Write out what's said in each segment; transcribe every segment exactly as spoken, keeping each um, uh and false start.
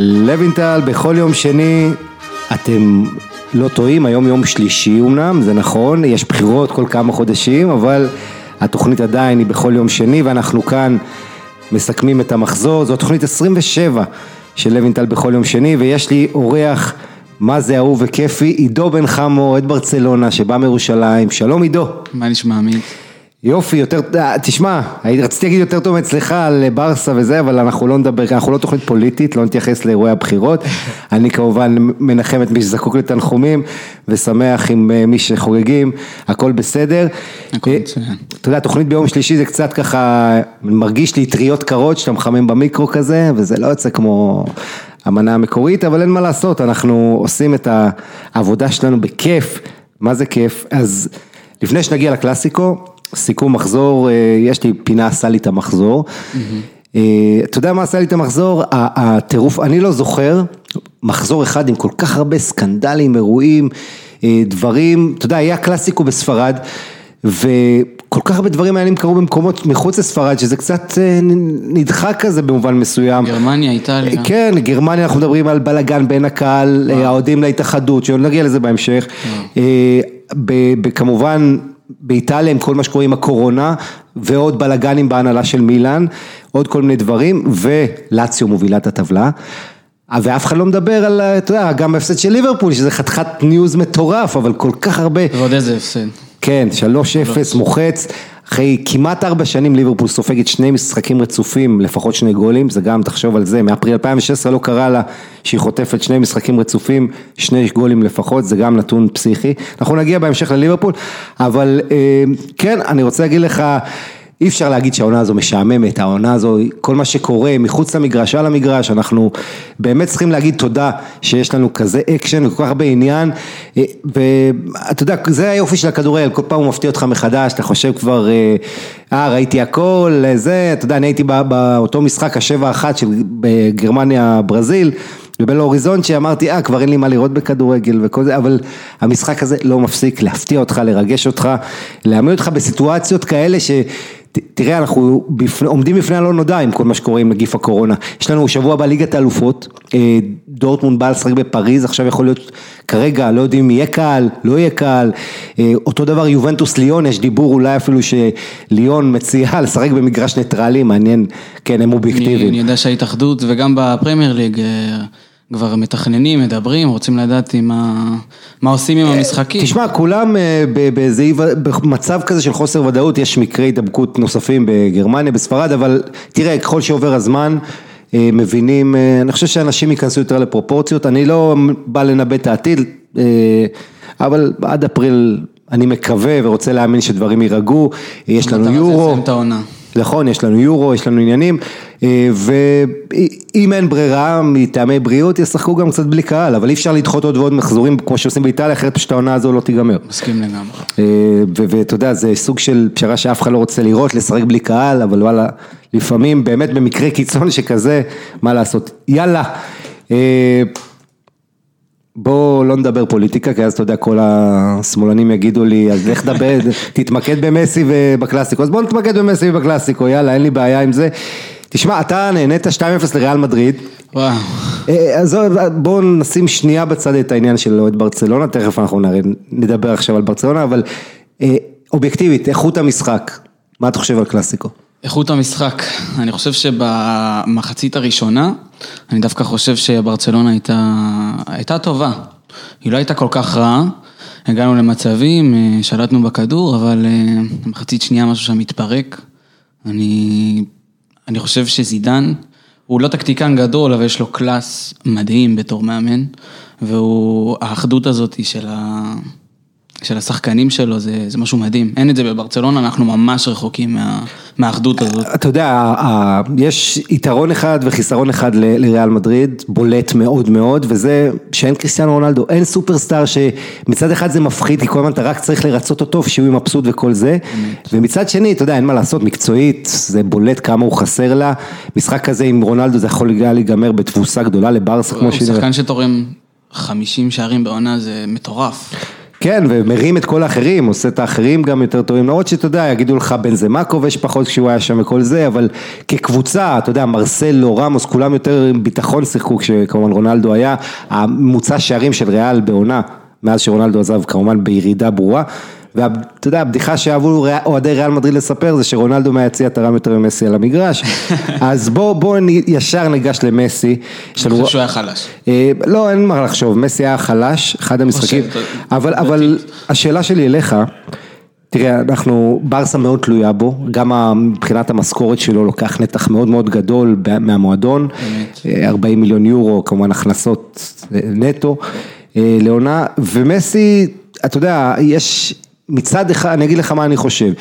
לוינטל בכל יום שני, אתם לא טועים, היום יום שלישי אמנם, זה נכון, יש בחירות כל כמה חודשים, אבל התוכנית עדיין היא בכל יום שני, ואנחנו כאן מסכמים את המחזור, זו תוכנית עשרים ושבע של לוינטל בכל יום שני, ויש לי אורח, מה זה אהוב וכיפי, עידו בן חמו, את ברצלונה, שבא מירושלים, שלום עידו. מה נשמע עמית? יופי, יותר, תשמע, רציתי להגיד יותר טוב אצלך על ברסה וזה, אבל אנחנו לא נדבר, אנחנו לא תוכנית פוליטית, לא נתייחס לאירועי הבחירות, אני כמובן מנחם את מי שזקוק לתנחומים, ושמח עם מי שחוגגים, הכל בסדר. הכל בסדר. אתה יודע, תוכנית ביום שלישי זה קצת ככה, מרגיש לי טריות קרות, שאתה מחמם במיקרו כזה, וזה לא יוצא כמו המנה המקורית, אבל אין מה לעשות, אנחנו עושים את העבודה שלנו בכיף, מה זה כיף? אז לפני שנגיע לקלאסיקו, סיכום מחזור, יש לי פינה עשה לי את המחזור, mm-hmm. אתה יודע מה עשה לי את המחזור? הטירוף, אני לא זוכר, מחזור אחד עם כל כך הרבה סקנדלים, אירועים, דברים, אתה יודע, היה קלאסיקו בספרד, וכל כך הרבה דברים העניינים קרו במקומות מחוץ לספרד, שזה קצת נדחק כזה במובן מסוים. גרמניה, איטליה. כן, גרמניה, אנחנו מדברים על בלגן בין הקהל, העודים להתאחדות, שנגיע לזה בהמשך, וכמובן, באיטליה עם כל מה שקורה עם הקורונה, ועוד בלגנים בהנהלה של מילאן, עוד כל מיני דברים, ולציו מובילת הטבלה, ואף אחד לא מדבר על, אתה יודע, גם בהפסד של ליברפול, שזה חתיכת ניוז מטורף, אבל כל כך הרבה. ועוד איזה הפסד. כן, שלוש אפס מוחץ, אחרי כמעט ארבע שנים ליברפול סופגת שני משחקים רצופים, לפחות שני גולים, זה גם, תחשוב על זה, מאפריל אלפיים ושש עשרה לא קרה לה, שהיא חוטפת שני משחקים רצופים, שני גולים לפחות, זה גם נתון פסיכי, אנחנו נגיע בהמשך לליברפול, אבל כן, אני רוצה להגיד לך, אי אפשר להגיד שהעונה הזו משעממת, העונה הזו, כל מה שקורה מחוץ למגרש, על המגרש, אנחנו באמת צריכים להגיד תודה שיש לנו כזה אקשן וכל כך הרבה עניין, ואתה יודע, זה היופי של הכדורגל, כל פעם הוא מפתיע אותך מחדש, אתה חושב כבר, אה, ראיתי הכל, זה, אתה יודע, אני הייתי באותו משחק השבע אחת של גרמניה ברזיל, ובלא הוריזון שאמרתי, אה, כבר אין לי מה לראות בכדורגל וכל זה, אבל המשחק הזה לא מפסיק להפתיע אותך, לרגש אותך, להעמיד אותך בסיטואציות כאלה ש... תראה, אנחנו עומדים בפני הלא נודע עם כל מה שקורה עם נגיף הקורונה. יש לנו שבוע בליגת האלופות, דורטמונד בא לשחק בפריז, עכשיו יכול להיות, כרגע, לא יודעים, יהיה קהל, לא יהיה קהל. אותו דבר יובנטוס ליון, יש דיבור אולי אפילו שליון מציעה לשחק במגרש ניטרלי, מעניין, כן, הם אובייקטיביים. אני יודע שההתאחדות וגם בפרמייר ליג כבר מתכננים, מדברים, רוצים לדעת מה עושים עם המשחקים. תשמע, כולם במצב כזה של חוסר ודאות, יש מקרי הדבקות נוספים בגרמניה, בספרד, אבל תראה, ככל שעובר הזמן, מבינים, אני חושב שאנשים ייכנסו יותר לפרופורציות, אני לא בא לנבט העתיד, אבל עד אפריל אני מקווה ורוצה להאמין שדברים יירגעו, יש לנו יורו. נכון, יש לנו יורו, יש לנו עניינים, ואם אין ברירה, מטעמי בריאות, ישחקו גם קצת בלי קהל, אבל אי אפשר לדחות עוד ועוד מחזורים, כמו שעושים באיטליה, אחרת פשוט העונה הזו לא תיגמר. מסכים לגמרי. ואתה יודע, זה סוג של פשרה שאף אחד לא רוצה לראות, לשחק בלי קהל, אבל וואלה, לפעמים, באמת במקרה קיצון שכזה, מה לעשות? יאללה, בוא לא נדבר פוליטיקה, כי אז אתה יודע, כל השמאלנים יגידו לי, אז איך דבר, תתמקד במסי ובקלאסיקו, אז בוא נתמקד במסי ובקלאסיקו, יאללה, אין לי בעיה עם זה. תשמע, אתה נהנית שתיים אפס לריאל מדריד. וואו. אז בואו נשים שנייה בצד את העניין של את ברצלונה, תכף אנחנו נדבר עכשיו על ברצלונה, אבל אובייקטיבית, איכות המשחק, מה אתה חושב על קלאסיקו? איכות המשחק, אני חושב שבמחצית הראשונה, אני דווקא חושב שברצלונה הייתה, הייתה טובה, היא לא הייתה כל כך רעה, הגענו למצבים, שלטנו בכדור, אבל מחצית שנייה משהו שם מתפרק, אני, אני חושב שזידן, הוא לא טקטיקן גדול, אבל יש לו קלאס מדהים בתור מאמן, והוא, האחדות הזאת של ה... של השחקנים שלו, זה, זה משהו מדהים. אין את זה בברצלונה, אנחנו ממש רחוקים מה, מהאחדות הזאת. אתה יודע, יש יתרון אחד וחיסרון אחד לריאל מדריד, בולט מאוד מאוד, וזה שאין קריסטיאנו רונלדו, אין סופרסטאר שמצד אחד זה מפחיד, כי כל הזמן אתה רק צריך לרצות אותו, שהוא עם מבסוט וכל זה, ומצד שני, אתה יודע, אין מה לעשות, מקצועית, זה בולט כמה הוא חסר לה, משחק כזה עם רונלדו, זה יכול להיגמר בתבוסה גדולה לברסה, כמו שהיא... הוא שחקן שתורם חמישים שערים בעונה, זה מטורף. כן, ומרים את כל האחרים, עושה את האחרים גם יותר טובים, לא עוד שאתה יודע, יגידו לך בנזמה כובש פחות כשהוא היה שם וכל זה, אבל כקבוצה, אתה יודע, מרסלו, רמוס, כולם יותר ביטחון שיחקו כשכמובן רונלדו היה, הממוצע שערים של ריאל בעונה, מאז שרונלדו עזב כמובן בירידה ברורה, ואתה יודע, הבדיחה שאהבו אוהדי ריאל מדריד לספר, זה שרונלדו מהיציע תרם יותר ממסי על המגרש, אז בוא, בוא ישר ניגש למסי. אני חושב שהוא היה חלש. לא, אין מה לחשוב, מסי היה חלש, אחד המשחקים, אבל, אבל השאלה שלי אליך, תראה, אנחנו, ברסה מאוד תלויה בו, גם מבחינת המשכורת שלו לוקח נתח מאוד מאוד גדול מהמועדון, ארבעים מיליון יורו, כמובן הכנסות נטו, לעונה, ומסי, אתה יודע, יש... מצד אחד, אני אגיד לך מה אני חושב.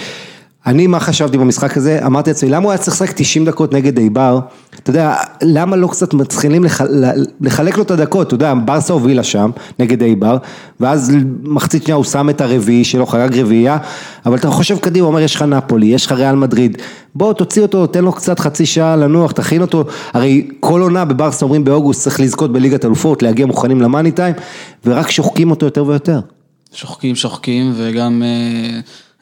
אני, מה חשבתי במשחק הזה? אמרתי לעצמי, למה הוא היה צריך לשחק תשעים דקות נגד איבר? אתה יודע, למה לא קצת מתחילים לח... לחלק לו את הדקות? אתה יודע, ברסה הובילה שם, נגד איבר, ואז מחצית שנייה הוא שם את הרביעי שלו, חגג רביעייה, אבל אתה חושב קדימה, אומר, יש לך נאפולי, יש לך ריאל מדריד, בוא, תוציא אותו, תן לו קצת חצי שעה לנוח, תכין אותו, הרי כל עונה בברסה אומרים באוגוסט, צריך לזכות בליגת אלופות, להגיע מוכנים למאני טיים, ורק שוחקים אותו יותר ויותר. שוחקים, שוחקים, וגם,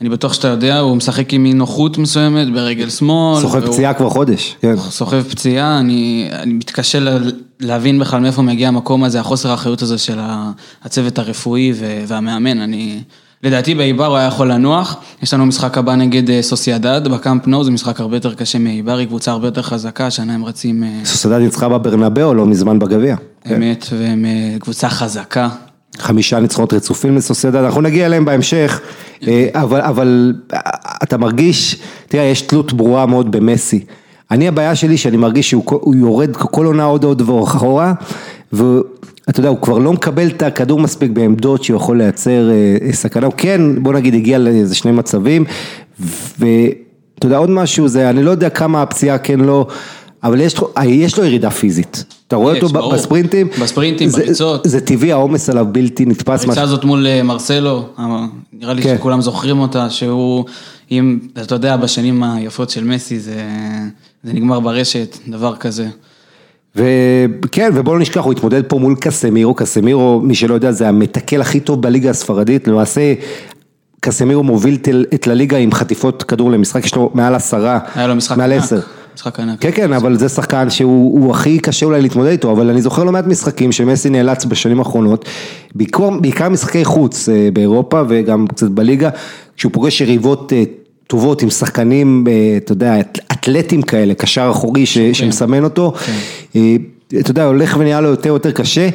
אני בטוח שאתה יודע, הוא משחק עם נוחות מסוימת ברגל שמאל. סוחב פציעה כבר חודש. סוחב פציעה, אני מתקשה להבין בכלל מאיפה מגיע המקום הזה, החוסר האחריות הזה של הצוות הרפואי והמאמן. אני, לדעתי, באיבר הוא היה יכול לנוח. יש לנו משחק הבא נגד סוסיידד, בקאמפ נו, זה משחק הרבה יותר קשה מאיבר, היא קבוצה הרבה יותר חזקה, שנה הם רצים... סוסיידד ניצחה בברנבאו, לא מזמן בגביע. אמת, והם קבוצה חזקה. חמישה ניצחונות רצופים לסוסיידד, אנחנו נגיע אליהם בהמשך, אבל, אבל אתה מרגיש, תראה, יש תלות ברורה מאוד במסי. אני, הבעיה שלי שאני מרגיש שהוא יורד כל עונה עוד עוד ואחורה, ואתה יודע, הוא כבר לא מקבל את הכדור מספיק בעמדות שהוא יכול לייצר סכנה. כן, בוא נגיד, הגיע לאיזה שני מצבים, ואתה יודע, עוד משהו זה, אני לא יודע כמה הפציעה כן לא... אבל יש, יש לו ירידה פיזית. אתה רואה יש, אותו ברור. בספרינטים? בספרינטים, זה, בריצות. זה טבעי, העומס עליו בלתי נתפס. הריצה הזאת מול מרסלו, נראה לי כן. שכולם זוכרים אותה, שהוא, אם, אתה יודע, בשנים היפות של מסי, זה, זה נגמר ברשת, דבר כזה. וכן, ובוא לא נשכח, הוא התמודד פה מול קסמירו. קסמירו, מי שלא יודע, זה המתקל הכי טוב בליגה הספרדית, למעשה... קסמירו מוביל את לליגה עם חטיפות כדור למשחק, יש לו מעל עשרה, היה לו משחק מעל עשר. משחק ענק. כן, כן, אבל זה שחקן שהוא הכי קשה אולי להתמודד איתו, אבל אני זוכר לא מעט משחקים שמסי נאלץ בשנים האחרונות, בעיקר משחקי חוץ באירופה וגם קצת בליגה, כשהוא פוגש יריבות טובות עם שחקנים, אתה יודע, אתלטים כאלה, קשר אחורי שמסמן אותו, אתה יודע, הולך ונהיה לו יותר יותר קשה,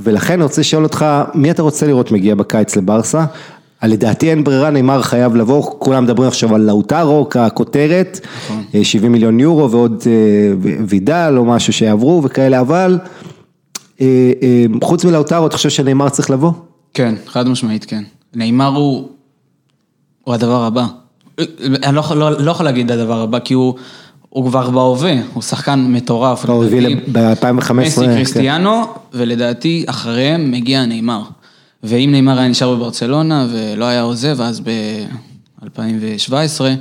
ולכן אני רוצה לשאול אותך, מי אתה רוצה לראות מגיע בקיץ לברסה? לדעתי אין ברירה, נאמר חייב לבוא, כולם מדברים עכשיו על לאוטרו, ככותרת, שבעים מיליון יורו ועוד וידל או משהו שיעברו וכאלה, אבל חוץ מלאוטרו, אתה חושב שנאמר צריך לבוא? כן, חד משמעית, כן. נאמר הוא, הוא הדבר הבא. אני לא, לא, לא יכול להגיד הדבר הבא, כי הוא, הוא כבר בהווה, הוא שחקן מטורף. הוא הביא ב-אלפיים וחמש עשרה. מסי קריסטיאנו, ולדעתי אחריהם מגיע נאמר. ואם נאמר היה נשאר בברצלונה ולא היה עוזב, אז ב-אלפיים שבע עשרה,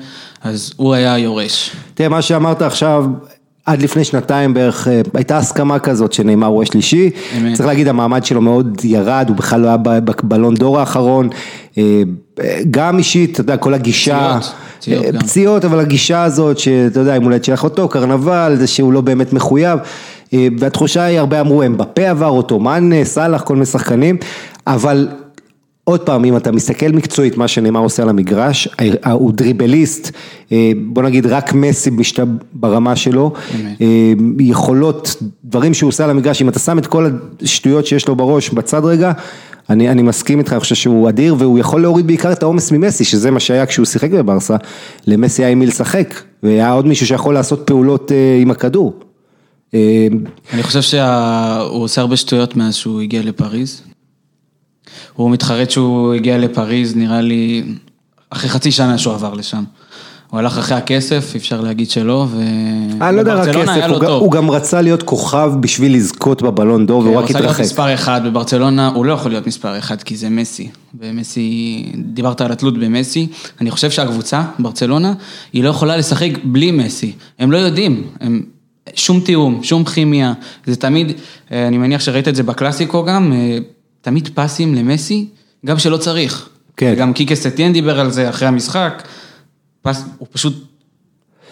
אז הוא היה יורש. תראה, מה שאמרת עכשיו, עד לפני שנתיים בערך, הייתה הסכמה כזאת שנאמר הוא השלישי, צריך להגיד, המעמד שלו מאוד ירד, הוא בכלל לא היה בבלון דור האחרון, גם אישית, אתה יודע, כל הגישה, פציעות, אבל הגישה הזאת, שאתה יודע, אם אולי תשלח אותו, קרנבל, זה שהוא לא באמת מחויב, והתחושה היא הרבה אמרו, הם בפה עבר אותו, מן, סלח, כל מיני שחקנים, אבל עוד פעם, אם אתה מסתכל מקצועית מה שנאמר עושה על המגרש, הוא דריבליסט, בוא נגיד רק מסי בשתה ברמה שלו, יכולות, דברים שהוא עושה על המגרש, אם אתה שם את כל השטויות שיש לו בראש בצד רגע, אני, אני מסכים איתך, אני חושב שהוא אדיר, והוא יכול להוריד בעיקר את העומס ממסי, שזה מה שהיה כשהוא שיחק בברסה, למסי היה עם מי לשחק, והיה עוד מישהו שיכול לעשות פעולות עם הכדור. אני חושב שהוא עושה הרבה שטויות מאז שהוא הגיע לפריז, הוא מתחרט שהוא הגיע לפריז, נראה לי, אחרי חצי שנה שהוא עבר לשם. הוא הלך אחרי הכסף, אפשר להגיד שלא, ו... אני לא יודע רק כסף, הוא, הוא גם רצה להיות כוכב בשביל לזכות בבלון דור, והוא רק התרחק. הוא רצה להיות מספר אחד, בברצלונה הוא לא יכול להיות מספר אחד, כי זה מסי. ומסי, דיברת על התלות במסי, אני חושב שהקבוצה, ברצלונה, היא לא יכולה לשחק בלי מסי. הם לא יודעים, הם... שום תיאום, שום כימיה, זה תמיד, אני מניח שראית את זה בקלאסיקו גם, תמיד פסים למסי, גם שלא צריך. כן. גם קיקה סטיין דיבר על זה אחרי המשחק, פס, הוא פשוט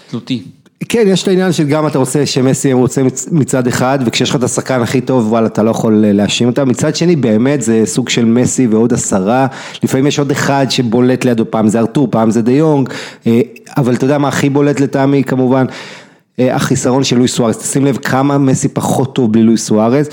תלותי. כן, יש לעניין של גם אתה רוצה שמסי רוצה מצד אחד, וכשיש לך את השחקן הכי טוב, וואלה, אתה לא יכול להאשים אותה. מצד שני, באמת, זה סוג של מסי ועוד עשרה. לפעמים יש עוד אחד שבולט לידו, פעם זה ארתור, פעם זה די יונג, אבל אתה יודע מה הכי בולט לטעמי, כמובן, החיסרון של לואיס סוארז. תשים לב כמה מסי פחות טוב בלי לואיס סוארז.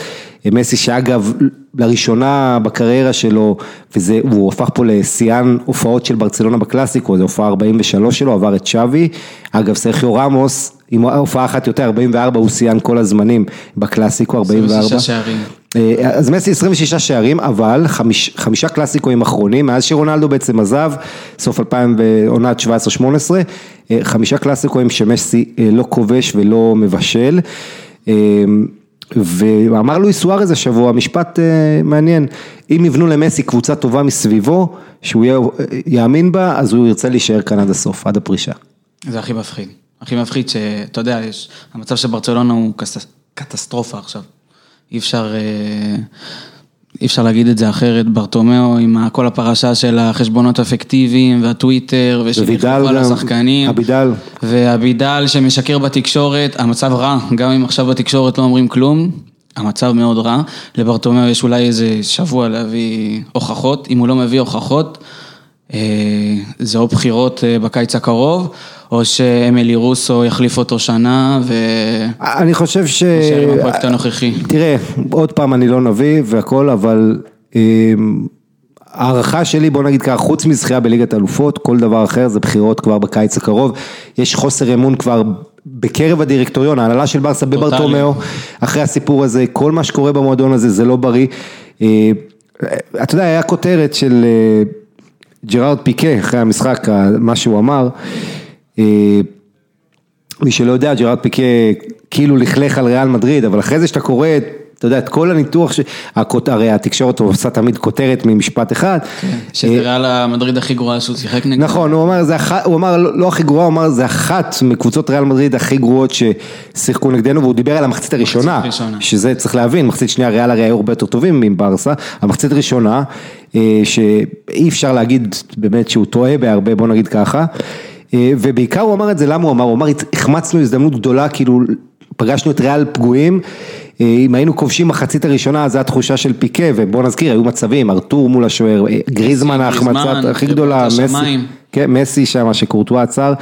מסי שאגב, לראשונה בקריירה שלו, והוא הופך פה לסיאן הופעות של ברצלונה בקלאסיקו, זה הופעה ארבעים ושלוש שלו, עבר את שווי, אגב סרחיו רמוס, עם הופעה אחת יותר, ארבעים וארבע, הוא סיאן כל הזמנים בקלאסיקו, ארבעים וארבע. עשרים ושש שערים. אז מסי עשרים ושש שערים, אבל חמיש, חמישה קלאסיקויים אחרונים, מאז שרונלדו בעצם עזב, סוף אלפיים ועונת שבע עשרה שמונה עשרה, חמישה קלאסיקויים שמסי לא כובש ולא מבשל, ואמר לואיס סוארז השבוע, משפט מעניין, אם יבנו למסי קבוצה טובה מסביבו, שהוא יאמין בה, אז הוא ירצה להישאר כאן עד הסוף, עד הפרישה. זה הכי מפחיד, הכי מפחיד שאתה יודע, המצב של ברצלונה הוא קטסטרופה עכשיו, אי אפשר, אי אפשר להגיד את זה אחרת, ברטומיאו עם כל הפרשה של החשבונות האפקטיביים והטוויטר, ושמחרפה לשחקנים, אבידל. ואבידל שמשקר בתקשורת, המצב רע, גם אם עכשיו בתקשורת לא אומרים כלום, המצב מאוד רע, לברטומיאו יש אולי איזה שבוע להביא הוכחות, אם הוא לא מביא הוכחות, זה או בחירות בקיץ הקרוב, או שאמילי רוסו יחליף אותו שנה, ו... אני חושב ש... נשאר עם הפרויקט הנוכחי. תראה, עוד פעם אני לא נביא והכל, אבל הערכה שלי, בוא נגיד ככה, חוץ מזכייה בליגת אלופות, כל דבר אחר זה בחירות כבר בקיץ הקרוב, יש חוסר אמון כבר בקרב הדירקטוריון, ההנהלה של ברסה בברטומיאו, אחרי הסיפור הזה, כל מה שקורה במועדון הזה, זה לא בריא. אתה יודע, היה כותרת של... ג'רארד פיקה, אחרי המשחק, מה שהוא אמר, מי שלא יודע, ג'רארד פיקה כאילו לכלך על ריאל מדריד, אבל אחרי זה שאתה קורא, אתה יודע, את כל הניתוח, הרי התקשורת עושה תמיד כותרת ממשפט אחד. שזה ריאל המדריד הכי גרועה שהוא שיחק נגד. נכון, הוא אמר, לא הכי גרועה, הוא אמר, זה אחת מקבוצות ריאל מדריד הכי גרועות ששיחקו נגדנו, והוא דיבר על המחצית הראשונה, שזה צריך להבין, מחצית שנייה, ריאל הרי היו הרבה יותר טובים מברסה, המחצית הראשונה שאי אפשר להגיד באמת שהוא טועה בהרבה, בוא נגיד ככה, ובעיקר הוא אמר את זה, למה הוא אמר? הוא אמר, החמצנו הזדמנות גדולה, כאילו פגשנו את ריאל פגועים, אם היינו כובשים מחצית הראשונה, זו התחושה של פיקה, ובוא נזכיר, היו מצבים, ארתור מול השוער, גריזמן ההחמצת הכי גדולה, מסי, כן, מסי שם שקורטואה עצר,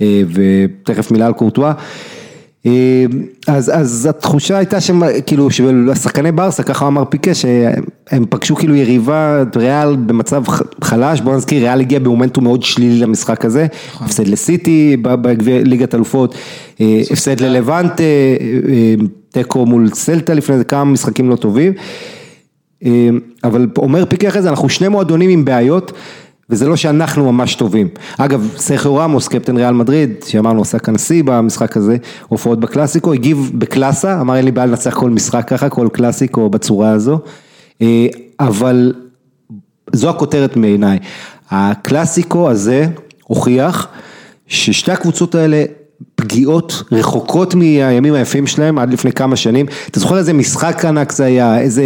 ותכף מילה על קורטואה, אז, אז התחושה הייתה שכאילו, ששחקני ברסה, ככה אמר פיקה, שהם פגשו כאילו יריבה, ריאל במצב חלש, בוא נזכיר, ריאל הגיע במומנטום מאוד שלילי למשחק הזה, הפסד לסיטי, בליגת אלופות, הפסד ללבנט, תקו מול סלטה לפני זה, כמה משחקים לא טובים, אבל אומר פיקה אחרי זה, אנחנו שני מועדונים עם בעיות, וזה לא שאנחנו ממש טובים. אגב, סרחיו רמוס, קפטן ריאל מדריד, שאמרנו, עושה כנסי במשחק הזה, הופעות בקלאסיקו, הגיב בקלאסה, אמר אין לי בעל נצח כל משחק ככה, כל קלאסיקו בצורה הזו, אבל זו הכותרת מעיניי. הקלאסיקו הזה הוכיח ששתי הקבוצות האלה פגיעות רחוקות מהימים היפים שלהם עד לפני כמה שנים. אתה זוכר איזה משחק ענק זה היה, איזה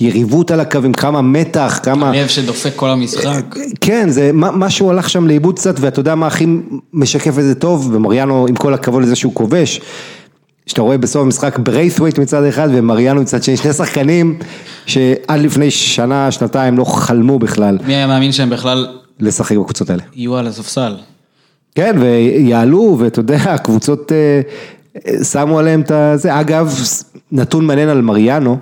יריבות על הקווים, כמה מתח, כמה... הלב שדופק כל המשחק. כן, זה משהו הלך שם לאיבוד קצת, ואתה יודע מה הכי משקף את זה טוב, ומריאנו עם כל הכבוד לזה שהוא כובש, שאתה רואה בסוף המשחק ברייתווייט מצד אחד, ומריאנו מצד שני, שני שחקנים שעד לפני שנה, שנתיים לא חלמו בכלל. מי היה מאמין שהם בכלל... לשחק בקבוצות האלה. יהיו על הספסל. כן, ויעלו, ואתה יודע, הקבוצות שמו עליהם את זה. אגב, נתון מעניין על מריאנו,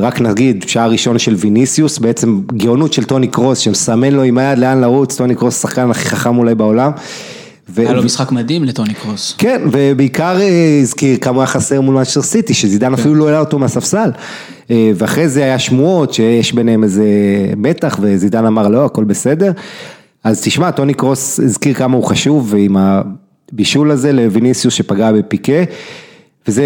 רק נגיד, שער ראשון של ויניסיוס, בעצם גאונות של טוני קרוס, שמסמן לו עם היד לאן לרוץ, טוני קרוס שחקן הכי חכם אולי בעולם. היה לו משחק מדהים לטוני קרוס. כן, ובעיקר הזכיר כמה חסר מול מנצ'סטר סיטי, שזידן אפילו לא העלה אותו מהספסל, ואחרי זה היה שמועות שיש ביניהם איזה מתח, וזידן אמר לא, הכל בסדר. אז תשמע, טוני קרוס הזכיר כמה הוא חשוב, ועם הבישול הזה לויניסיוס שפגע בפיקה, וזה,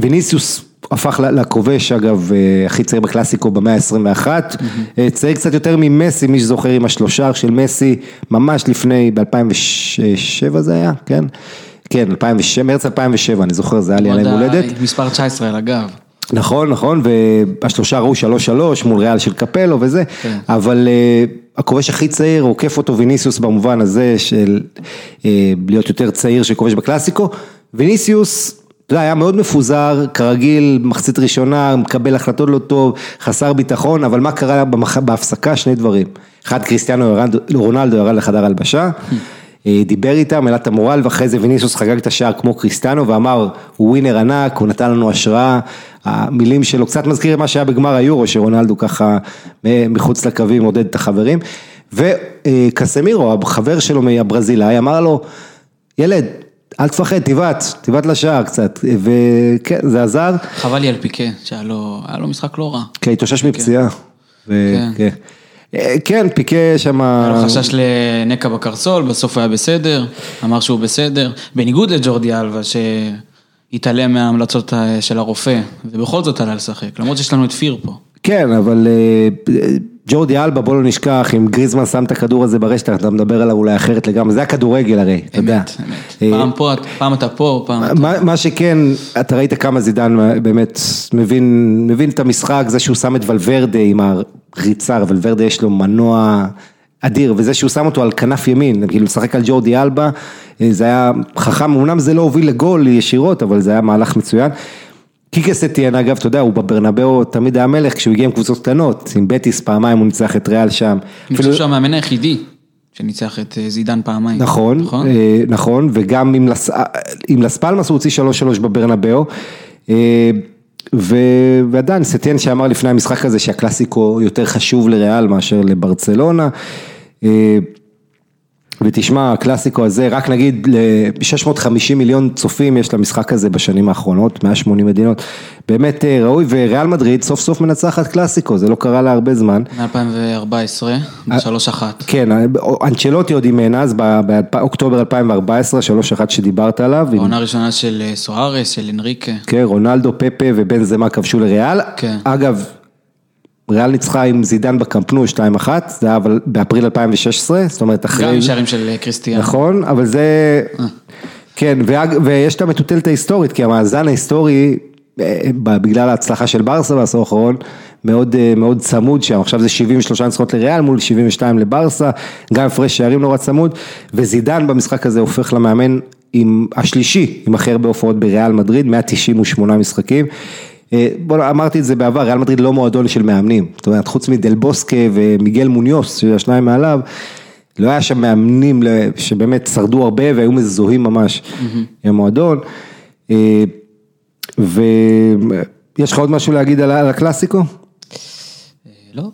ויניסיוס הפך לכובש, אגב, הכי צעיר בקלאסיקו במאה ה-עשרים ואחת, mm-hmm. צעיר קצת יותר ממסי, מי שזוכר עם השלושה של מסי, ממש לפני, ב-אלפיים ושבע זה היה, כן? כן, אלפיים ושבע, מרץ אלפיים ושבע, אני זוכר, זה היה לי עליהם הולדת. מספר תשע עשרה, אגב. נכון, נכון, והשלושה ראו שלוש שלוש מול ריאל של קפלו וזה, אבל הכובש הכי צעיר, עוקף אותו ויניסיוס במובן הזה של להיות יותר צעיר שכובש בקלאסיקו, ויניסיוס היה מאוד מפוזר, כרגיל, מחצית ראשונה, מקבל החלטות לא טוב, חסר ביטחון, אבל מה קרה בהפסקה? שני דברים. אחד, קריסטיאנו רונלדו ירד לחדר הלבשה, דיבר איתם, העלה את המורל, ואחרי זה ויניסיוס חגג את השער כמו קריסטיאנו, ואמר, הוא ווינר ענק, הוא נתן לנו השראה, המילים שלו קצת מזכיר מה שהיה בגמר היורו, שרונלדו ככה מחוץ לקווים עודד את החברים, וקסמירו, החבר שלו מהברזילאי, אמר לו, ילד, אל תפחד, תיבט, תיבט לשער קצת, וכן, זה עזר. חבל לי על פיקה, שהיה לו, היה לו משחק לא רע. כן, התאושש מפציעה. כן. כן, פיקה שם... היה לו חשש לנקע בקרסול, בסוף היה בסדר, אמר שהוא בסדר, בניגוד לג'ורדי אלווה, שהתעלם מההמלצות של הרופא, ובכל זאת עלה לשחק, למרות שיש לנו את פיר פה. כן, אבל... ג'ורדי אלבה, בוא לא נשכח, אם גריזמן שם את הכדור הזה ברשת, אתה מדבר עליו אולי אחרת לגמרי, זה הכדורגל הרי, אתה יודע. אמת, אמת. פעם אתה פה, פעם אתה... מה שכן, אתה ראית כמה זידן באמת מבין את המשחק, זה שהוא שם את ולוורדה עם הריצה, ולוורדה יש לו מנוע אדיר, וזה שהוא שם אותו על כנף ימין, כאילו לשחק על ג'ורדי אלבה, זה היה חכם, אמנם זה לא הוביל לגול ישירות, אבל זה היה מהלך מצוין. קיקס אתיאן, אגב, אתה יודע, הוא בברנבאו תמיד היה מלך, כשהוא הגיע עם קבוצות קטנות, עם בטיס פעמיים, הוא ניצח את ריאל שם. אני חושב שהמאמן היחידי, שניצח את זידן פעמיים. נכון, נכון, וגם עם לספלמס הוא הוציא שלוש שלוש בברנבאו, ועדיין, סטיאן שאמר לפני המשחק הזה, שהקלאסיקו יותר חשוב לריאל מאשר לברצלונה, ותשמע, הקלאסיקו הזה, רק נגיד, ל-שש מאות וחמישים מיליון צופים יש למשחק הזה בשנים האחרונות, מאה ושמונים מדינות, באמת ראוי, וריאל מדריד סוף סוף מנצחת קלאסיקו, זה לא קרה לה הרבה זמן. מ-אלפיים וארבע עשרה, ב-שלוש אחת. כן, אנצ'לוטי עוד אימן אז, באוקטובר אלפיים וארבע עשרה, שלוש אחת שדיברת עליו. העונה הראשונה של סוארס, של אנריקה. כן, רונלדו, פפה ובנזמה כבשו לריאל. אגב, ריאל ניצחה עם זידן בקמפנו שתיים אחת, זה היה אבל באפריל אלפיים ושש עשרה, זאת אומרת אחרי... גם שערים של קריסטיאן. נכון, אבל זה... כן, ויש את המטוטלת ההיסטורית, כי המאזן ההיסטורי, בגלל ההצלחה של ברסה בעשור האחרון, מאוד צמוד שם, עכשיו זה שבעים ושלוש ניצחונות לריאל מול שבעים ושתיים לברסה, גם הפרש שערים נורא צמוד, וזידן במשחק הזה הופך למאמן עם השלישי, עם אחר בהופעות בריאל מדריד, מאה תשעים ושמונה משחקים, אמרתי את זה בעבר, ריאל מדריד לא מועדון של מאמנים, זאת אומרת, חוץ מדל בוסקה ומיגל מוניוס, שהשניים מעליו, לא היה שם מאמנים שבאמת שרדו הרבה והיו מזוהים ממש עם מועדון, ויש לך עוד משהו להגיד על הקלאסיקו? לא.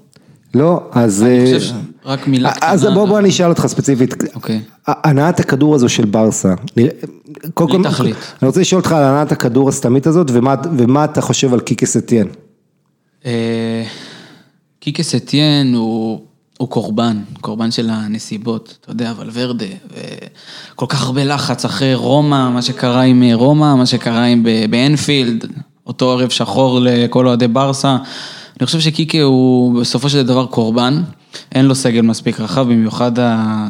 לא, אז... אני חושב שרק מילה קטנה. אז בוא אני אשאל אותך ספציפית. אוקיי. הנעת הכדור הזו של ברסה, לתכלית. אני רוצה לשאול אותך על הנעת הכדור הסתמית הזאת, ומה אתה חושב על קיקס אתיאן? קיקס אתיאן הוא קורבן, קורבן של הנסיבות, אתה יודע, ולוורדה, כל כך הרבה לחץ אחרי רומא, מה שקרה עם רומא, מה שקרה עם באנפילד, אותו ערב שחור לכל אוהדי ברסה, אני חושב שקיקה הוא בסופו של דבר קורבן, אין לו סגל מספיק רחב, במיוחד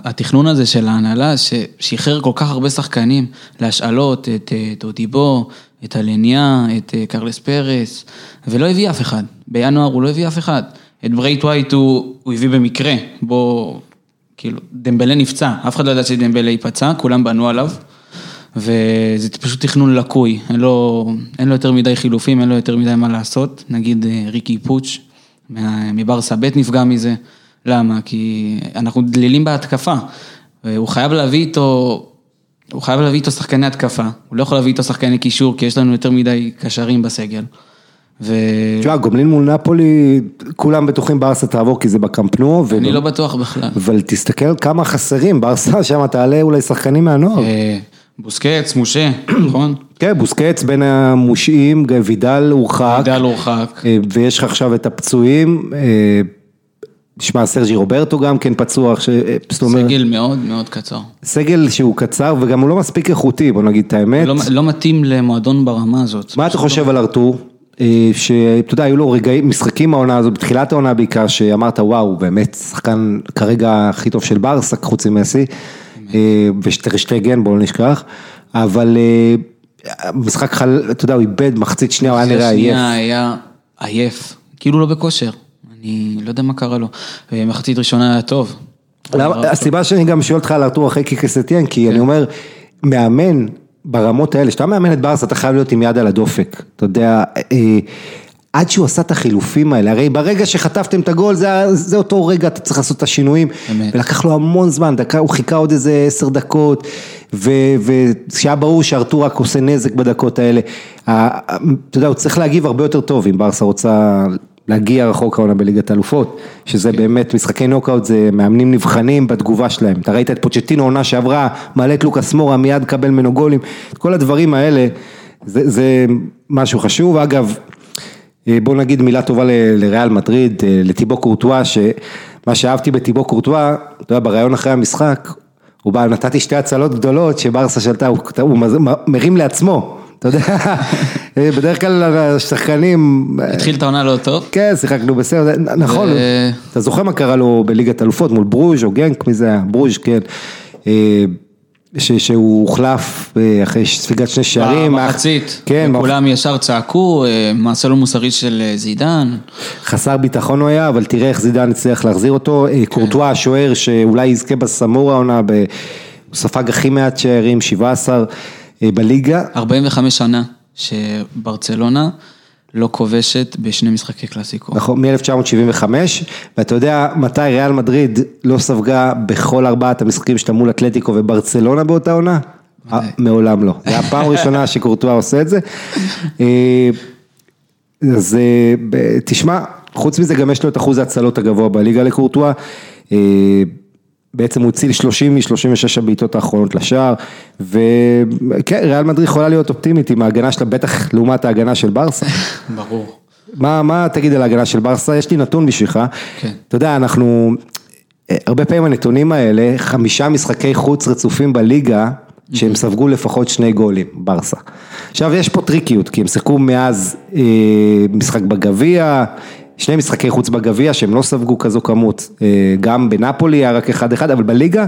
התכנון הזה של ההנהלה, ששחרר כל כך הרבה שחקנים להשאלות, את דודיבו, את אלניה, את קרלס פרס, ולא הביא אף אחד, בינואר הוא לא הביא אף אחד, את ברייט ווייט הוא, הוא הביא במקרה, בו כאילו דמבלה נפצע, אף אחד לא ידע שדמבלה ייפצע, כולם בנו עליו, וזה פשוט תכנון לקוי, אין לו, אין לו יותר מדי חילופים, אין לו יותר מדי מה לעשות, נגיד ריקי פוץ' מברסה ב' נפגע מזה, למה? כי אנחנו דלילים בהתקפה, הוא חייב להביא איתו, הוא חייב להביא איתו שחקני התקפה, הוא לא יכול להביא איתו שחקני קישור, כי יש לנו יותר מדי קשרים בסגל. תשמע, גומלין מול נפולי, כולם בטוחים ברסה תעבור כי זה בקמפנו. אני לא בטוח בכלל. אבל תסתכל כמה חסרים, ברסה שם תעלה אולי שחקנים מהנוער. בוסקץ, מושה, נכון? כן, בוסקץ בין המושעים, וידל הורחק. וידל הורחק. ויש לך עכשיו את הפצועים, נשמע סרג'י רוברטו גם כן פצוע. סגל מאוד מאוד קצר. סגל שהוא קצר וגם הוא לא מספיק איכותי, בוא נגיד את האמת. לא מתאים למועדון ברמה הזאת. מה אתה חושב על ארתור? שאתה יודע, היו לו רגעים, משחקים העונה הזו, בתחילת העונה בעיקר, שאמרת וואו, באמת שחקן כרגע הכי טוב של ברסה, חוץ עם מסי. ושטגן בואו נשכח, אבל המשחק חל, אתה יודע, הוא איבד מחצית שנייה, הוא היה נראה עייף. היה עייף, כאילו לא בכושר. אני לא יודע מה קרה לו. מחצית ראשונה היה טוב. הסיבה שאני גם שואל אותך על ארתור אחרי קיקסטיין, כי אני אומר, מאמן ברמות האלה, שאתה מאמן את ברסה, אתה חייב להיות עם יד על הדופק. אתה יודע, עד שהוא עשה את החילופים האלה, הרי ברגע שחטפתם את הגול, זה, זה אותו רגע, אתה צריך לעשות את השינויים, באמת. ולקח לו המון זמן, דקה, הוא חיכה עוד איזה עשר דקות, ושהיה ברור שארתור רק עושה נזק בדקות האלה, אתה יודע, הוא צריך להגיב הרבה יותר טוב, אם ברסה רוצה להגיע רחוק העונה בליגת אלופות, שזה okay. באמת, משחקי נוקאוט, זה מאמנים נבחנים בתגובה שלהם, אתה ראית את פוצ'טינו עונה שעברה, מעלה את לוקאס מורה, מיד קבל מנו גולים, את כל הדברים האלה, זה, זה משהו חשוב. אגב, בוא נגיד מילה טובה לריאל מדריד, לטיבו קורטואה, שמה שאהבתי בטיבו קורטואה, אתה יודע, בראיון אחרי המשחק, הוא בא, נתתי שתי הצלות גדולות שברסה שלטה, הוא, הוא מרים לעצמו, אתה יודע, בדרך כלל השחקנים... התחיל את העונה לא טוב. כן, שיחקנו בסדר, נכון, אתה זוכר מה קרה לו בליגת אלופות, מול ברוז' או גנק, מי זה היה? ברוז' כן, ש, שהוא הוחלף אחרי ספיגת שני שערים. מחצית, כן, כולם מח... ישר צעקו, מעשה לא מוסרי של זידן. חסר ביטחון הוא היה, אבל תראה איך זידן הצליח להחזיר אותו. כן. קורטואה השוער שאולי יזכה בסמורה עונה, ב... הוא ספג הכי מעט שערים, שבעה עשר בליגה. ארבעים וחמש שנה שברצלונה לא כובשת בשני משחקי קלאסיקו. נכון, מ-אלף תשע מאות שבעים וחמש, ואתה יודע מתי ריאל מדריד לא ספגה בכל ארבעת המשחקים שאתה מול אתלטיקו וברצלונה באותה עונה? מעולם לא. זה הפעם הראשונה שקורטואה עושה את זה. אז תשמע, חוץ מזה גם יש לו את אחוז ההצלות הגבוה בליגה לקורטואה, בעצם הוא הציל שלושים מ-שלושים ושש הבעיטות האחרונות לשער, וכן, ריאל מדריד יכולה להיות אופטימית עם ההגנה שלה, בטח לעומת ההגנה של ברסה. ברור. מה, מה תגיד על ההגנה של ברסה? יש לי נתון בשבילך. כן. אתה יודע, אנחנו, הרבה פעמים הנתונים האלה, חמישה משחקי חוץ רצופים בליגה, שהם ספגו לפחות שני גולים, ברסה. עכשיו, יש פה טריקיות, כי הם שיחקו מאז אה, משחק בגביע, שני משחקי חוץ בגביע, שהם לא ספגו כזו כמות, גם בנאפולי היה רק אחד אחד, אבל בליגה,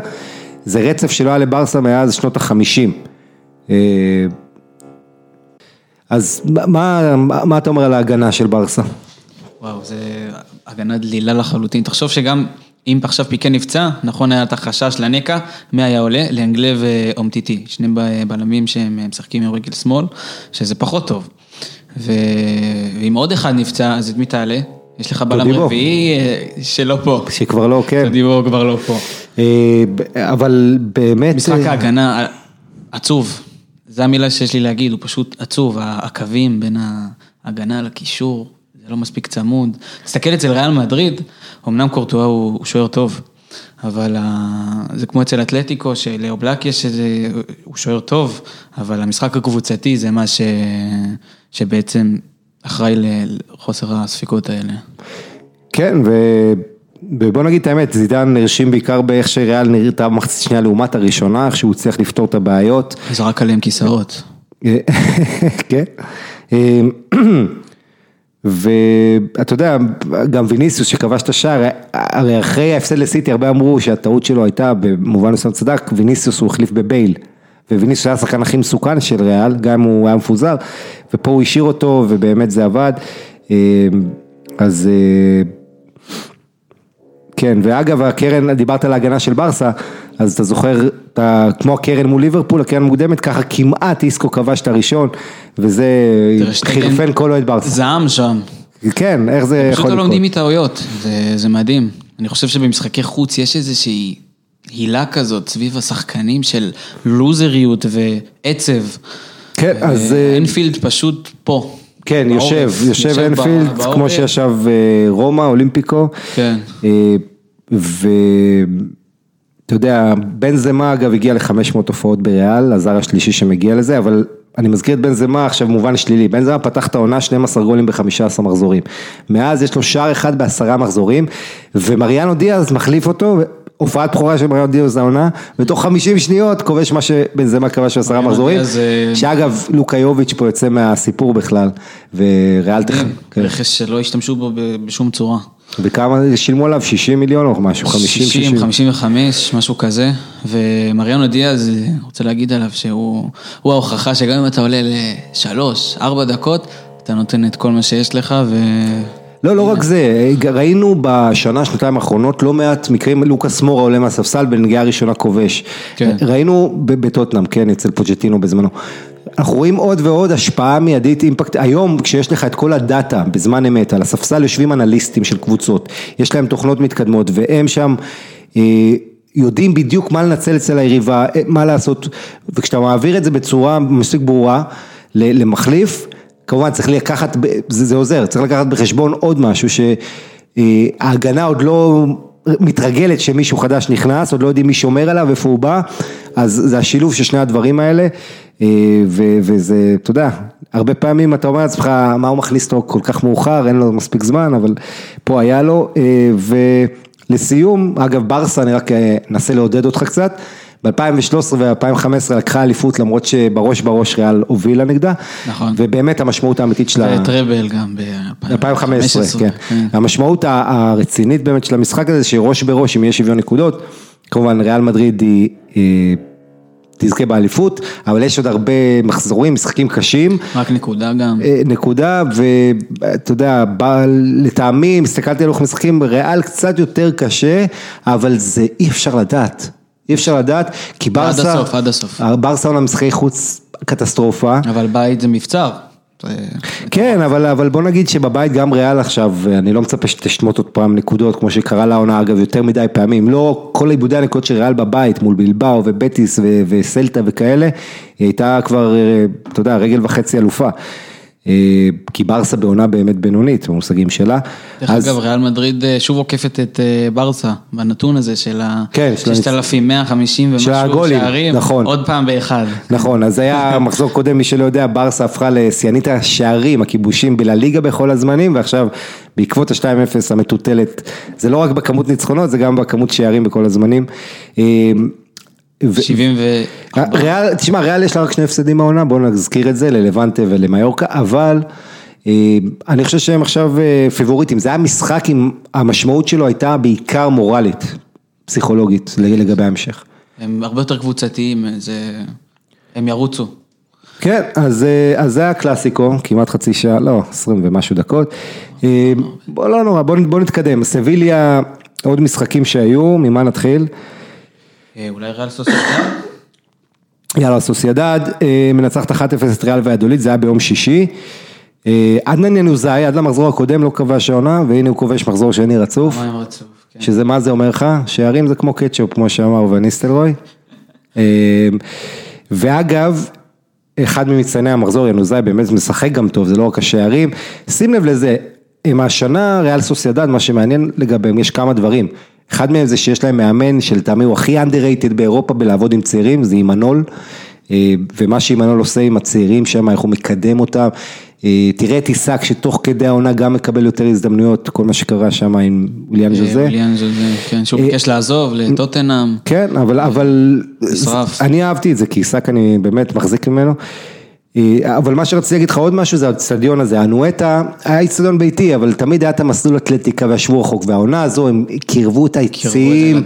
זה רצף שלא היה לברסה מאז שנות החמישים. אז מה, מה אתה אומר על ההגנה של ברסה? וואו, זה הגנה דלילה לחלוטין. תחשוב שגם אם עכשיו פיקה נפצע, נכון היה את החשש לנקה, מה היה עולה? לאנגלי ואומטיטי, שני בלמים שהם משחקים עם רגל שמאל, שזה פחות טוב. ואם עוד אחד נפצע, אז את מי תעלה? יש לך בלם רביעי שלא פה. שכבר לא, כן. שדיבור כבר לא פה. אבל באמת... משחק ההגנה עצוב. זו המילה שיש לי להגיד, הוא פשוט עצוב. הקווים בין ההגנה לקישור, זה לא מספיק צמוד. תסתכל אצל ריאל מדריד, אמנם קורטואה הוא שוער טוב, אבל זה כמו אצל אתלטיקו, שלאובלק יש איזה... הוא שוער טוב, אבל המשחק הקבוצתי זה מה ש... שבעצם אחראי לחוסר הספיקות האלה. כן, ובוא נגיד את האמת, זידן נרשים בעיקר באיך שריאל נראיתה במחצית שנייה לעומת הראשונה, איך שהוא צריך לפתור את הבעיות. זה רק עליהם כיסאות. כן. ואתה יודע, גם ויניסיוס שכבש את השער, הרי אחרי ההפסד לסיטי, הרבה אמרו שהטעות שלו הייתה, במובן מסוים צדק, ויניסיוס הוא החליף בבייל. וויניסיוס היה השחקן הכי מסוכן של ריאל, גם הוא היה מפוזר, ופה הוא השאיר אותו, ובאמת זה עבד, אז, כן, ואגב, הקרן, דיברת על ההגנה של ברסה, אז אתה זוכר, אתה, כמו הקרן מול ליברפול, הקרן מוקדמת, ככה כמעט איסקו כבש את הראשון, וזה חירפן כל עוד ברסה. זעם שם. כן, איך זה יכול לקרות? פשוט לא לומדים מטעויות, זה, זה מדהים. אני חושב שבמשחקי חוץ יש איזושהי... הילה כזאת סביב השחקנים של לוזריות ועצב. כן, אז... אינפילד פשוט פה. כן, יושב, יושב אינפילד, כמו שישב רומא, אולימפיקו. כן. ואתה יודע, בנזמה אגב הגיע ל-חמש מאות הופעות בריאל, הזר השלישי שמגיע לזה, אבל אני מזכיר את בנזמה עכשיו מובן שלילי. בנזמה פתח את העונה שנים עשר גולים ב-חמישה עשר מחזורים. מאז יש לו שער אחד בעשרה מחזורים, ומריאנו דיאז מחליף אותו... הופעת בחורה של מריאנו דיאז העונה, ותוך חמישים שניות כובש מה שבנזמה כבש עשרה מחזורים, שאגב לוקאיוביץ' פה יוצא מהסיפור בכלל, וריאל תחם. רכש שלא השתמשו בו בשום צורה. וכמה שילמו עליו? שישים מיליון או משהו? חמישים, חמישים וחמש, משהו כזה. ומריאנו דיאז, רוצה להגיד עליו שהוא ההוכחה שגם אם אתה עולה לשלוש, ארבע דקות, אתה נותן את כל מה שיש לך ו... לא, לא רק זה, ראינו בשנה, שנתיים האחרונות, לא מעט מקרים, לוקאס מורה עולה מהספסל בנגיעה ראשונה כובש. ראינו בטוטנהאם, כן, אצל פוג'טינו בזמנו. אנחנו רואים עוד ועוד השפעה מיידית, אימפקט. היום כשיש לך את כל הדאטה בזמן אמת, על הספסל יושבים אנליסטים של קבוצות, יש להם תוכנות מתקדמות, והם שם אה, יודעים בדיוק מה לנצל אצל היריבה, מה לעשות, וכשאתה מעביר את זה בצורה מספיק ברורה למחליף, כמובן צריך לקחת, זה, זה עוזר, צריך לקחת בחשבון עוד משהו שההגנה עוד לא מתרגלת שמישהו חדש נכנס, עוד לא יודעים מי שומר עליו ואיפה הוא בא, אז זה השילוב של שני הדברים האלה, ו- וזה, אתה יודע, הרבה פעמים אתה אומר לעצמך, מה הוא מכניס אותו כל כך מאוחר, אין לו מספיק זמן, אבל פה היה לו, ולסיום, אגב ברסה, אני רק אנסה לעודד אותך קצת, ב-אלפיים ושלוש עשרה ו-אלפיים וחמש עשרה לקחה אליפות, למרות שבראש בראש ריאל הובילה נגדה, נכון. ובאמת המשמעות האמיתית שלה... וטרבל גם ב-אלפיים וחמש עשרה, כן. כן. המשמעות הרצינית באמת של המשחק הזה, שראש בראש, אם יש שוויון נקודות, כמובן ריאל מדריד היא... תזכה באליפות, אבל יש עוד הרבה מחזורים, משחקים קשים. רק נקודה גם. נקודה, ואתה יודע, בא לטעמי, מסתכלתי על לוח משחקים, ריאל קצת יותר קשה, אבל זה אי אפשר לדעת. אי אפשר לדעת, כי ברסה... עד הסוף, עד הסוף. ברסה הוא למשחקי חוץ קטסטרופה. אבל בית זה מבצר. כן, אבל, אבל בוא נגיד שבבית גם ריאל עכשיו, אני לא מצפה שתשמות עוד פעם נקודות, כמו שקרה לעונה, אגב, יותר מדי פעמים, לא כל איבודי הנקודות של ריאל בבית, מול בלבאו ובטיס ו- וסלטה וכאלה, היא הייתה כבר, אתה יודע, רגל וחצי אלופה, כי ברסה בעונה באמת בינונית, במושגים שלה. דרך אז... אגב, ריאל מדריד שוב עוקפת את ברסה, בנתון הזה של ה... כן, שישת אלפים מאה וחמישים ומשהו הגולים, שערים, נכון. עוד פעם באחד. נכון, אז היה מחזור קודם, מי שלא יודע, ברסה הפכה לסיינית השערים, הכיבושים בלליגה בכל הזמנים, ועכשיו בעקבות ה-שתיים אפס המטוטלת, זה לא רק בכמות ניצחונות, זה גם בכמות שערים בכל הזמנים. ריאל, תשמע, ריאל יש לה רק שני הפסדים העונה, בואו נזכיר את זה, ללבנטה ולמיורקה, אבל אני חושב שהם עכשיו פיבוריטים, זה היה משחק עם, המשמעות שלו הייתה בעיקר מורלית, פסיכולוגית, לגבי ההמשך. הם הרבה יותר קבוצתיים, הם ירוצו. כן, אז זה היה קלאסיקו, כמעט חצי שעה, לא, עשרים ומשהו דקות. לא נורא, בואו נתקדם, סביליה, עוד משחקים שהיו, ממה נתחיל? אולי ריאל סוסיידד? יאללה, סוסיידד, מנצחת אחת אפס את ריאל והדולית, זה היה ביום שישי. עדנן ינוזאי, עד למחזור הקודם לא כבש העונה, והנה הוא כובש מחזור שני רצוף. שזה מה זה אומר לך? שערים זה כמו קטשופ, כמו שאמר וניסטלרוי. ואגב, אחד ממצטייני המחזור, ינוזאי, באמת משחק גם טוב, זה לא רק השערים. שים לב לזה, עם השנה, ריאל סוסיידד, מה שמעניין לגביהם, יש כמה דברים. אחד מהם זה שיש להם מאמן של טעמי הוא הכי underrated באירופה בלעבוד עם צעירים, זה אימנול, ומה שאימנול עושה עם הצעירים שם, איך הוא מקדם אותם, תראה את עיסק שתוך כדי העונה גם מקבל יותר הזדמנויות, כל מה שקרה שם עם אוליאן ז'וזה. אוליאן ז'וזה, כן, שהוא ביקש לעזוב לטוטנהאם. כן, אבל אני אהבתי את זה, כי עיסק אני באמת מחזיק ממנו. אבל מה שרציתי להגיד לך עוד משהו זה האצטדיון הזה, הנואטה היה אצטדיון ביתי, אבל תמיד היה את המסלול אתלטיקה והשבוע החוק, והעונה הזו הם קירבו את העצים,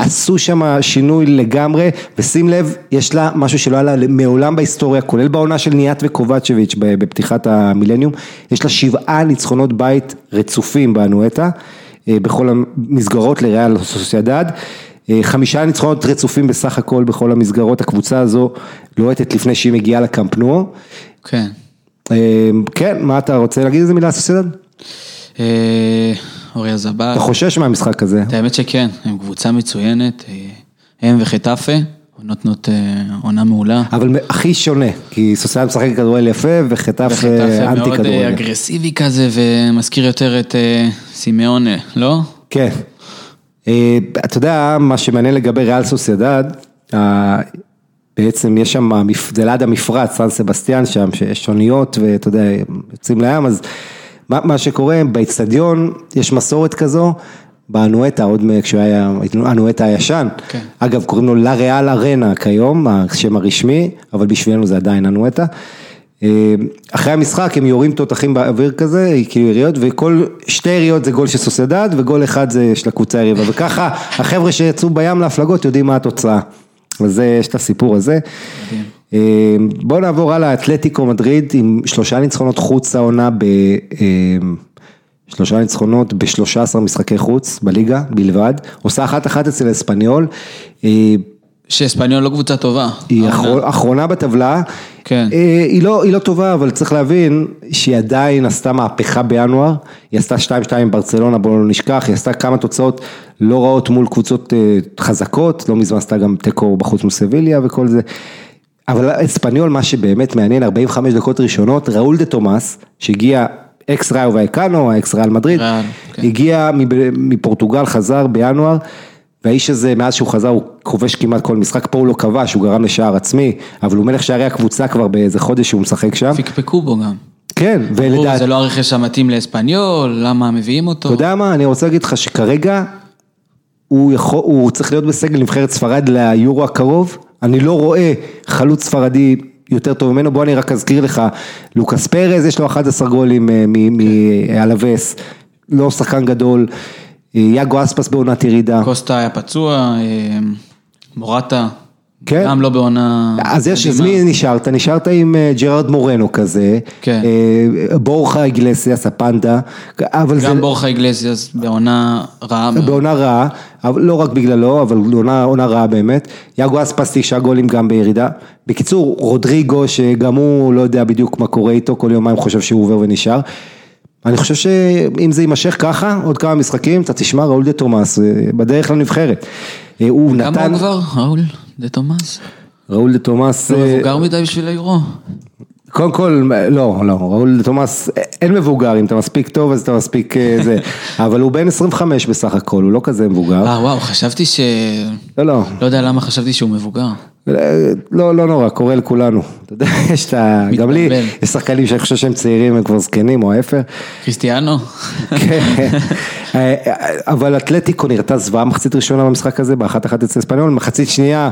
עשו שם שינוי לגמרי, ושים לב, יש לה משהו שלא היה לה מעולם בהיסטוריה, כולל בעונה של ניאט וקובצ'ביץ' בפתיחת המילניום, יש לה שבעה ניצחונות בית רצופים בנואטה, בכל המסגרות לריאל סוסיידד, חמישה ניצחונות רצופים בסך הכל בכל המסגרות, הקבוצה הזו לוהטת לפני שהיא מגיעה לקמפנוע. כן. כן, מה אתה רוצה להגיד איזה מילה סוסיידד? אורי הזבר. אתה חושש מהמשחק הזה? האמת שכן, הם קבוצה מצוינת, הם וחטאפה, נותנות עונה מעולה. אבל הכי שונה, כי סוסיידד משחק כדורגל יפה וחטאפה אנטי כדורגל. וחטאפה מאוד אגרסיבי כזה ומזכיר יותר את סימאונה, לא? כן. אתה יודע, מה שמעניין לגבי ריאל סוסיידד, בעצם יש שם, זה ליד המפרץ, סן סבסטיאן שם, שיש שוניות, ואתה יודע, יוצאים לים, אז מה שקורה, באצטדיון יש מסורת כזו, באנואטה, עוד כשהוא היה, אנואטה הישן, אגב, קוראים לו לריאל ארנה כיום, השם הרשמי, אבל בשבילנו זה עדיין אנואטה, אחרי המשחק הם יורים תותחים באוויר כזה, כאילו יריות, וכל שתי יריות זה גול של סוסיידד, וגול אחד זה של הקבוצה היריבה, וככה החבר'ה שיצאו בים להפלגות יודעים מה התוצאה. אז יש את הסיפור הזה. בואו נעבור הלאה, אתלטיקו מדריד עם שלושה ניצחונות חוץ העונה ב... שלושה ניצחונות ב-שלושה עשר משחקי חוץ בליגה בלבד, עושה אחת אחת אצל אספניול. שאספניול לא קבוצה טובה. היא אחרונה בטבלה. כן. היא לא, היא לא טובה, אבל צריך להבין שהיא עדיין עשתה מהפכה בינואר, היא עשתה שתיים שתיים ברצלונה, בואו לא נשכח, היא עשתה כמה תוצאות לא רעות מול קבוצות חזקות, לא מזמן עשתה גם תיקו בחוץ מסביליה וכל זה. אבל אספניול, מה שבאמת מעניין, ארבעים וחמש דקות ראשונות, ראול דה תומאס, שהגיע אקס ראיו ואיקאנו, האקס ריאל מדריד, הגיע מפורטוגל, חזר בינואר, והאיש הזה, מאז שהוא חזר, הוא חובש כמעט כל משחק, פה הוא לא כבש, הוא גרם לשער עצמי, אבל הוא מלך שערי הקבוצה כבר באיזה חודש שהוא משחק שם. פקפקו בו גם. כן, ולדעת... זה לא הרכש המתאים לאספניול, למה מביאים אותו? אתה יודע מה, אני רוצה להגיד לך שכרגע, הוא צריך להיות בסגל נבחרת ספרד ליורו הקרוב, אני לא רואה חלוץ ספרדי יותר טוב ממנו, בוא אני רק אזכיר לך, לוקאס פרז, יש לו אחד עשר גולים מאלווס, לא שחקן גדול, יאגו אספס בעונת ירידה. קוסטה היה פצוע, מורטה, כן. גם לא בעונה... אז יש, אז מי נשארת? נשארת עם ג'רארד מורנו כזה, כן. בורחה איגלסיאס, הפנדה, אבל גם זה... בורחה איגלסיאס בעונה רעה. בעונה רעה, לא רק בגללו, אבל עונה, עונה רעה באמת. יאגו אספס תשעה גולים גם בירידה. בקיצור, רודריגו, שגם הוא לא יודע בדיוק מה קורה איתו, כל יומיים חושב שהוא עובר ונשאר. אני חושב שאם זה יימשך ככה, עוד כמה משחקים, אתה תשמע ראול דה תומאס, בדרך לנבחרת. הוא נתן... כמה הוא כבר? ראול דה תומאס? ראול דה תומאס... הוא מבוגר מדי בשביל היורו. קודם כל, לא, לא, ראול דה תומאס, אין מבוגר, אם אתה מספיק טוב, אז אתה מספיק זה. אבל הוא בן עשרים וחמש בסך הכל, הוא לא כזה מבוגר. אה, וואו, חשבתי ש... לא, לא. לא יודע למה חשבתי שהוא מבוגר. לא, לא נורא, קורא לכולנו. אתה יודע, יש את ה... גם לי, יש שחקנים שאני חושב שהם צעירים, הם כבר זקנים, או ההפך. קריסטיאנו. כן. אבל אתלטיקו נראתה זוועה מחצית ראשונה במשחק הזה, באחת אחת אצל אספניול, מחצית שנייה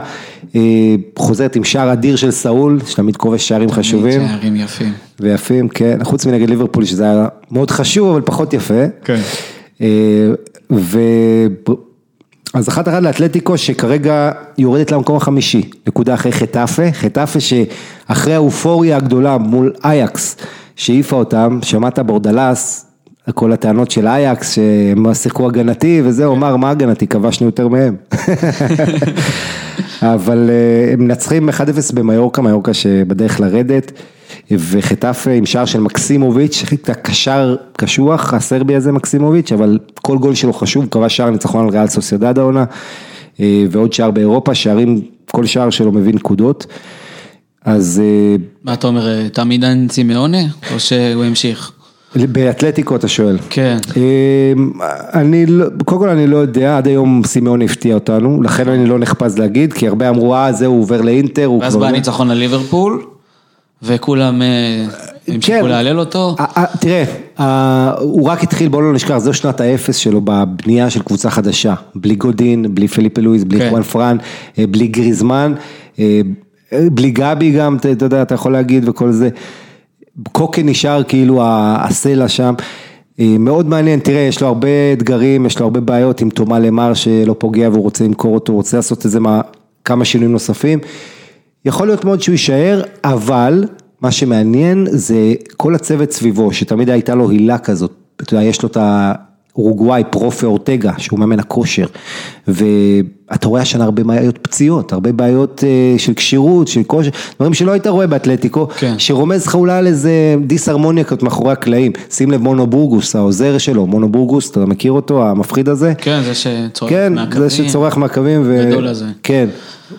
חוזרת עם שער אדיר של סאול, שתמיד כובש שערים חשובים. שערים יפים. ויפים, כן. חוץ מנגד ליברפול, שזה היה מאוד חשוב, אבל פחות יפה. כן. ו... אז אחת אחת לאתלטיקו שכרגע יורדת למקום החמישי, נקודה אחרי חטאפה, חטאפה שאחרי האופוריה הגדולה מול אייקס, שהעיפה אותם, שמעת בורדלס, כל הטענות של אייקס, שהם שיחקו הגנתי, וזה אומר, מה הגנתי? כבשנו יותר מהם. אבל הם נצחים אחד אפס במיורקה, מיורקה שבדרך לרדת, וחטאפה עם שער של מקסימוביץ', קשר קשוח, הסרבי הזה מקסימוביץ', אבל כל גול שלו חשוב, כבש שער ניצחון על ריאל סוסיידד העונה, ועוד שער באירופה, שערים, כל שער שלו מביא נקודות, אז... מה אתה אומר, תמיד אין סימאונה, או שהוא המשיך? באתלטיקו אתה שואל. כן. אני, קודם כל אני לא יודע, עד היום סימאון הפתיע אותנו, לכן אני לא נחפז להגיד, כי הרבה אמרו, אה, זהו, הוא עובר לאינטר, ואז בא ניצחון לליברפול, וכולם המשיכו להלל אותו. תראה, הוא רק התחיל, בואו לא נשכח, זו שנת האפס שלו בבנייה של קבוצה חדשה, בלי גודין, בלי פליפה לואיס, בלי חואן פרן, בלי גריזמן, בלי גבי גם, אתה יודע, אתה יכול להגיד וכל זה. קוקה נשאר כאילו הסלע שם, מאוד מעניין, תראה, יש לו הרבה אתגרים, יש לו הרבה בעיות עם תומה למר שלא פוגע והוא רוצה למכור אותו, הוא רוצה לעשות את זה כמה שינויים נוספים, יכול להיות מאוד שהוא יישאר, אבל מה שמעניין זה כל הצוות סביבו, שתמיד הייתה לו הילה כזאת, אתה יודע, יש לו את האורוגוואי פרופה אורטגה, שהוא מאמן הכושר, ואתה רואה שנה הרבה בעיות פציעות, הרבה בעיות של קשירות, של כושר, דברים שלא היית רואה באתלטיקו, כן. שרומז לך אולי על איזה דיסהרמוניה כזאת מאחורי הקלעים, שים לב מונו בורגוס, העוזר שלו, מונו בורגוס, אתה מכיר אותו, המפחיד הזה? כן, זה שצורך כן, מהקווים. זה שצורך מהקווים. ו... גדול הזה. כן.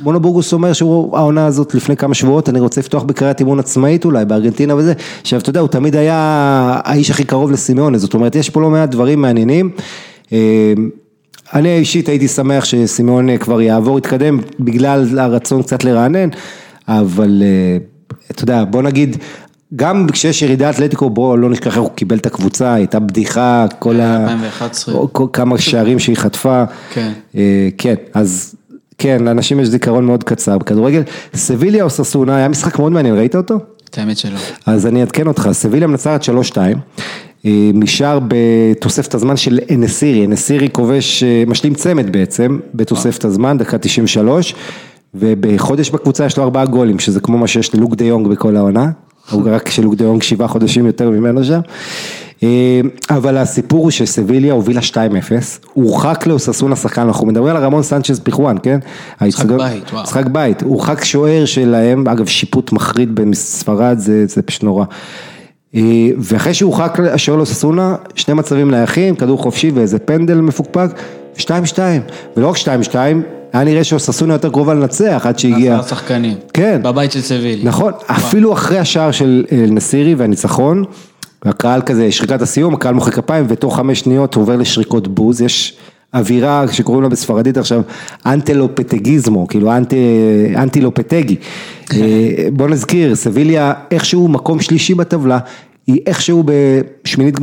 מונו בורגוס אומר שהעונה הזאת לפני כמה שבועות, אני רוצה לפתוח בקריית אימון עצמאית אולי, בארגנטינה וזה, עכשיו אתה יודע, הוא תמיד היה האיש הכי קרוב לסימאונה, זאת אומרת, יש פה לא מעט דברים מעניינים, אני אישית הייתי שמח שסימאונה כבר יעבור, יתקדם, בגלל הרצון קצת לרענן, אבל אתה יודע, בוא נגיד, גם כשיש ירידה אתלטיקו, בוא לא נשכח איך הוא קיבל את הקבוצה, הייתה בדיחה, כל ה... כמה שערים שהיא חטפה, כן, אז... כן, לאנשים יש זיכרון מאוד קצר בכדורגל. סביליה או ססונה, היה משחק מאוד מעניין, ראית אותו? את האמת שלא. אז אני אדכן אותך, סביליה מנצחת שלוש שתיים, משאר בתוספת הזמן של אנסירי, אנסירי כובש, משלים צמד בעצם, בתוספת הזמן, דקה תשעים ושלוש, ובחודש בקבוצה יש לו ארבעה גולים, שזה כמו מה שיש ללוק די יונג בכל העונה, הוא רק שלוק די יונג שבעה חודשים יותר ממנו שם, אבל הסיפור הוא שסביליה הובילה שתיים אפס, הורחק לאוססונה שחקן, אנחנו מדברים על רמון סנצ'ז פיחואן, כן? משחק בית, וואו. משחק בית, הורחק שוער שלהם, אגב שיפוט מחריד בספרד, זה, זה פשוט נורא. ואחרי שהורחק השוער לאוססונה, שני מצבים נייחים, כדור חופשי ואיזה פנדל מפוקפק, שתיים שתיים, ולא רק שתיים שתיים, היה נראה שאוססונה יותר קרובה לנצח עד שהגיע. עשרה שחקנים, כן. בבית של סביליה. נכון, וואו. אפילו אחרי השער של נסירי והניצחון, והקהל כזה, שריקת הסיום, הקהל מוחא כפיים, ותוך חמש שניות עובר לשריקות בוז, יש אווירה שקוראים לה בספרדית עכשיו, אנטלופטגיזמו, כאילו אנטילופטגי. בוא נזכיר, סביליה איכשהו מקום שלישי בטבלה, היא איכשהו בשמינית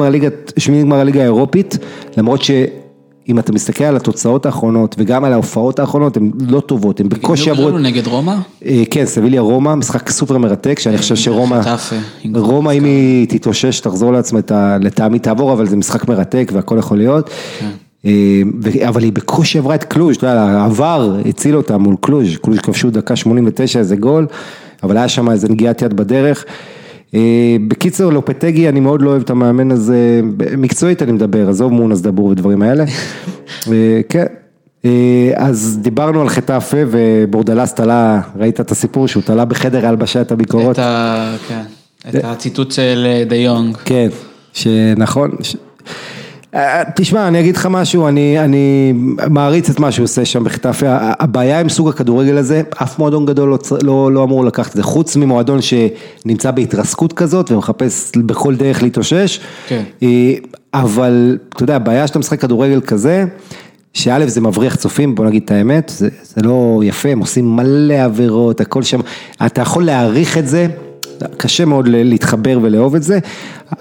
גמר הליגה האירופית, למרות שאם אתה מסתכל על התוצאות האחרונות, וגם על ההופעות האחרונות, הן לא טובות, הן בקושי עברו... גילנו נגד רומא? כן, סביליה רומא, משחק סופר מרתק, שאני חושב שרומא... רומא, אם היא תתאושש, תחזור לעצמה, לטעמי תעבור, אבל זה משחק מרתק, והכל יכול להיות. אבל היא בקושי עברה את קלוז', העבר הציל אותה מול קלוז', קלוז' כבשו דקה שמונים ותשע, איזה גול, אבל היה שם איזה נגיעת יד בדרך. בקיצור, לופטגי, אני מאוד לא אוהב את המאמן הזה, מקצועית אני מדבר, עזוב מונס דבור ודברים האלה. כן, אז דיברנו על חטאפה, ובורדלס תלה, ראית את הסיפור שהוא תלה בחדר ההלבשה את הביקורות. את הציטוט של די יונג. כן, שנכון. תשמע, אני אגיד לך משהו, אני, אני מעריץ את מה שהוא עושה שם בחטאפה, הבעיה עם סוג הכדורגל הזה, אף מועדון גדול לא, לא, לא אמור לקחת את זה, חוץ ממועדון שנמצא בהתרסקות כזאת, ומחפש בכל דרך להתאושש, כן. אבל אתה יודע, הבעיה שאתה משחק כדורגל כזה, שא' זה מבריח צופים, בוא נגיד את האמת, זה, זה לא יפה, הם עושים מלא עבירות, הכל שם, אתה יכול להעריך את זה, קשה מאוד להתחבר ולאהוב את זה,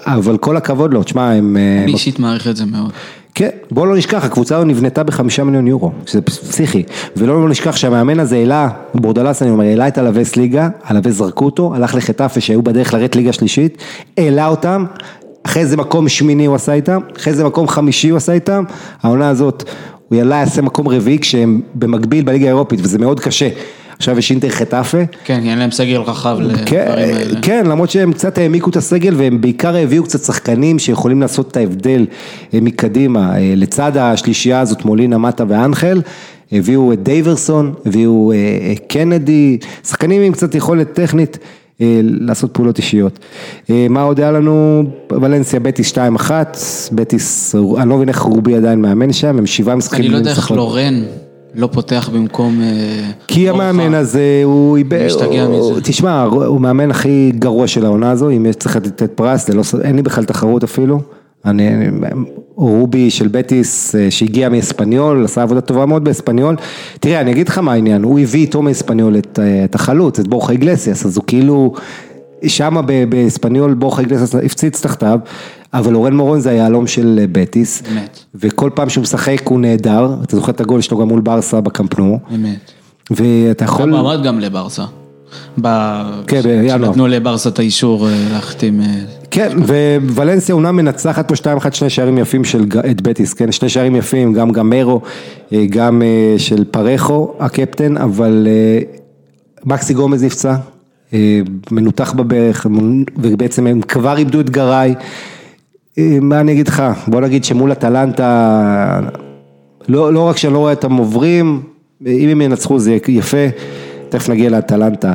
אבל כל הכבוד לו, תשמע, הם... אני אישית מעריך את זה מאוד. כן, בואו לא נשכח, הקבוצה לא נבנתה בחמישה מיליון יורו, שזה פסיכי, ולא נשכח שהמאמן הזה העלה, בורדלס אני אומר, העלה את הלווס ליגה, הלווס זרקו אותו, הלך לחטאפה שהיו בדרך לרדת ליגה שלישית, העלה אותם, אחרי זה מקום שמיני הוא עשה איתם, אחרי זה מקום חמישי הוא עשה איתם, העונה הזאת, הוא יעלה יעשה מקום רביעי, כשהם במקביל בליגה האירופית, וזה מאוד קשה. עכשיו יש אינטר חטאפה. כן, אין להם סגל רחב לדברים האלה. כן, למרות שהם קצת העמיקו את הסגל, והם בעיקר הביאו קצת שחקנים שיכולים לעשות את ההבדל מקדימה. לצד השלישייה הזאת, מולינה, מטה ואנחל, הביאו את דייברסון, הביאו קנדי, שחקנים עם קצת יכולת טכנית לעשות פעולות אישיות. מה עוד היה לנו? ולנסיה בטיס שתיים אחת, בטיס, אני לא מבין איך רובי עדיין מאמן שם, הם שבעה משחקים. אני לא יודע איך לורן. לא פותח במקום... כי המאמן הזה הוא... משתגע מזה. תשמע, הוא מאמן הכי גרוע של העונה הזו, אם יש צריך לתת פרס, אין לי בכלל תחרות אפילו. רובי של בטיס שהגיע מאספניול, עשה עבודה טובה מאוד באספניול. תראה, אני אגיד לך מה העניין, הוא הביא איתו מאספניול את החלוץ, את בורחה איגלסיאס, אז הוא כאילו... שם באספניול בורחה איגלסיאס הפציץ תחתיו, אבל אורן מורון זה היעלום של בטיס, באמת. וכל פעם שהוא משחק הוא נהדר, אתה זוכר את הגול שלו גם מול ברסה בקמפנו. באמת. ואתה יכול... אתה מעמד גם לברסה. ב... כן, ש... בינואר. שנתנו לברסה את האישור להחתים... כן, ווולנסיה אונה מנצחת פה שתיים אחת, שני שערים יפים של את בטיס, כן, שני שערים יפים, גם גמרו, גם של פרחו, הקפטן, אבל מקסי גומז נפצע, מנותח בברך, ובעצם הם כבר איבדו את גריי, מה אני אגיד לך? בוא נגיד שמול הטלנטה, לא, לא רק שאני לא רואה את המוברים, אם הם ינצחו זה יפה, תכף נגיע לטלנטה.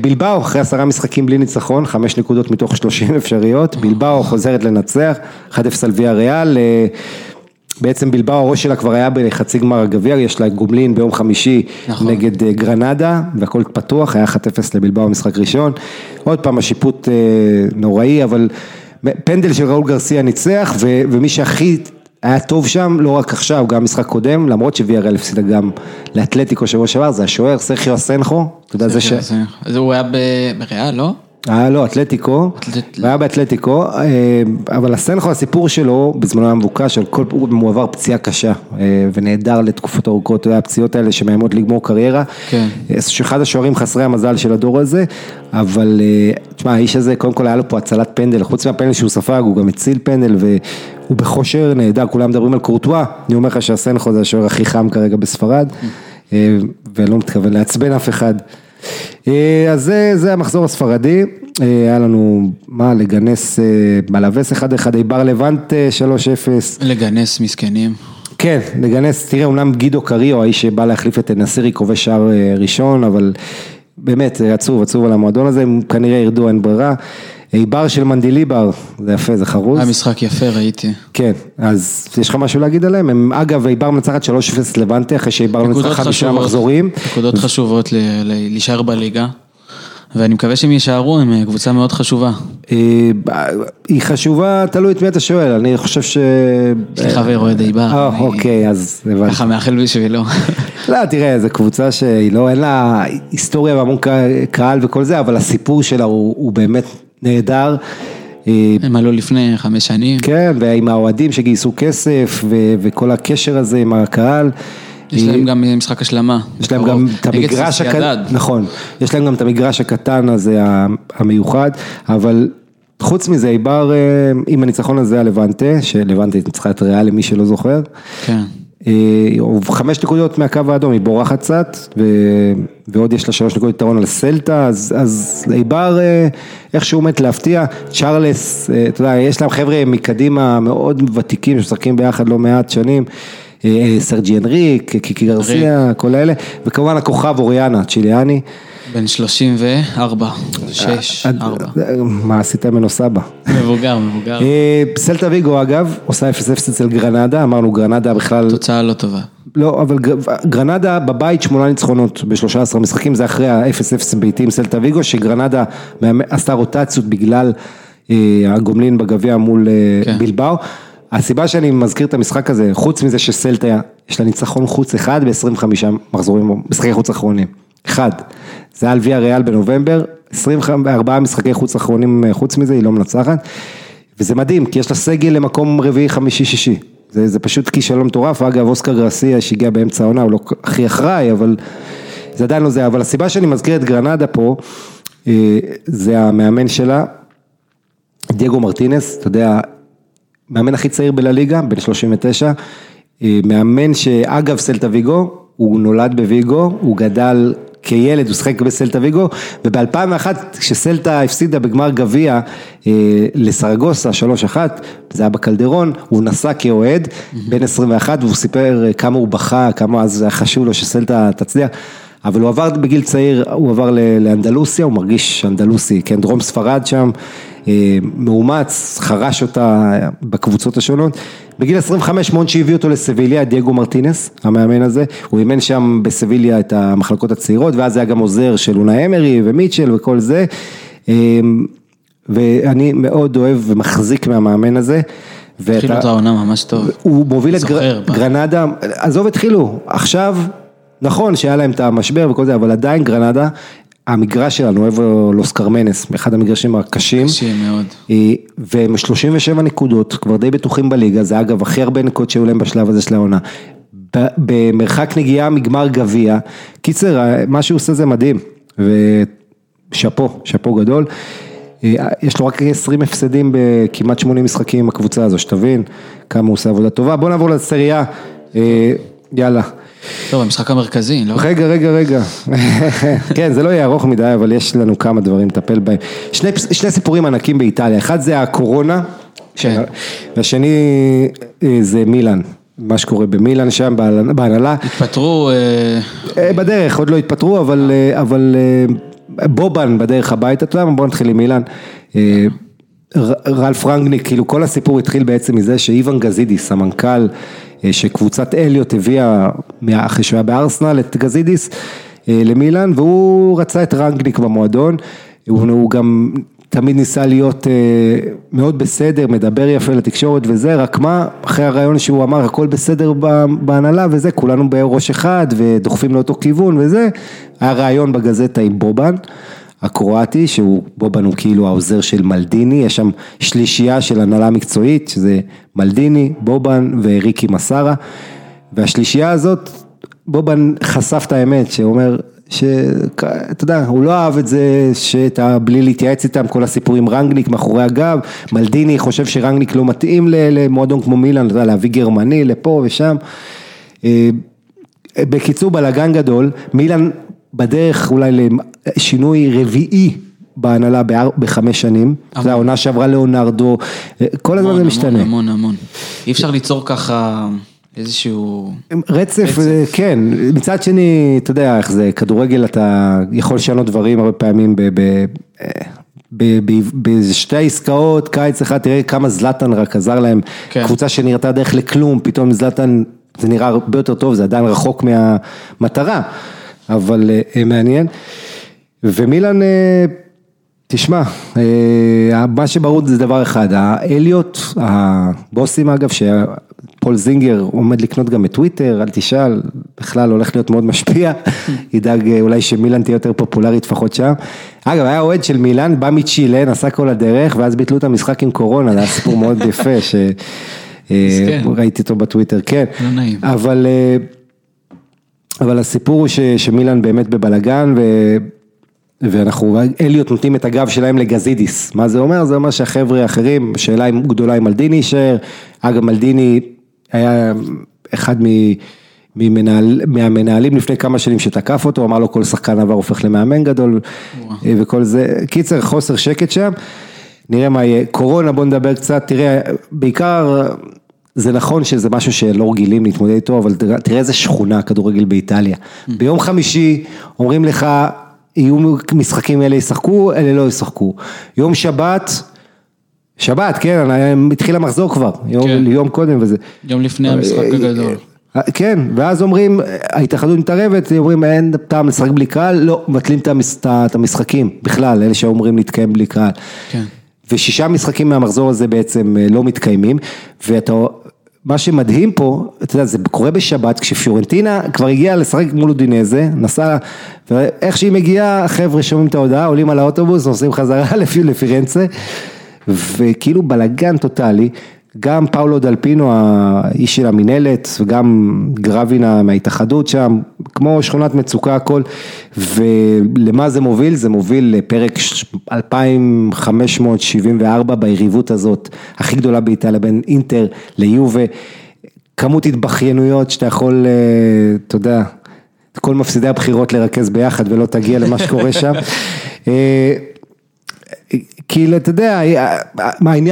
בלבאו, אחרי עשרה משחקים בלי ניצחון, חמש נקודות מתוך שלושים אפשריות, בלבאו חוזרת לנצח, חטף סלוויה ריאל, בעצם בלבאו הראש שלה כבר היה בחצי גמר הגביע, יש לה גומלין ביום חמישי נכון. נגד גרנדה, והכל פתוח, היה חטפס לבלבאו משחק ראשון, עוד פעם השיפוט נוראי, אבל... פנדל של ראול גרסיה ניצח, ו- ומי שהכי היה טוב שם, לא רק עכשיו, גם משחק קודם, למרות שוויאריאל הפסידה גם לאתלטיקו שבוע שעבר, זה השוער, סרחיו אסנכו, אתה יודע זה ש... הוא היה בריאל, לא? אה, לא, אתלטיקו, היה באתלטיקו, אבל הסנכו, הסיפור שלו, בזמנו היה מבוקש, הוא מועבר פציעה קשה, ונהדר לתקופות ארוכות, הפציעות האלה שמאיימות לגמור קריירה, שאחד השוערים חסרי המזל של הדור הזה, אבל, תשמע, האיש הזה, קודם כל היה לו פה הצלת פנדל, חוץ מהפנדל שהוא ספג, הוא גם הציל פנדל, והוא בכושר נהדר, כולם מדברים על קורטואה, אני אומר לך שהסנכו זה השוער הכי חם כרגע בספרד, ולא מתכוון להצבן אף אחד. אז זה, זה המחזור הספרדי, היה לנו מה לגנס מלווס אחד אחד, איבר לבנט שלוש אפס, לגנס מסכנים, כן, לגנס, תראה, אומנם גידו קריו, האיש שבא להחליף את נסירי, כובש שער ראשון, אבל באמת עצוב, עצוב על המועדון הזה, הם כנראה ירדו, אין ברירה. איבר של מנדיליבר, זה יפה, זה חרוז. המשחק יפה, ראיתי. כן, אז יש לך משהו להגיד עליהם? הם, אגב, איבר מנצחת שלוש אפס לבנטה, אחרי שאיבר מנצחת חמישה מחזורים. נקודות חשובות להישאר בליגה, ואני מקווה שהם יישארו, הם קבוצה מאוד חשובה. היא חשובה, תלוי את מי אתה שואל, אני חושב ש... חבר אוהד איבר. אוקיי, אז... ככה מאחל בשבילו. לא, תראה, זו קבוצה שהיא לא, אין לה היסטוריה והמון קהל וכל זה, אבל הסיפור שלה הוא באמת נהדר. הם עלו לפני חמש שנים. כן, ועם האוהדים שגייסו כסף, וכל הקשר הזה עם הקהל. יש להם גם משחק השלמה. יש להם גם את המגרש הקטן. נכון. יש להם גם את המגרש הקטן הזה, המיוחד, אבל חוץ מזה, איבר, עם הניצחון הזה, הלבנטה, שלבנטה ניצחה את ריאל, למי שלא זוכר. כן. חמש נקודות מהקו האדום, היא בורחת קצת, ועוד יש לה שלוש נקודות יתרון על סלטה, אז איבר איכשהו מת להפתיע. צ'רלס, אתה יודע, יש להם חבר'ה מקדימה מאוד ותיקים, ששחקים ביחד לא מעט שנים, סרג'י אנריק, קיקי גרסיה, כל האלה, וכמובן הכוכב אוריאנה, צ'יליאני. בין שלושים וארבע, שש, ארבע. מה עשית מנו סבא? מבוגר, מבוגר. סלטה ויגו, אגב, עושה אפס אפס אצל גרנדה, אמרנו גרנדה בכלל... תוצאה לא טובה. לא, אבל גרנדה בבית שמונה ניצחונות ב-שלושה עשר משחקים, זה אחרי ה-אפס אפס ביתי עם סלטה ויגו, שגרנדה עשתה רוטציות בגלל הגומלין בגביע מול בלבאו. הסיבה שאני מזכיר את המשחק הזה, חוץ מזה שסלטה, יש לה ניצחון חוץ אחד ב-עשרים וחמישה מחזורים, משחקי חוץ אחרונים. אחד, זה על ויה ריאל בנובמבר, עשרים וארבעה משחקי חוץ אחרונים, חוץ מזה, היא לא מנצחת, וזה מדהים, כי יש לה סגל למקום רביעי, חמישי, שישי, זה, זה פשוט כישלון מטורף. אגב, אוסקר גרסיה שהגיע באמצע העונה, הוא לא הכי אחראי, אבל זה עדיין לא זה, אבל הסיבה שאני מזכיר את גרנדה פה, זה המאמן שלה, דייגו מרטינס, אתה יודע, מאמן הכי צעיר בלליגה, בן שלושים ותשע, מאמן שאגב סלטה ויגו, הוא נולד בויגו, הוא גדל כילד, הוא שחק בסלטה ויגו, וב-אלפיים ואחת, כשסלטה הפסידה בגמר גביע אה, לסרגוסה שלוש אחת, זה היה בקלדרון, הוא נסע כאוהד, mm-hmm. בן עשרים ואחת, והוא סיפר כמה הוא בכה, כמה אז חשוב לו שסלטה תצליח, אבל הוא עבר בגיל צעיר, הוא עבר לאנדלוסיה, הוא מרגיש אנדלוסי, כן, דרום ספרד שם, אה, מאומץ, חרש אותה בקבוצות השונות, בגיל עשרים וחמש מונצ'י שהביא אותו לסביליה, דייגו מרטינס, המאמן הזה, הוא אימן שם בסביליה את המחלקות הצעירות, ואז היה גם עוזר של לונה אמרי ומיטשל וכל זה, ואני מאוד אוהב ומחזיק מהמאמן הזה. התחיל אותה עונה ממש טוב. הוא מוביל את גרנדה, עזוב התחילו, עכשיו, נכון שהיה להם את המשבר וכל זה, אבל עדיין גרנדה, המגרש שלנו, אוהב לוס קרמנס, אחד המגרשים הקשים. קשים מאוד. והם שלושים ושבע נקודות, כבר די בטוחים בליגה, זה אגב הכי הרבה נקודות שהיו להם בשלב הזה של העונה. במרחק נגיעה מגמר גביע, קיצר, מה שהוא עושה זה מדהים, ושפו, שפו גדול, יש לו רק עשרים הפסדים בכמעט שמונים משחקים עם הקבוצה הזו, שתבין כמה הוא עושה עבודה טובה. בוא נעבור לסריה, יאללה. טוב, המשחק המרכזי, לא? רגע, רגע, רגע. כן, זה לא יהיה ארוך מדי, אבל יש לנו כמה דברים לטפל בהם. שני, שני סיפורים ענקים באיטליה. אחד זה הקורונה, כן. והשני זה מילאן. מה שקורה במילאן שם, בהנהלה. התפטרו. בדרך, עוד לא התפטרו, אבל, אבל בובן בדרך הביתה. אתה יודע, בוא נתחיל עם מילאן. רלף רנגניק, כאילו כל הסיפור התחיל בעצם מזה שאיוון גזידיס, המנכ"ל, שקבוצת אליוט הביאה אחרי שהוא היה בארסנל את גזידיס למילאן, והוא רצה את רנגניק במועדון, הוא גם תמיד ניסה להיות מאוד בסדר, מדבר יפה לתקשורת וזה, רק מה, אחרי הרעיון שהוא אמר הכל בסדר בהנהלה וזה, כולנו בראש אחד ודוחפים לאותו כיוון וזה, היה רעיון בגזטה עם בובן, הקרואטי, שהוא בו בנו כאילו העוזר של מלדיני, יש שם שלישייה של הנהלה מקצועית, שזה מלדיני, בובן וריקי מסרה, והשלישייה הזאת, בובן חשף את האמת, שאומר, שאתה יודע, הוא לא אהב את זה, שאתה בלי להתייעץ איתם, כל הסיפורים רנגניק מאחורי הגב, מלדיני חושב שרנגניק לא מתאים למועדון כמו מילן, להביא גרמני לפה ושם, בקיצור בלגן גדול, מילן בדרך אולי לשינוי רביעי בהנהלה בחמש שנים, זה העונה שעברה לאונרדו, כל הזמן זה משתנה. המון, המון, אי אפשר ליצור ככה איזשהו... רצף, כן, מצד שני, אתה יודע איך זה, כדורגל אתה יכול לשנות דברים הרבה פעמים בשתי העסקאות, קיץ אחד, תראה כמה זלטן רק עזר להם, קבוצה שנראתה דרך לכלום, פתאום זלטן זה נראה הרבה יותר טוב, זה עדיין רחוק מהמטרה, אבל uh, מעניין, ומילן, uh, תשמע, uh, מה שברור זה דבר אחד, האליות, הבוסים אגב, שפול זינגר עומד לקנות גם בטוויטר, אל תשאל, בכלל הולך להיות מאוד משפיע, ידאג אולי שמילן תהיה יותר פופולרית, פחות שם, אגב, היה אוהד של מילן, בא מצ'ילה, נסע כל הדרך, ואז ביטלו את המשחק עם קורונה, זה היה סיפור מאוד יפה, ש... ראיתי אותו בטוויטר, כן, אבל אבל הסיפור הוא שמילן באמת בבלגן, ואנחנו אליות נותנים את הגב שלהם לגזידיס, מה זה אומר? זה אומר שהחבר'ה האחרים, שאלה גדולה עם מלדיני יישאר, אגב מלדיני היה אחד מהמנהלים לפני כמה שנים שתקף אותו, אמר לו כל שחקן עבר הופך למאמן גדול, וכל זה, קיצר חוסר שקט שם, נראה מה יהיה, קורונה בוא נדבר קצת, תראה, בעיקר זה נכון שזה משהו שלא רגילים להתמודד איתו, אבל תראה איזה שכונה כדורגל באיטליה, ביום חמישי אומרים לך, יהיו משחקים אלה ישחקו, אלה לא ישחקו, יום שבת, שבת כן, התחיל המחזור כבר, יום, כן. יום קודם וזה, יום לפני המשחק הגדול, כן, ואז אומרים, ההתאחדות מתערבת, אומרים, אין טעם לשחק בלי קהל, לא, מבטלים את המשחקים, בכלל, אלה שאומרים להתקיים בלי קהל, כן, ושישה משחקים מהמחזור הזה בעצם לא מתקיימים, ומה שמדהים פה, אתה יודע, זה קורה בשבת, כשפיורנטינה כבר הגיעה לשחק מול אודינזה, נסעה, ואיך שהיא מגיעה, החבר'ה שומעים את ההודעה, עולים על האוטובוס, נוסעים חזרה לפירנצה, וכאילו בלגן טוטלי, גם פאולו דלפינו, האיש של המנהלת, וגם גרבינה מההתאחדות שם, כמו שכונת מצוקה הכל, ולמה זה מוביל? זה מוביל לפרק אלפיים חמש מאות שבעים וארבע ביריבות הזאת, הכי גדולה באיטליה, בין אינטר ליובה, כמות התבכיינויות שאתה יכול, אתה יודע, כל מפסידי הבחירות לרכז ביחד, ולא תגיע למה שקורה שם. כי אתה יודע,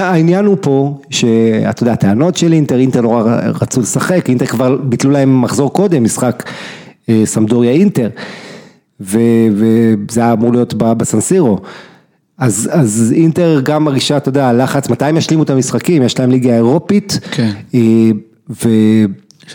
העניין הוא פה, שאתה יודע, הטענות של אינטר, אינטר לא רצו לשחק, אינטר כבר ביטלו להם מחזור קודם, משחק סמדוריה אינטר, וזה אמור להיות בסנסירו, אז, אז אינטר גם מרגישה, אתה יודע, לחץ, מתי הם ישלימו את המשחקים, יש להם ליגה אירופית, כן. ו...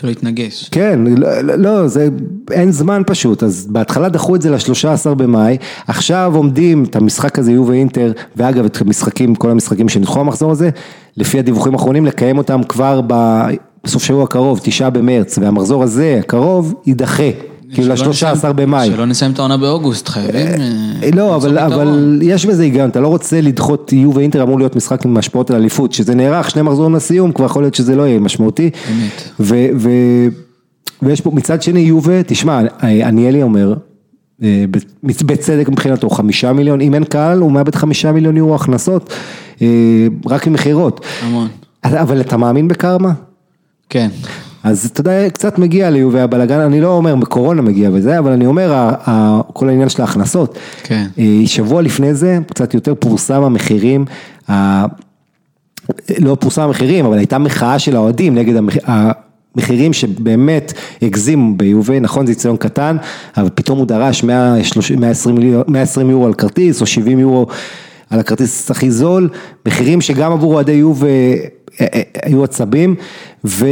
שלא יתנגש. כן, לא, לא זה, אין זמן פשוט, אז בהתחלה דחו את זה ל-שלושה עשר במאי, עכשיו עומדים את המשחק הזה יובה אינטר, ואגב את המשחקים, כל המשחקים שנדחו המחזור הזה, לפי הדיווחים האחרונים, לקיים אותם כבר בסוף שבוע הקרוב, תשעה במרץ, והמחזור הזה הקרוב יידחה, כאילו ל-שלושה עשר במאי. שלא נסיים את העונה באוגוסט, חייבים. לא, אבל יש בזה היגיון, אתה לא רוצה לדחות יובה אינטר, אמור להיות משחק עם השפעות על אליפות, שזה נערך, שני מחזורים לסיום, כבר יכול להיות שזה לא יהיה משמעותי. באמת. ויש פה מצד שני יובה, תשמע, אניאלי אומר, בצדק מבחינתו, חמישה מיליון, אם אין קהל, הוא מאבד חמישה מיליון יורו הכנסות, רק ממכירות. המון. אבל אתה מאמין בקרמה? כן. אז אתה יודע, קצת מגיע ליובה הבלגן, אני לא אומר, מקורונה מגיע וזה, אבל אני אומר, כל העניין של ההכנסות, כן. שבוע לפני זה, קצת יותר פורסם המחירים, לא פורסם המחירים, אבל הייתה מחאה של האוהדים, נגד המחירים שבאמת הגזימו ביובה, נכון, זה ציון קטן, אבל פתאום הוא דרש מאה ועשרים יורו על כרטיס, או שבעים יורו על הכרטיס הכי זול, מחירים שגם עבור אוהדי יובה, היו עצבים, ו...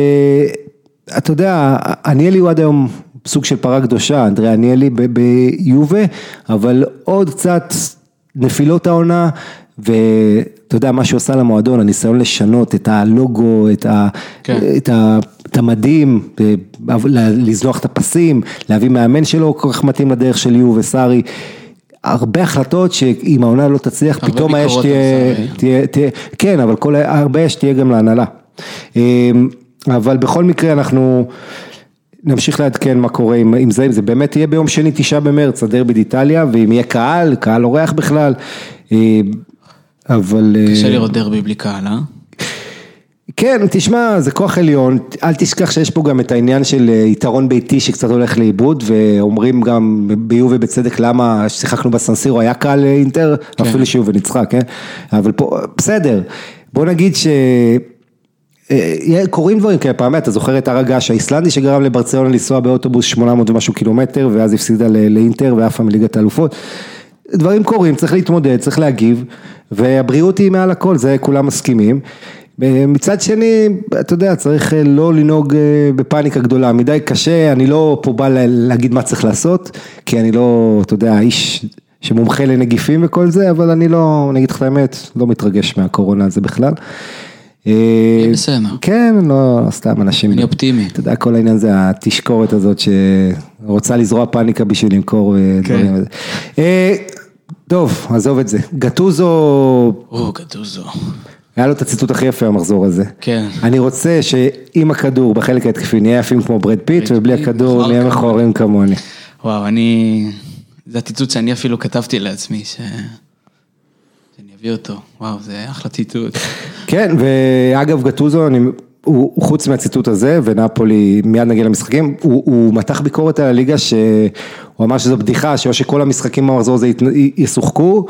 אתה יודע, אניאלי הוא עד היום סוג של פרה קדושה, אנדריה אניאלי ביובה, אבל עוד קצת נפילות העונה, ואתה יודע מה שעושה למועדון, הניסיון לשנות את הלוגו, את, ה, כן. את, ה, את המדים, לזנוח את הפסים, להביא מאמן שלו, כל כך מתאים לדרך של יובה, סארי, הרבה החלטות שאם העונה לא תצליח, פתאום האש תהיה, כן, אבל כל הרבה אש תהיה גם להנהלה. אבל בכל מקרה אנחנו נמשיך לעדכן מה קורה עם זה, אם זה באמת יהיה ביום שני תשעה במרץ, הדרבי באיטליה, ואם יהיה קהל, קהל אורח בכלל, אבל... קשה לראות דרבי בלי קהל, אה? כן, תשמע, זה כוח עליון, אל תשכח שיש פה גם את העניין של יתרון ביתי שקצת הולך לאיבוד, ואומרים גם ביובה בצדק למה ששיחקנו בסנסירו, היה קהל אינטר, כן. אפילו שיובה ניצחה, כן? אבל פה, בסדר, בוא נגיד ש... קוראים דברים כאלה פעמי, אתה זוכר את הרגש האיסלנדי שגרם לברצלונה לנסוע באוטובוס שמונה מאות ומשהו קילומטר, ואז הפסידה לאינטר ואף מליגת האלופות, דברים קורים, צריך להתמודד, צריך להגיב, והבריאות היא מעל הכל, זה כולם מסכימים, מצד שני, אתה יודע, צריך לא לנהוג בפאניקה גדולה, מדי קשה, אני לא פה בא להגיד מה צריך לעשות, כי אני לא, אתה יודע, איש שמומחה לנגיפים וכל זה, אבל אני לא, נגיד לך האמת, לא מתרגש מהקורונה הזה בכלל. כן, לא סתם אנשים, אני אופטימי, אתה יודע, כל העניין זה התשקורת הזאת שרוצה לזרוע פאניקה בשביל למכור דברים. טוב, עזוב את זה. גטוזו, היה לו את הציטוט הכי יפה המחזור הזה, אני רוצה שאם הכדור בחלק ההתקפי נהיה יפים כמו ברד פיט, ובלי הכדור נהיה מכוערים כמוני. וואו, אני, זה הציטוט שאני אפילו כתבתי לעצמי ש... הביא אותו, וואו, זה אחלה ציטוט. כן, ואגב גטוזו, אני, הוא, הוא חוץ מהציטוט הזה, ונאפולי מיד נגיע למשחקים, הוא, הוא מתח ביקורת על הליגה, שהוא אמר שזו בדיחה, שאו שכל המשחקים במחזור הזה ישוחקו,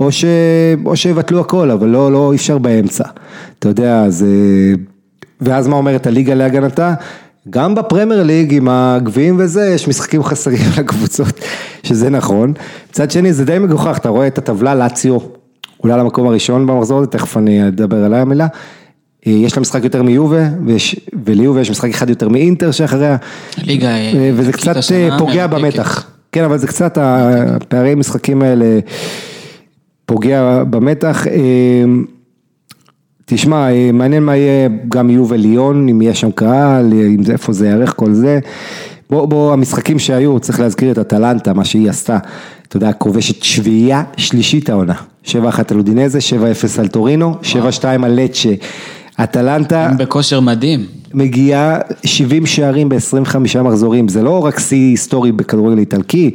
או, ש, או שיבטלו הכל, אבל לא, לא אי אפשר באמצע. אתה יודע, זה... ואז מה אומרת הליגה להגנתה? גם בפרמייר ליג עם הגביעים וזה, יש משחקים חסרים לקבוצות, שזה נכון. מצד שני, זה די מגוחך, אתה רואה את הטבלה לאציו, אולי למקום הראשון במחזור הזה, תכף אני אדבר עליי המילה, יש לה משחק יותר מיובה, וליובה יש משחק אחד יותר מאינטר שאחריה, וזה קצת פוגע במתח, כן, אבל זה קצת, הפערי המשחקים האלה, פוגע במתח, תשמע, מעניין מה יהיה גם יובה ליון, אם יהיה שם קהל, איפה זה יערך כל זה, בוא, בוא, המשחקים שהיו, צריך להזכיר את הטלנטה, מה שהיא עשתה, אתה יודע, כובשת שביעייה שלישית העונה, שבע אחת על אודינזה, שבע אפס על טורינו, שבע שתיים על לצ'ה, הטלנטה, הם בכושר מדהים, מגיעה שבעים שערים ב-עשרים וחמישה מחזורים, זה לא רק סי היסטורי בכדורגל איטלקי,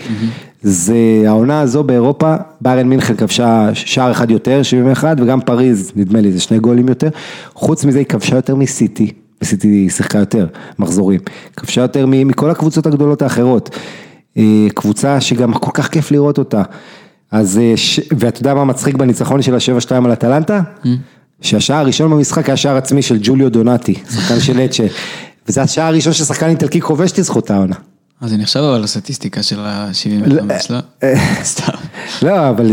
זה העונה הזו באירופה, ביירן מינכן כבשה שער אחד יותר, שבעים ואחד, וגם פריז, נדמה לי, זה שני גולים יותר, חוץ מזה היא כבשה יותר מסיטי, וסיטי שיחקה יותר מחזורים, כבשה יותר מכל הקבוצות הגדולות האחרות, קבוצה שגם כל כך כיף לראות אותה, אז, ואתה יודע מה מצחיק בניצחון של ה-שבע שתיים על הטלנטה? שהשער הראשון במשחק היה שער עצמי של ג'וליו דונטי, שחקן של לצ'ה, וזה השער הראשון ששחקן איטלקי כובש לזכות העונה. אז אני חושב על הסטטיסטיקה של ה-שבעים וחמש, לא? סתם. לא, אבל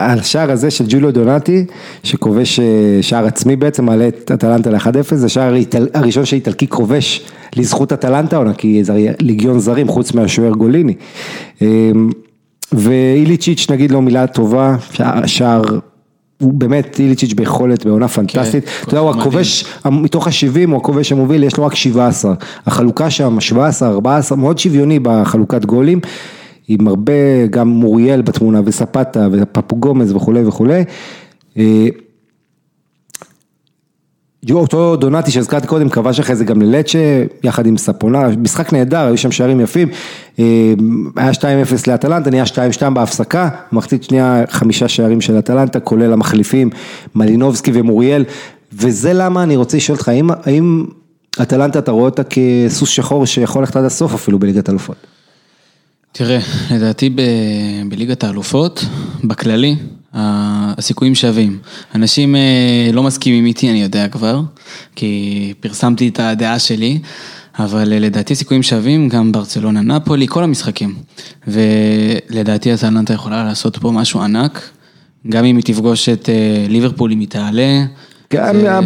השער הזה של ג'וליו דונטי, שכובש שער עצמי בעצם, מעלה את הטלנטה ל-אחת אפס, זה שער הראשון שאיטלקי כובש לזכות הטלנטה, כי זה ליגיון זרים, חוץ מהשוער גוליני. ואיליצ'יץ' נגיד לו מילה טובה, שער, הוא באמת איליצ'יץ' ביכולת, בעונה פנטסטית, אתה יודע, הוא הכובש, מתוך ה-שבעים, הוא הכובש המוביל, יש לו רק שבע עשרה, החלוקה שם, שבע עשרה, ארבע עשרה, מאוד שוויוני בחלוקת גולים, עם הרבה, גם מוריאל בתמונה, וספטה, ופפוגומס וכו' וכו'. אותו דונטי שהזכרתי קודם, כבש אחרי זה גם ללצ'ה, יחד עם ספונה, משחק נהדר, היו שם שערים יפים, היה שתיים אפס לאטלנטה, נהיה שתיים שתיים בהפסקה, מחצית שנייה חמישה שערים של אטלנטה, כולל המחליפים, מלינובסקי ומוריאל, וזה למה אני רוצה לשאול אותך, האם, האם אטלנטה אתה רואה אותה כסוס שחור שיכול ללכת עד הסוף אפילו בליגת האלופות? תראה, לדעתי ב... בליגת האלופות, בכללי, הסיכויים שווים. אנשים לא מסכימים איתי, אני יודע כבר, כי פרסמתי את הדעה שלי, אבל לדעתי סיכויים שווים, גם ברצלונה, נאפולי, כל המשחקים. ולדעתי אטלנטה יכולה לעשות פה משהו ענק, גם אם היא תפגוש את ליברפול, אם היא תעלה.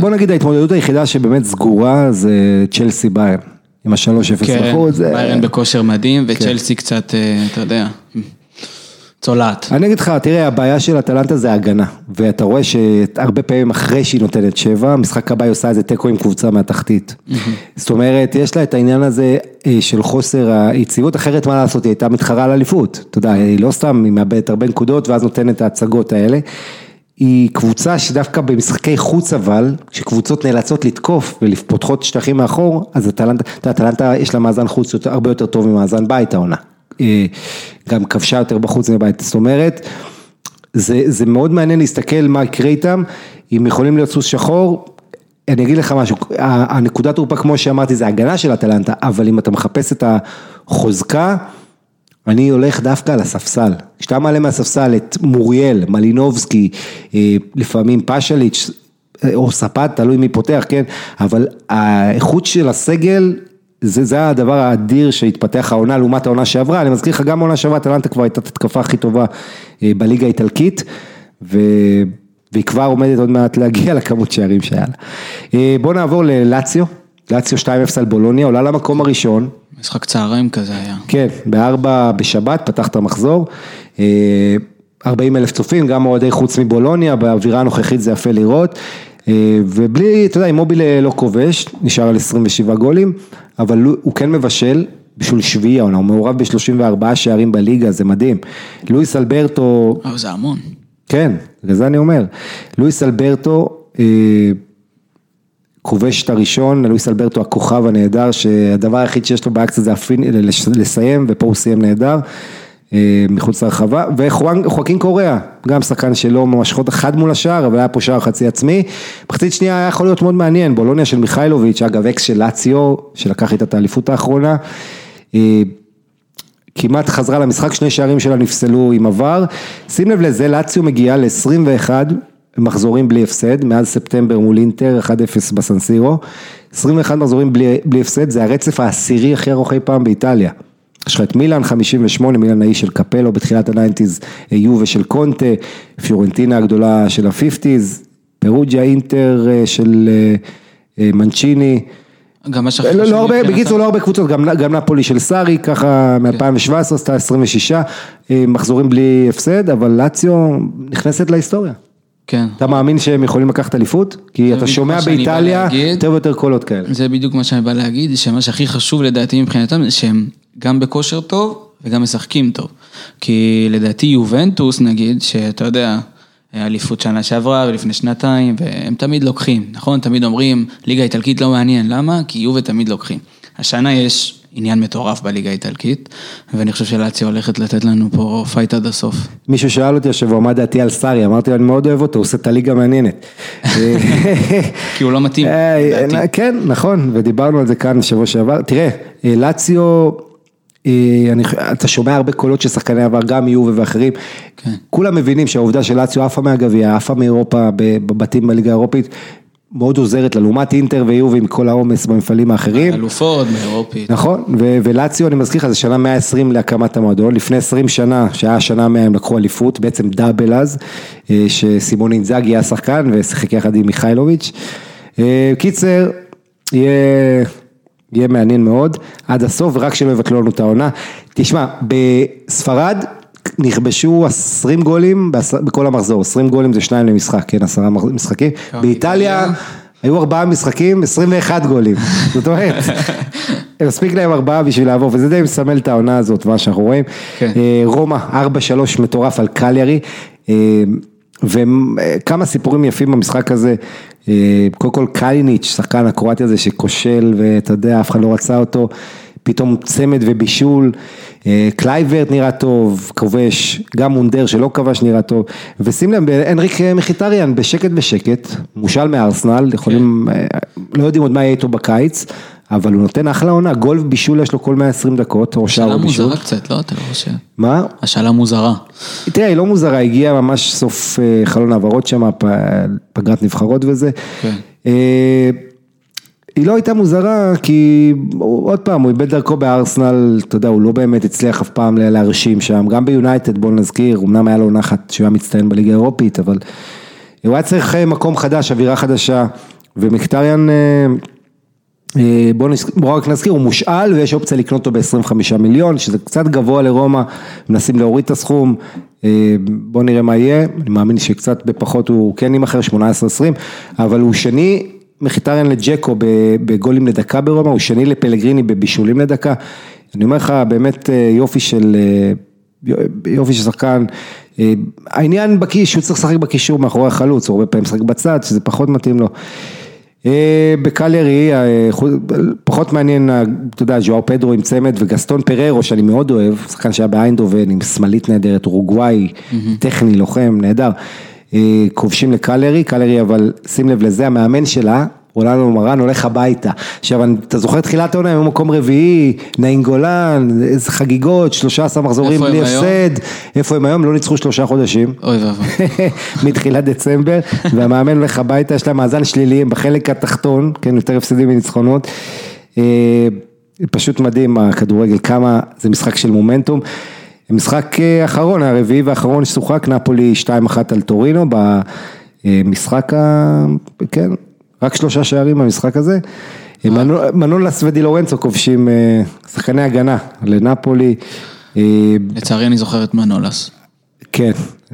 בוא נגיד, ההתמודדות היחידה שבאמת סגורה, זה צ'לסי ביירן. עם ה-שלוש אפס בחוץ. ביירן בכושר מדהים, וצ'לסי קצת, אתה יודע... צולת. אני אגיד לך, תראה, הבעיה של אטלנטה זה הגנה, ואתה רואה שהרבה פעמים אחרי שהיא נותנת שבע, המשחק הבא עושה איזה תיקו עם קבוצה מהתחתית. זאת אומרת, יש לה את העניין הזה של חוסר היציבות, אחרת מה לעשות, היא הייתה מתחרה על אליפות, אתה יודע, היא לא סתם, היא מאבדת הרבה נקודות, ואז נותנת את ההצגות האלה, היא קבוצה שדווקא במשחקי חוץ אבל, כשקבוצות נאלצות לתקוף ולפותחות שטחים מאחור, אז אטלנטה, אטלנטה יש לה מאזן חוץ הרבה יותר טוב ממאזן בית העונה. גם כבשה יותר בחוץ מבית, זאת אומרת, זה, זה מאוד מעניין להסתכל מה יקרה איתם, אם יכולים להיות סוס שחור, אני אגיד לך משהו, הנקודת תורפה כמו שאמרתי, זה הגנה של אטלנטה, אבל אם אתה מחפש את החוזקה, אני הולך דווקא על הספסל, כשאתה מעלה מהספסל את מוריאל, מלינובסקי, לפעמים פשליץ' או ספת, תלוי מי פותח, כן, אבל האיכות של הסגל, זה, זה הדבר האדיר שהתפתח העונה לעומת העונה שעברה, אני מזכיר לך גם העונה שעברה, אטלנטה כבר הייתה התקפה הכי טובה בליגה האיטלקית, ו... והיא כבר עומדת עוד מעט להגיע לכמות שערים שהיה לה. בואו נעבור ללציו, לציו שתיים אפס על בולוניה, עולה למקום הראשון. משחק צהריים כזה היה. כן, בארבע בשבת פתח את המחזור, ארבעים אלף צופים, גם מועדי חוץ מבולוניה, באווירה הנוכחית זה יפה לראות, ובלי, אתה יודע, אם מובילה לא כובש, נשאר על עשרים ושבעה גולים, אבל הוא כן מבשל בשביל שביעי העונה, הוא מעורב ב-שלושים וארבעה שערים בליגה, זה מדהים. לואיס אלברטו... אבל זה המון. כן, וזה אני אומר. לואיס אלברטו אה, כובש את הראשון, לואיס אלברטו הכוכב הנהדר, שהדבר היחיד שיש לו באקס זה אפילו לסיים, ופה הוא סיים נהדר, מחוץ לרחבה, וחואקין קוריאה, גם שחקן שלא ממש חד מול השער, אבל היה פה שער חצי עצמי, מחצית שנייה היה יכול להיות מאוד מעניין, בולוניה של מיכאילוביץ', אגב אקס של לציו, שלקח את האליפות האחרונה, כמעט חזרה למשחק, שני שערים שלה נפסלו עם עבר, שים לב לזה, לציו מגיעה ל-עשרים ואחד מחזורים בלי הפסד, מאז ספטמבר מול אינטר, אחד אפס בסנסירו, עשרים ואחד מחזורים בלי, בלי הפסד, זה הרצף העשירי הכי ארוך אי פעם באיטליה, יש לך את מילאן חמישים ושמונה, מילאן האי של קפלו, בתחילת ה-תשעים, יובה של קונטה, פיורנטינה הגדולה של ה-חמישים, פירוג'ה אינטר של מנצ'יני, בקיצור לא הרבה קבוצות, גם נפולי של סארי, ככה מ-אלפיים ושבע עשרה, עשתה עשרים ושישה, מחזורים בלי הפסד, אבל לציו נכנסת להיסטוריה. אתה מאמין שהם יכולים לקחת אליפות? כי אתה שומע באיטליה יותר ויותר קולות כאלה. זה בדיוק מה שאני בא להגיד, שמה שהכי חשוב לדעתי מבחינתם, שהם גם בכושר טוב וגם משחקים טוב. כי לדעתי יובנטוס נגיד, שאתה יודע, אליפות שנה שעברה ולפני שנתיים, והם תמיד לוקחים, נכון? תמיד אומרים, ליגה איטלקית לא מעניין, למה? כי יובה תמיד לוקחים. השנה יש עניין מטורף בליגה האיטלקית, ואני חושב שלאציו הולכת לתת לנו פה פייט עד הסוף. מישהו שאל אותי השבוע, מה דעתי על סארי? אמרתי, אני מאוד אוהב אותו, הוא עושה את הליגה מעניינת. כי הוא לא מתאים. כן, נכון, ודיברנו על זה כאן השבוע שעבר. תראה, לאציו, אתה שומע הרבה קולות ששחקני עבר, גם יובה ואחרים, כולם מבינים שהעובדה של לאציו עפה מהגביע, עפה מאירופה, בבתים בליגה האירופית, מאוד עוזרת ללעומת אינטר ויובי עם כל העומס במפעלים האחרים. אלופות מאירופית. נכון, ו- ולציו אני מזכיר לך, זה שנה מאה ועשרים להקמת המועדון, לפני עשרים שנה, שהיה השנה מאה הם לקחו אליפות, בעצם דאבל אז, שסימון אינזאגי היה שחקן, ושיחק יחד עם מיכאילוביץ'. קיצר, יהיה, יהיה מעניין מאוד, עד הסוף, ורק שלא יבטלו לנו את העונה. תשמע, בספרד, נכבשו עשרים גולים בכל המחזור, עשרים גולים זה שניים למשחק, כן, עשרה משחקים, באיטליה היו ארבעה משחקים, עשרים ואחד גולים, זאת אומרת, הם מספיק להם ארבעה בשביל לעבור, וזה די מסמל את העונה הזאת, מה שאנחנו רואים, רומא, ארבע שלוש מטורף על קליארי, וכמה סיפורים יפים במשחק הזה, קודם כל קליניץ', שחקן הקרואטי הזה שכושל, ואתה יודע, אף אחד לא רצה אותו, פתאום צמד ובישול, קלייברט נראה טוב, כובש, גם מונדר שלא כבש נראה טוב, ושים להם, אנריק מחיטריאן בשקט בשקט, מושל מארסנל, יכולים, לא יודעים עוד מה יהיה איתו בקיץ, אבל הוא נותן אחלה עונה, גול ובישול יש לו כל מאה ועשרים דקות, או שער ובישול. השאלה מוזרה קצת, לא? אתה לא חושב. מה? השאלה מוזרה. תראה, היא לא מוזרה, הגיעה ממש סוף חלון העברות שם, פגרת נבחרות וזה. כן. היא לא הייתה מוזרה, כי עוד פעם, הוא איבד דרכו בארסנל, אתה יודע, הוא לא באמת הצליח אף פעם להרשים שם, גם ביונייטד, בוא נזכיר, אמנם היה לו נחת שהוא היה מצטיין בליגה האירופית, אבל הוא היה צריך מקום חדש, אווירה חדשה, ומקטריאן בואו רק נזכיר, הוא מושאל ויש אופציה לקנות אותו ב-עשרים וחמישה מיליון, שזה קצת גבוה לרומא, מנסים להוריד את הסכום, בואו נראה מה יהיה, אני מאמין שקצת בפחות הוא כן עם אחר, שמונה עשרה עשרים, אבל הוא שני מחיתרן לג'קו בגולים לדקה ברומא, הוא שני לפלגריני בבישולים לדקה, אני אומר לך באמת יופי של, יופי של שחקן, העניין בקיש, הוא צריך לשחק בקישור מאחורי החלוץ, הוא הרבה פעמים שחק בצד, שזה פחות מתאים לו, בקלרי, פחות מעניין, אתה יודע, ז'ואאו פדרו עם צמד וגסטון פררו, שאני מאוד אוהב, שחקן שהיה באיינדובן עם שמאלית נהדרת, אורוגוואי, טכני, לוחם, נהדר, כובשים לקלרי, קלרי אבל שים לב לזה, המאמן שלה, רולאנו מרן הולך הביתה, עכשיו אתה זוכר תחילת העונה, הם במקום רביעי, נאינגולן, איזה חגיגות, שלושה עשר מחזורים בלי הפסד, איפה הם היום? לא ניצחו שלושה חודשים, מתחילת דצמבר, והמאמן הולך הביתה, יש להם מאזן שליליים בחלק התחתון, כן, יותר הפסדים וניצחונות, פשוט מדהים הכדורגל, כמה זה משחק של מומנטום, משחק אחרון, הרביעי והאחרון ששוחק, נאפולי שתיים אחת על טורינו, במשחק ה... כן, רק שלושה שערים במשחק הזה, מנולס ודי לורנצו כובשים שחקני הגנה לנאפולי. לצערי אני זוכר את מנולס. כן,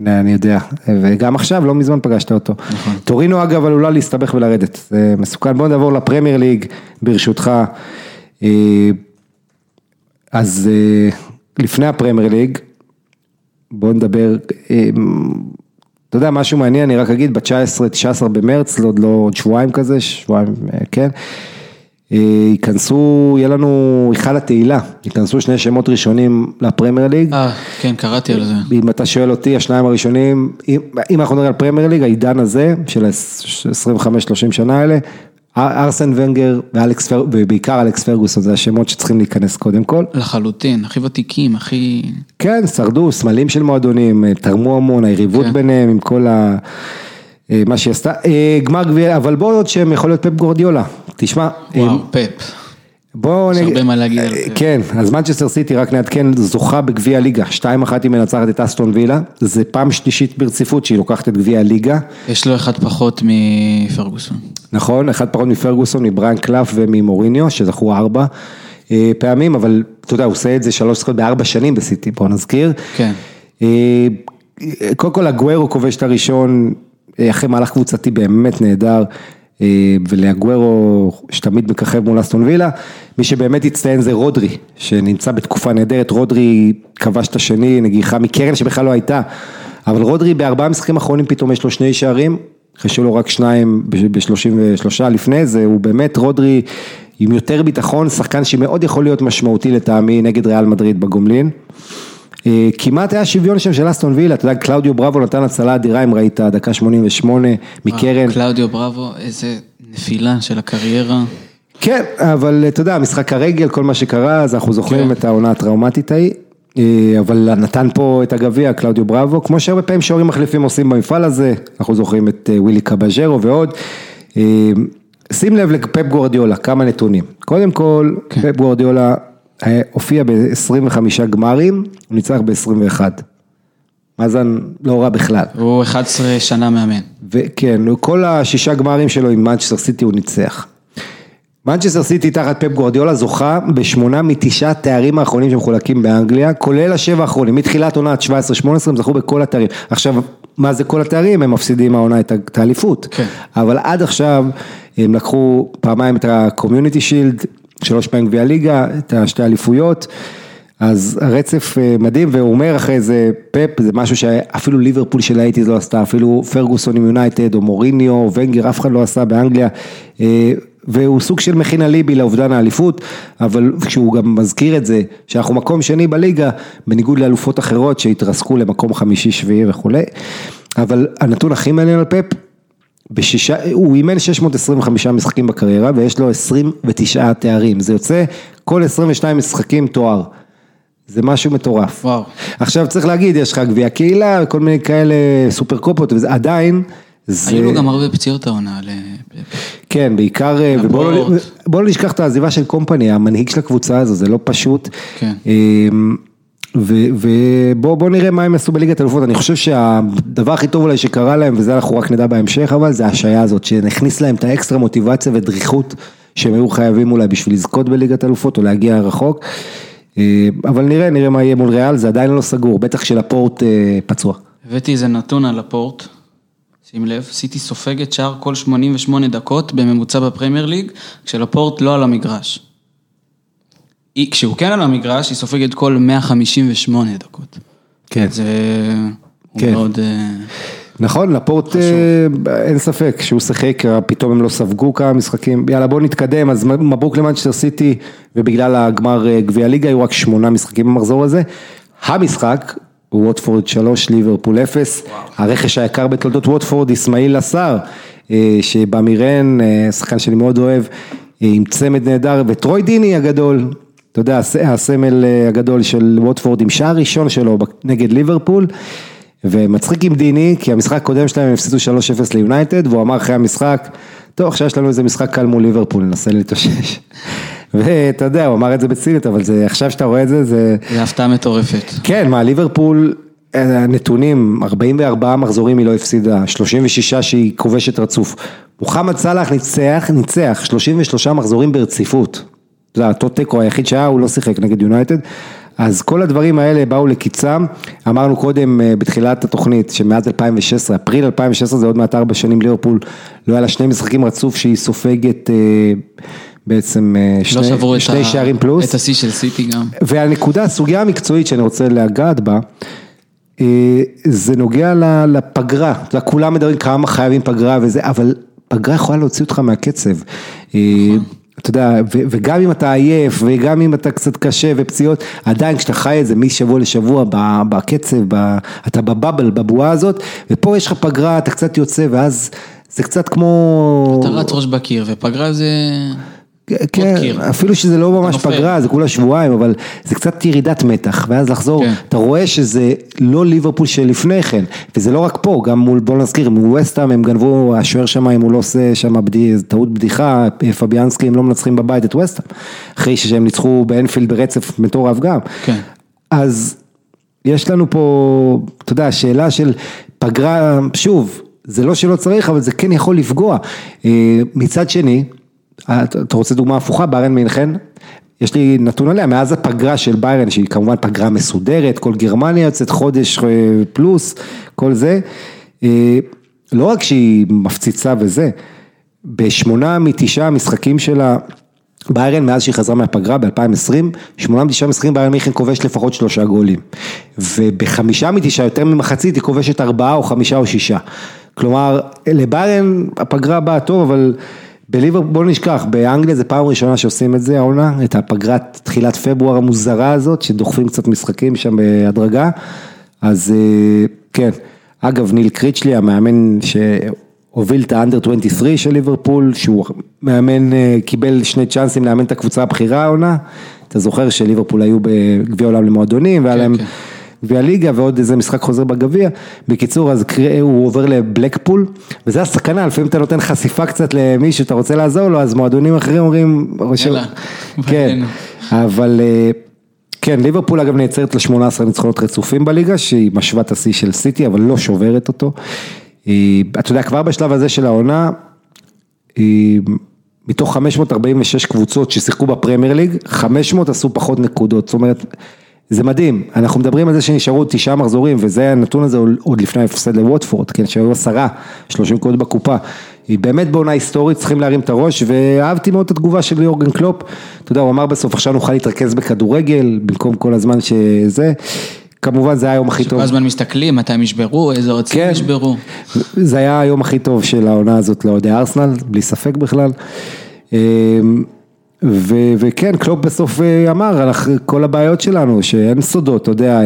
אני יודע, וגם עכשיו לא מזמן פגשת אותו. טורינו אגב עלולה להסתבך ולרדת, זה מסוכן, בואו נעבור לפרמייר ליג ברשותך, אז לפני הפרמייר ליג, בואו נדבר... אתה יודע, משהו מעניין, אני רק אגיד, ב-תשע עשרה במרץ, עוד לא עוד שבועיים כזה, שבועיים, כן, ייכנסו, יהיה לנו היכל התהילה, ייכנסו שני שמות ראשונים לפרמייר ליג. אה, כן, קראתי על זה. אם אתה שואל אותי, השניים הראשונים, אם, אם אנחנו נראה על פרמייר ליג, העידן הזה, של עשרים וחמש שלושים שנה האלה, ארסן ונגר, ואלכס, ובעיקר אלכס פרגוסון, זה השמות שצריכים להיכנס קודם כל. לחלוטין, הכי ותיקים, הכי... כן, שרדו, סמלים של מועדונים, תרמו המון, היריבות ביניהם, עם כל ה... מה שהיא עשתה. גמר גביע, אבל בואו עוד שהם יכול להיות פפ גורדיולה. תשמע... וואו, פפ. בואו... יש הרבה מה להגיד על פפ. כן, אז מנצ'סטר סיטי, רק נעדכן, זוכה בגביע הליגה. שתיים אחת היא מנצחת את אסטון וילה. זה פעם שלישית ברציפות שהיא לוקחת את גביע הליגה. יש לו אחד פחות מפרגוסון. נכון, אחד פחות מפרגוסון, מבריאן קלאף וממוריניו, שזכו ארבע פעמים, אבל אתה יודע, הוא עושה את זה שלוש זכות בארבע שנים בסיטי, בואו נזכיר. כן. קודם כל, אגוארו כובש את הראשון, אחרי מהלך קבוצתי באמת נהדר, ולאגוארו שתמיד מככב מול אסטון וילה, מי שבאמת יצטיין זה רודרי, שנמצא בתקופה נהדרת, רודרי כבש את השני, נגיחה מקרן שבכלל לא הייתה, אבל רודרי בארבעה משחקים האחרונים פתאום יש לו שני שערים, חשוב לו רק שניים ב-שלושים ושלוש לפני זה, הוא באמת רודרי עם יותר ביטחון, שחקן שמאוד יכול להיות משמעותי לטעמי נגד ריאל מדריד בגומלין, כמעט היה שוויון שם של אסטון וילה, אתה יודע, קלאודיו בראבו נתן הצלה אדירה, אם ראית, דקה שמונים ושמונה מקרן. קלאודיו בראבו, איזה נפילה של הקריירה. כן, אבל אתה יודע, משחק הרגל, כל מה שקרה, אז אנחנו זוכרים את העונה הטראומטית ההיא, אבל נתן פה את הגביע, קלאודיו בראבו, כמו שהרבה פעמים שוערים מחליפים עושים במפעל הזה, אנחנו זוכרים את ווילי קבז'רו ועוד. שים לב לפפ גוארדיולה, כמה נתונים. קודם כל, פפ גוארדיולה הופיע ב-עשרים וחמישה גמרים, הוא ניצח ב-עשרים ואחת. מאזן לא רע בכלל. הוא אחת עשרה שנה מאמן. וכן, כל השישה גמרים שלו עם מנצ'סטר סיטי הוא ניצח. מנצ'סטר סיטי תחת פפ גוארדיולה זוכה בשמונה מתשעה תארים האחרונים שמחולקים באנגליה, כולל השבע האחרונים, מתחילת עונה שבע עשרה שמונה עשרה הם זכו בכל התארים. עכשיו, מה זה כל התארים? הם מפסידים העונה את האליפות. כן. אבל עד עכשיו הם לקחו פעמיים את הקומיוניטי שילד, שלוש פעמים גביע ליגה, את השתי אליפויות, אז הרצף מדהים, והוא אומר אחרי זה פפ, זה משהו שאפילו ליברפול של האיטיז לא עשתה, אפילו פרגוסון עם יונייטד, או מוריניו, או ונגר, אף אחד לא עשה באנגליה, והוא סוג של מכין הליבי לאובדן האליפות, אבל כשהוא גם מזכיר את זה, שאנחנו מקום שני בליגה, בניגוד לאלופות אחרות שהתרסקו למקום חמישי, שביעי וכו', אבל הנתון הכי מעניין על פפ, בשישה, הוא אימן שש מאות עשרים וחמישה משחקים בקריירה, ויש לו עשרים ותשעה תארים, זה יוצא כל עשרים ושניים משחקים תואר, זה משהו מטורף. וואו. עכשיו צריך להגיד, יש לך גביע קהילה, וכל מיני כאלה סופר קופות, וזה עדיין, זה... היו לו גם הרבה פציעות העונה. ל... כן, בעיקר, ובואו לא נשכח את העזיבה של קומפני, המנהיג של הקבוצה הזו, זה לא פשוט, כן. ובואו נראה מה הם עשו בליגת אלופות, אני חושב שהדבר הכי טוב אולי שקרה להם, וזה אנחנו רק נדע בהמשך, אבל זה השעיה הזאת, שנכניס להם את האקסטרה מוטיבציה ודריכות, שהם היו חייבים אולי בשביל לזכות בליגת אלופות או להגיע רחוק, אבל נראה, נראה מה יהיה מול ריאל, זה עדיין לא סגור, בטח שלפורט פצוע. הבאתי איזה נתון על הפורט, שים לב, סיטי סופגת שער כל שמונים ושמונה דקות בממוצע בפרמייר ליג, כשלפורט לא על המגרש. היא, כשהוא כן על המגרש, היא סופגת כל מאה חמישים ושמונה דקות. כן. זה כן. מאוד... נכון, לפורט חשוב. אין ספק שהוא שחק, פתאום הם לא ספגו כמה משחקים, יאללה בוא נתקדם, אז מברוק למנצ'סטר סיטי, ובגלל הגמר גביע ליגה, היו רק שמונה משחקים במחזור הזה, המשחק הוא ווטפורד שלוש, ליברפול אפס, הרכש היקר בתולדות ווטפורד, איסמעיל הסאר, שבא מירן, שחקן שאני מאוד אוהב, עם צמד נהדר, וטרוי דיני הגדול, אתה יודע, הסמל הגדול של ווטפורד, עם שער ראשון שלו נגד ליברפול, ומצחיק עם דיני, כי המשחק הקודם שלהם הם הפסידו שלוש אפס ליונייטד, והוא אמר אחרי המשחק, טוב, עכשיו יש לנו איזה משחק קל מול ליברפול, ננסה להתאושש. ואתה יודע, הוא אמר את זה בציניות, אבל זה, עכשיו שאתה רואה את זה, זה... זה הפתעה מטורפת. כן, מה, ליברפול, נתונים, ארבעים וארבעה מחזורים היא לא הפסידה, שלושים ושש שהיא כובשת רצוף. מוחמד סלאח ניצח, ניצח, שלושים ושלושה מחזורים ברציפות. זה הטוטקו היחיד שהיה, הוא לא שיחק נגד יונייטד. אז כל הדברים האלה באו לקיצם, אמרנו קודם בתחילת התוכנית, שמאז אלפיים ושש עשרה, אפריל אלפיים ושש עשרה, זה עוד מעט ארבע שנים ליברפול, לא היה לה שני משחקים רצוף, שהיא סופגת בעצם שני שערים פלוס. את השיא של סיטי גם. והנקודה, הסוגיה המקצועית שאני רוצה להגעת בה, זה נוגע לפגרה, כולם מדברים כמה חייבים פגרה וזה, אבל פגרה יכולה להוציא אותך מהקצב. אתה יודע, וגם אם אתה עייף, וגם אם אתה קצת קשה ופציעות, עדיין כשאתה חי את זה משבוע לשבוע בקצב, אתה בבבל, בבועה הזאת, ופה יש לך פגרה, אתה קצת יוצא, ואז זה קצת כמו... אתה רץ ראש בקיר, ופגרה זה... כן, אפילו שזה לא ממש פגרה, זה כולה שבועיים, אבל זה קצת ירידת מתח, ואז לחזור, אתה רואה שזה לא ליברפול שלפני כן, וזה לא רק פה, גם מול, בוא נזכיר, מול ווסטהאם, הם גנבו, השוער שם, אם הוא לא עושה שם טעות בדיחה, פביאנסקי, הם לא מנצחים בבית את ווסטהאם, אחרי שהם ניצחו באנפילד ברצף מטורף גם, אז יש לנו פה, אתה יודע, שאלה של פגרה, שוב, זה לא שלא צריך, אבל זה כן יכול לפגוע, מצד שני, אתה רוצה דוגמה הפוכה, ביירן מינכן, יש לי נתון עליה, מאז הפגרה של ביירן, שהיא כמובן פגרה מסודרת, כל גרמניה יוצאת חודש פלוס, כל זה, לא רק שהיא מפציצה וזה, בשמונה מתשעה המשחקים שלה, ביירן מאז שהיא חזרה מהפגרה ב-אלפיים ועשרים, שמונה מתשעה משחקים ביירן מינכן כובש לפחות שלושה גולים, ובחמישה מתשעה, יותר ממחצית, היא כובשת ארבעה או חמישה או שישה, כלומר, לביירן הפגרה באה טוב, אבל... בליברפול, בוא נשכח, באנגליה זה פעם ראשונה שעושים את זה, העונה, את הפגרת תחילת פברואר המוזרה הזאת, שדוחפים קצת משחקים שם בהדרגה, אז כן, אגב ניל קריצ'לי, המאמן שהוביל את האנדר עשרים ושלוש של ליברפול, שהוא מאמן, קיבל שני צ'אנסים לאמן את הקבוצה הבכירה העונה, אתה זוכר שליברפול היו בגביע העולם למועדונים, והיה להם גביע ליגה, ועוד איזה משחק חוזר בגביע, בקיצור, אז הוא עובר לבלקפול, וזה הסכנה, לפעמים אתה נותן חשיפה קצת למישהו, אתה רוצה לעזור לו, אז מועדונים אחרים אומרים, יאללה, כן, אבל, כן, ליברפול אגב נעצרת ל-שמונה עשרה ניצחונות רצופים בליגה, שהיא משוות השיא של סיטי, אבל לא שוברת אותו, אתה יודע, כבר בשלב הזה של העונה, היא... מתוך חמש מאות ארבעים ושש קבוצות ששיחקו בפרמייר ליג, חמש מאות עשו פחות נקודות, זאת אומרת, זה מדהים, אנחנו מדברים על זה שנשארו תשעה מחזורים, וזה הנתון הזה עוד לפני הפסד לווטפורד, כן, שהיו עשרה, שלושים קוד בקופה, היא באמת בעונה היסטורית, צריכים להרים את הראש, ואהבתי מאוד את התגובה של יורגן קלופ, אתה יודע, הוא אמר בסוף, עכשיו נוכל להתרכז בכדורגל, במקום כל הזמן שזה, כמובן זה היה היום הכי טוב. שכל הזמן מסתכלים, מתי משברו, איזה רוצים כן, משברו. זה היה היום הכי טוב של העונה הזאת, לעודי ארסנל, בלי ספק בכלל. ו- וכן, קלופ בסוף אמר על כל הבעיות שלנו, שאין סודות, אתה יודע,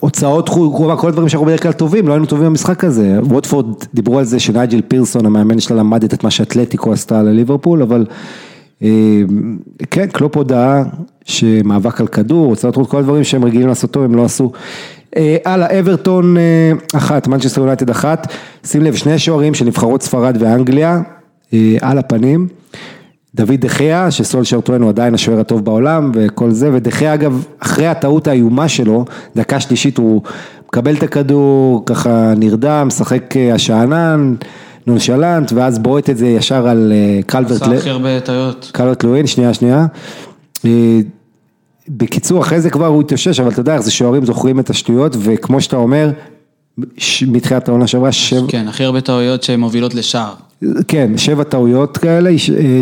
הוצאות, כל הדברים שאנחנו בדרך כלל טובים, לא היינו טובים במשחק הזה. ווטפורד דיברו על זה שנייג'ל פירסון, המאמן שלה, למדת את מה שאתלטיקו עשתה לליברפול, אבל כן, קלופ הודעה שמאבק על כדור, הוצאות, כל הדברים שהם רגילים לעשות טוב, הם לא עשו. הלאה, אברטון אחת, מנצ'סטר יונייטד אחת, שים לב, שני שוערים של נבחרות ספרד ואנגליה, על הפנים. דוד דחיה, שסולשר טוען הוא עדיין השוער הטוב בעולם, וכל זה, ודחיה אגב, אחרי הטעות האיומה שלו, דקה שלישית הוא מקבל את הכדור, ככה נרדם, משחק השענן, נונשלנט, ואז בועט את זה ישר על קלברט לואין, שנייה, שנייה. בקיצור, אחרי זה כבר הוא התיושש, אבל אתה יודע איך זה שוערים זוכרים את השטויות, וכמו שאתה אומר, מתחילת העונה שעברה, כן, הכי הרבה טעויות שמובילות לשער. כן, שבע טעויות כאלה,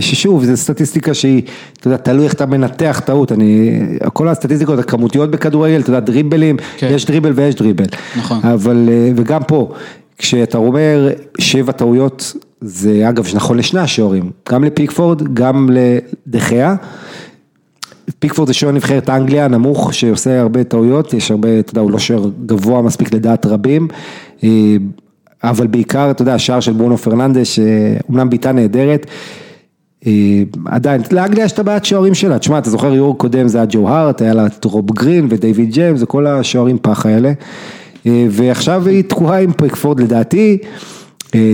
ששוב, זו סטטיסטיקה שהיא, אתה יודע, תלוי איך אתה מנתח טעות, אני, כל הסטטיסטיקות הכמותיות בכדורגל, אתה יודע, דריבלים, יש דריבל ויש דריבל. נכון. אבל, וגם פה, כשאתה אומר שבע טעויות, זה אגב שנכון לשני השוערים, גם לפיקפורד, גם לדחיה, פיקפורד זה שוער נבחרת אנגליה, נמוך, שעושה הרבה טעויות, יש הרבה, אתה יודע, הוא לא שוער גבוה מספיק לדעת רבים, אבל בעיקר, אתה יודע, השער של ברונו פרננדס, שאומנם ביתה נהדרת, עדיין, לאנגליה יש את הבעת שוערים שלה, תשמע, אתה זוכר, יור קודם זה היה ג'ו הארט, היה לה טרופ גרין ודייוויד ג'יימס, זה כל השוערים פח האלה, ועכשיו היא תקועה עם פיקפורד לדעתי,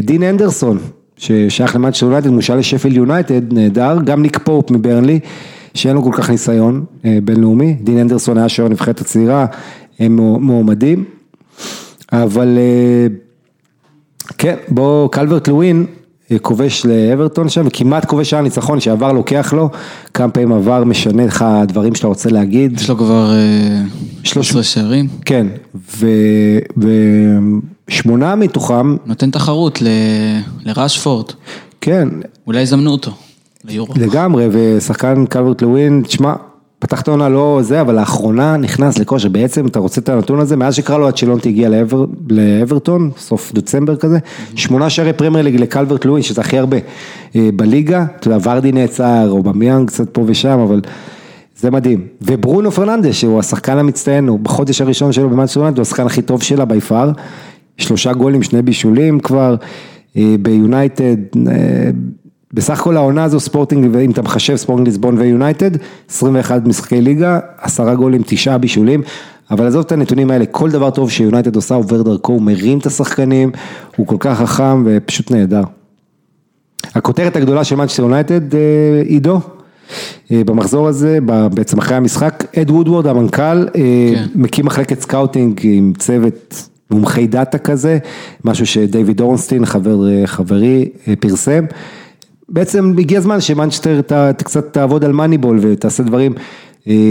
דין אנדרסון, ששייך למנצ'סטר יונייטד, מושל לשפילד יונייטד, נהדר, גם ניק פופ מברנלי, שאין לו כל כך ניסיון בינלאומי, דין אנדרסון היה שוער נבחרת הצעירה, הם מועמדים, אבל כן, בו קלברט לואין כובש לאברטון שם, וכמעט כובש שער ניצחון, שעבר לוקח לו, כמה פעמים עבר משנה לך הדברים שאתה רוצה להגיד. יש לו כבר שלושה שערים. כן, ושמונה מתוכם. נותן תחרות לראשפורד. כן. אולי יזמנו אותו. לגמרי, ושחקן קלברט לואין, תשמע, פתח תאונה לא זה, אבל לאחרונה נכנס לכושר, בעצם אתה רוצה את הנתון הזה, מאז שקרא לו עד שילונטי הגיע לאבר, לאברטון, סוף דצמבר כזה, שמונה שערי פרמייר ליג לקלברט לואין, שזה הכי הרבה בליגה, אתה יודע, ורדי נעצר, אובמיאנג קצת פה ושם, אבל זה מדהים, וברונו פרננדס, שהוא השחקן המצטיין, הוא בחודש הראשון שלו במנצ'סטר יונייטד, הוא השחקן הכי טוב שלה ביפר, שלושה גולים, שני בישולים כבר, ביונייטד, בסך כל העונה הזו ספורטינג, אם אתה מחשב ספורטינג ליסבון ויונייטד, עשרים ואחד משחקי ליגה, עשרה גולים, תשעה בישולים, אבל עזוב את הנתונים האלה, כל דבר טוב שיונייטד עושה עובר דרכו, הוא מרים את השחקנים, הוא כל כך חכם ופשוט נהדר. הכותרת הגדולה של מנצ'סטר יונייטד, עידו, במחזור הזה, בעצם אחרי המשחק, אד וודוורד, המנכ"ל, כן. מקים מחלקת סקאוטינג עם צוות מומחי דאטה כזה, משהו שדייוויד אורנסטין, חבר, חברי, פרסם. בעצם הגיע הזמן שמנצ'סטר קצת תעבוד על מניבול ותעשה דברים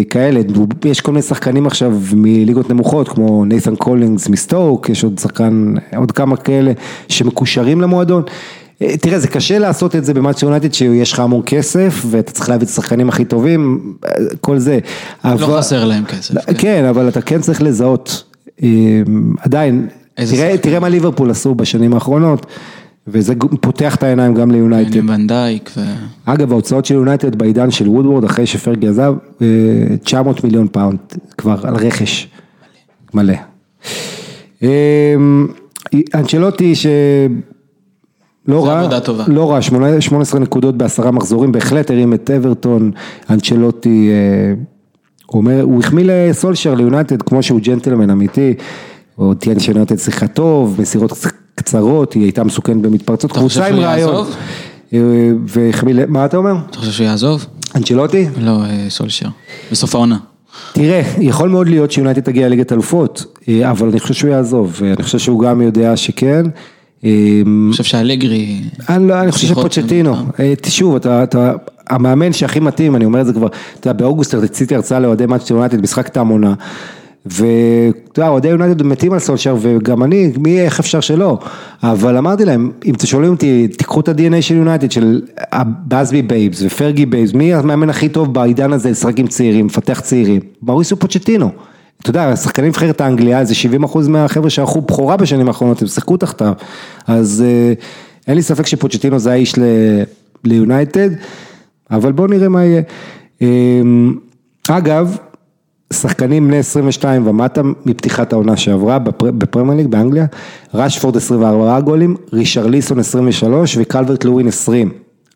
כאלה, יש כל מיני שחקנים עכשיו מליגות נמוכות, כמו נייתן קולינגס מסטוק, יש עוד שחקן, עוד כמה כאלה שמקושרים למועדון, תראה זה קשה לעשות את זה במנצ'סטר יונייטד, שיש לך המון כסף ואתה צריך להביא את השחקנים הכי טובים, כל זה. לא חסר להם כסף. כן, אבל אתה כן צריך לזהות, עדיין, תראה מה ליברפול עשו בשנים האחרונות, וזה פותח את העיניים גם ליונייטד. ונדייק ו... אגב, ההוצאות של יונייטד בעידן של וודוורד, אחרי שפרגי עזב, תשע מאות מיליון פאונד, כבר על רכש. מלא. מלא. אנצ'לוטי ש... לא רע, לא רע, שמונה עשרה נקודות בעשרה מחזורים, בהחלט הרים את אברטון, אנצ'לוטי, הוא אומר, הוא החמיא לסולשר, ליונייטד, כמו שהוא ג'נטלמן אמיתי, הוא תיאן שיונייטד שיחה טוב, מסירות קצת, קצרות, היא הייתה מסוכנת במתפרצות, קבוצה עם רעיון. וחמילה, מה אתה אומר? אתה חושב שהוא יעזוב? אנצ'לוטי? לא, סולשר. בסוף העונה. תראה, יכול מאוד להיות שיונייטד תגיע ליגת אלופות, אבל אני חושב שהוא יעזוב, אני חושב שהוא גם יודע שכן. אני חושב שהאלגרי... אני חושב שפוצ'טינו. שוב, המאמן שהכי מתאים, אני אומר את זה כבר, אתה יודע, באוגוסט רציתי הרצאה לאוהדי מנצ'סטר יונייטד, משחק תעמונה, ואתה יודע, עודי יונייטד מתים על סולשר וגם אני, מי איך אפשר שלא, אבל אמרתי להם, אם תשאולים אותי, תיקחו את ה-די אן איי של יונייטד, של באזבי בייבס ופרגי בייבס, מי המאמן הכי טוב בעידן הזה, לשחקים צעירים, מפתח צעירים, מאוריסיו פוצ'טינו, אתה יודע, השחקנים בחרת האנגליה, זה שבעים אחוז מהחבר'ה שערכו בחורה בשנים האחרונות, הם שחקו תחתיו, אז אין לי ספק שפוצ'טינו זה האיש ליונייטד, אבל בואו נראה מה יהיה. אגב, שחקנים בני עשרים ושתיים ומטה מפתיחת העונה שעברה בפרמייר ליג באנגליה, ראשפורד עשרים וארבעה גולים, רישרליסון עשרים ושלוש וקלברט לואין עשרים,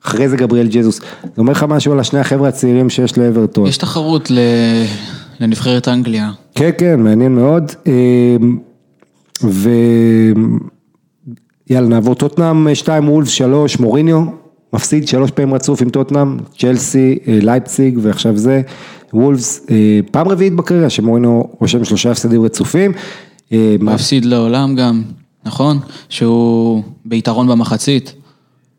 אחרי זה גבריאל ג'זוס. זה אומר לך משהו על השני החבר'ה הצעירים שיש לאברטון. יש תחרות לנבחרת אנגליה. כן, כן, מעניין מאוד. ויאללה, נעבור טוטנאם שתיים, וולפס שלוש, מוריניו, מפסיד שלוש פעמים רצוף עם טוטנאם, צ'לסי, לייפציג ועכשיו זה... וולפס, פעם רביעית בקריירה, שמורינו רושם שלושה הפסדים רצופים. מפסיד לעולם גם. נכון? שהוא ביתרון במחצית.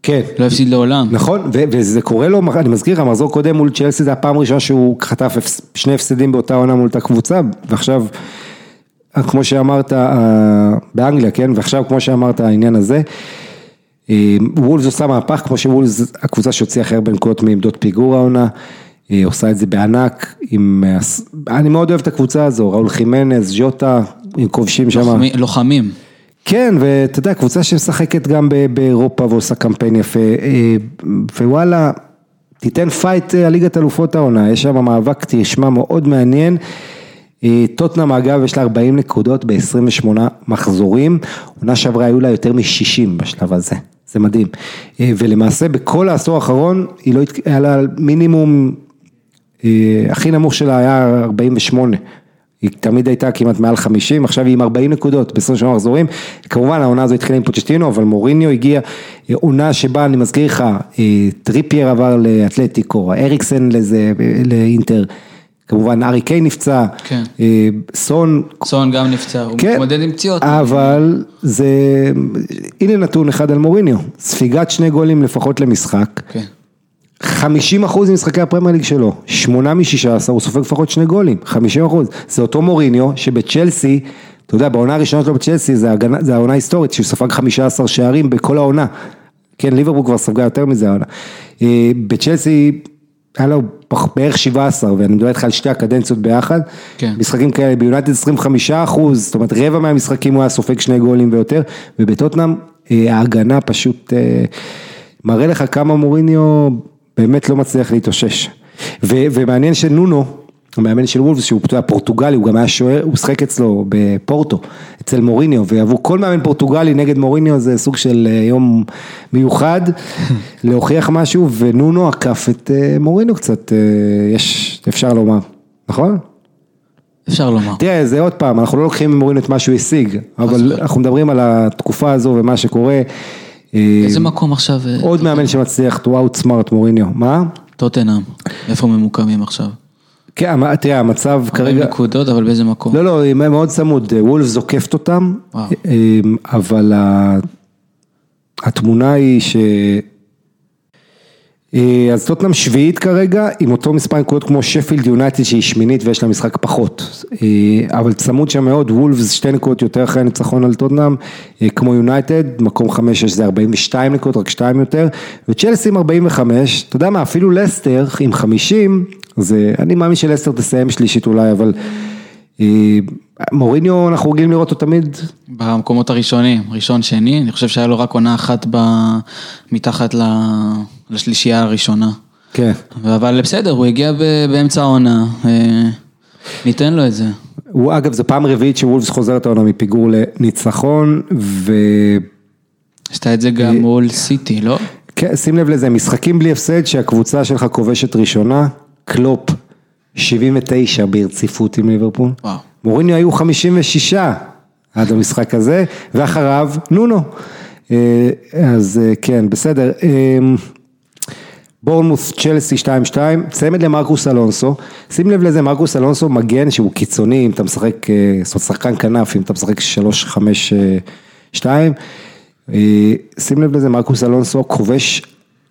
כן. לא הפסיד לעולם. נכון, וזה קורה לו, אני מזכיר, המחזור קודם מול צ'לסי, זה הפעם ראשונה שהוא חטף שני הפסדים באותה עונה מול את הקבוצה, ועכשיו, כמו שאמרת, באנגליה, כן? ועכשיו, כמו שאמרת, העניין הזה, וולס עושה מהפך, כמו שוולס, הקבוצה שהוציאה חרבן קוט מעמדות פיגור העונה, עושה את זה בענק, עם... אני מאוד אוהב את הקבוצה הזו, ראול חימנס, ז'וטה, עם כובשים שם. לוחמים. כן, ואתה יודע, קבוצה שמשחקת גם באירופה ועושה קמפיין יפה, ווואלה, תיתן פייט על ליגת אלופות העונה, יש שם מאבק, תשמע מאוד מעניין, טוטנהאם אגב, יש לה ארבעים נקודות ב-עשרים ושמונה מחזורים, עונה שעברה היו לה יותר מ-שישים בשלב הזה, זה מדהים, ולמעשה בכל העשור האחרון, היא לא היה לה מינימום, הכי נמוך שלה היה ארבעים ושמונה, היא תמיד הייתה כמעט מעל חמישים, עכשיו היא עם ארבעים נקודות, ב-עשרים ושמונה מחזורים, כמובן העונה הזו התחילה עם פוצ'טינו, אבל מוריניו הגיע, עונה שבה אני מזכיר לך, טריפייר עבר לאטלטיקו, אריקסן לזה, לאינטר, כמובן ארי קיין נפצע, כן. סון, סון גם נפצע, כן, הוא מתמודד עם פציעות, אבל זה, הנה נתון אחד על מוריניו, ספיגת שני גולים לפחות למשחק, כן. חמישים אחוז ממשחקי הפרמייר ליג שלו, שמונה משישה עשר, הוא סופג לפחות שני גולים, חמישים אחוז, זה אותו מוריניו שבצ'לסי, אתה יודע, בעונה הראשונה שלו בצ'לסי, זה העונה ההיסטורית, שהוא ספג חמישה עשר שערים בכל העונה, כן, ליברפול כבר ספגה יותר מזה העונה, בצ'לסי, היה לו בערך שבע עשר, ואני מדבר איתך על שתי הקדנציות ביחד, כן. משחקים כאלה, ביונייטד עשרים וחמישה אחוז, זאת אומרת רבע מהמשחקים הוא היה סופג שני גולים ויותר, ובטוטנהאם, ההגנה פשוט, מראה לך כמה מוריניו באמת לא מצליח להתאושש. ו- ומעניין שנונו, המאמן של וולפס, שהוא פורטוגלי, הוא גם היה שוער, הוא שחק אצלו בפורטו, אצל מוריניו, ועבור כל מאמן פורטוגלי נגד מוריניו, זה סוג של יום מיוחד, להוכיח משהו, ונונו עקף את מוריניו קצת, יש, אפשר לומר, נכון? אפשר לומר. תראה, זה עוד פעם, אנחנו לא לוקחים ממוריניו את מה שהוא השיג, אבל אנחנו מדברים על התקופה הזו, ומה שקורה, איזה מקום עכשיו? עוד מאמן שמצליח, וואו, סמארט מוריניו. מה? טוטנהאם. איפה ממוקמים עכשיו? כן, תראה, המצב כרגע... הרבה נקודות, אבל באיזה מקום? לא, לא, הם מאוד צמוד. וולף זוקפת אותם, אבל התמונה היא ש... אז טוטנהאם שביעית כרגע, עם אותו מספר נקודות כמו שפילד יונייטד, שהיא שמינית ויש לה משחק פחות. אבל צמוד שם מאוד, וולפס שתי נקודות יותר אחרי הניצחון על טוטנהאם, כמו יונייטד, מקום חמש שש זה ארבעים ושתיים נקודות, רק שתיים יותר, וצ'לסי עם ארבעים וחמש, אתה יודע מה, אפילו לסטר עם חמישים, זה, אני מאמין שלסטר תסיים שלישית אולי, אבל מוריניו, אנחנו רגילים לראות אותו תמיד. במקומות הראשונים, ראשון שני, אני חושב שהיה לו רק עונה אחת מתחת ל... לשלישייה הראשונה. כן. אבל בסדר, הוא הגיע באמצע העונה, ניתן לו את זה. הוא, אגב, זו פעם רביעית שוולפס חוזרת העונה מפיגור לניצחון, ו... עשתה את זה גם מול סיטי, לא? כן, שים לב לזה, משחקים בלי הפסד שהקבוצה שלך כובשת ראשונה, קלופ, שבעים ותשע ברציפות עם ליברפול. וואו. מוריניו היו חמישים ושש עד המשחק הזה, ואחריו, נונו. אז כן, בסדר. בורנמוס צ'לסי שתיים שתיים, צמד למרקוס אלונסו, שים לב לזה, מרקוס אלונסו מגן שהוא קיצוני, אם אתה משחק, זאת שחקן כנף, אם אתה משחק שלוש חמש שתיים, שים לב לזה, מרקוס אלונסו כובש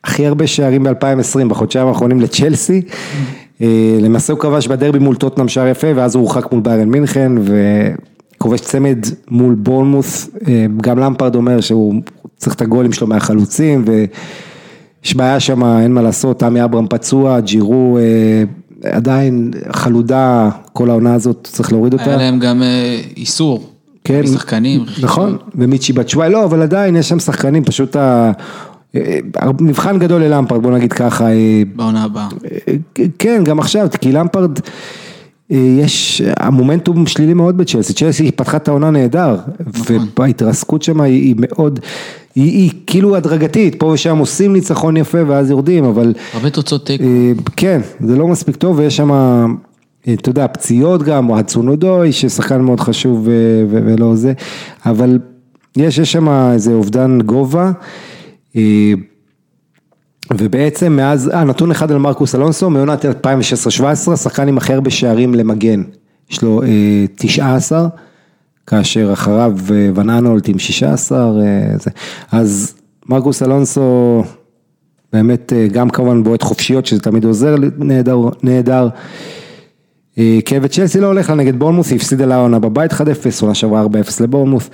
הכי הרבה שערים ב-אלפיים ועשרים, בחודשיים האחרונים לצ'לסי, למעשה הוא כבש בדרבי מול טוטנהאם שער יפה, ואז הוא הורחק מול ביירן מינכן, וכובש צמד מול בורנמוס, גם למפרד אומר שהוא צריך את הגולים שלו מהחלוצים, ו... יש בעיה שם, אין מה לעשות, תמי אברהם פצוע, ג'ירו, אה, עדיין חלודה, כל העונה הזאת צריך להוריד אותה. היה להם גם אה, איסור, כן, שחקנים. נכון, ומיצ'י בצ'וואי, לא, אבל עדיין יש שם שחקנים, פשוט ה... מבחן גדול ללמפרד, בוא נגיד ככה. בעונה הבאה. כן, גם עכשיו, כי למפרד, יש המומנטום שלילי מאוד בצ'לסי, צ'לסי פתחה את העונה נהדר, וההתרסקות שם היא מאוד, היא כאילו הדרגתית, פה ושם עושים ניצחון יפה ואז יורדים, אבל... הרבה תוצאות תיקו. כן, זה לא מספיק טוב, ויש שם, אתה יודע, פציעות גם, או הצונודוי, ששחקן מאוד חשוב ולא זה, אבל יש שם איזה אובדן גובה, ובעצם מאז, אה, נתון אחד על מרקוס אלונסו, מעונת אלפיים ושש עשרה שבע עשרה, שחקן עם אחר בשערים למגן, יש לו תשע עשרה, כאשר אחריו ון ארנולד עם שישה עשר, זה. אז מרקוס אלונסו באמת גם כמובן בועט חופשיות, שזה תמיד עוזר, נהדר, נהדר. כאב צ'לסי לא הולך לה נגד בורנמוס, היא הפסידה לה עונה בבית אחד אפס, עונה שעברה ארבע אפס לבורנמוס.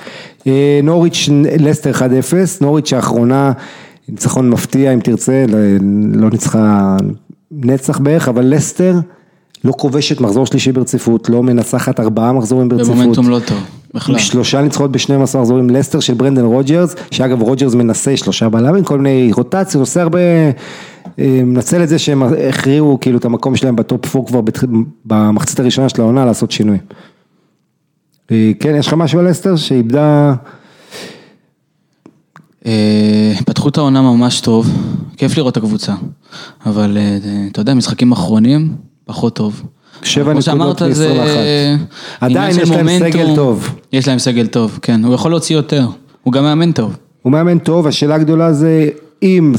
נוריץ' לסטר אחד אפס, נוריץ' האחרונה, ניצחון מפתיע אם תרצה, לא ניצחה נצח בערך, אבל לסטר לא כובשת מחזור שלישי ברציפות, לא מנצחת ארבעה מחזורים ברציפות. במומנטום לא טוב, בכלל. שלושה ניצחות בשנים עשר מחזורים, לסטר של ברנדן רוג'רס, שאגב רוג'רס מנסה שלושה בלמים, כל מיני רוטציה, עושה הרבה, מנצל את זה שהם הכריעו כאילו את המקום שלהם בטופ ארבע כבר במחצית הראשונה של העונה לעשות שינוי. כן, יש לך משהו על לסטר שאיבדה... פתחו את העונה ממש טוב, כיף לראות הקבוצה, אבל אתה יודע, משחקים אחרונים פחות טוב. שבע נקודות ל-עשרים ואחת. עדיין יש להם סגל טוב. יש להם סגל טוב, כן, הוא יכול להוציא יותר, הוא גם מאמן טוב. הוא מאמן טוב, השאלה הגדולה זה אם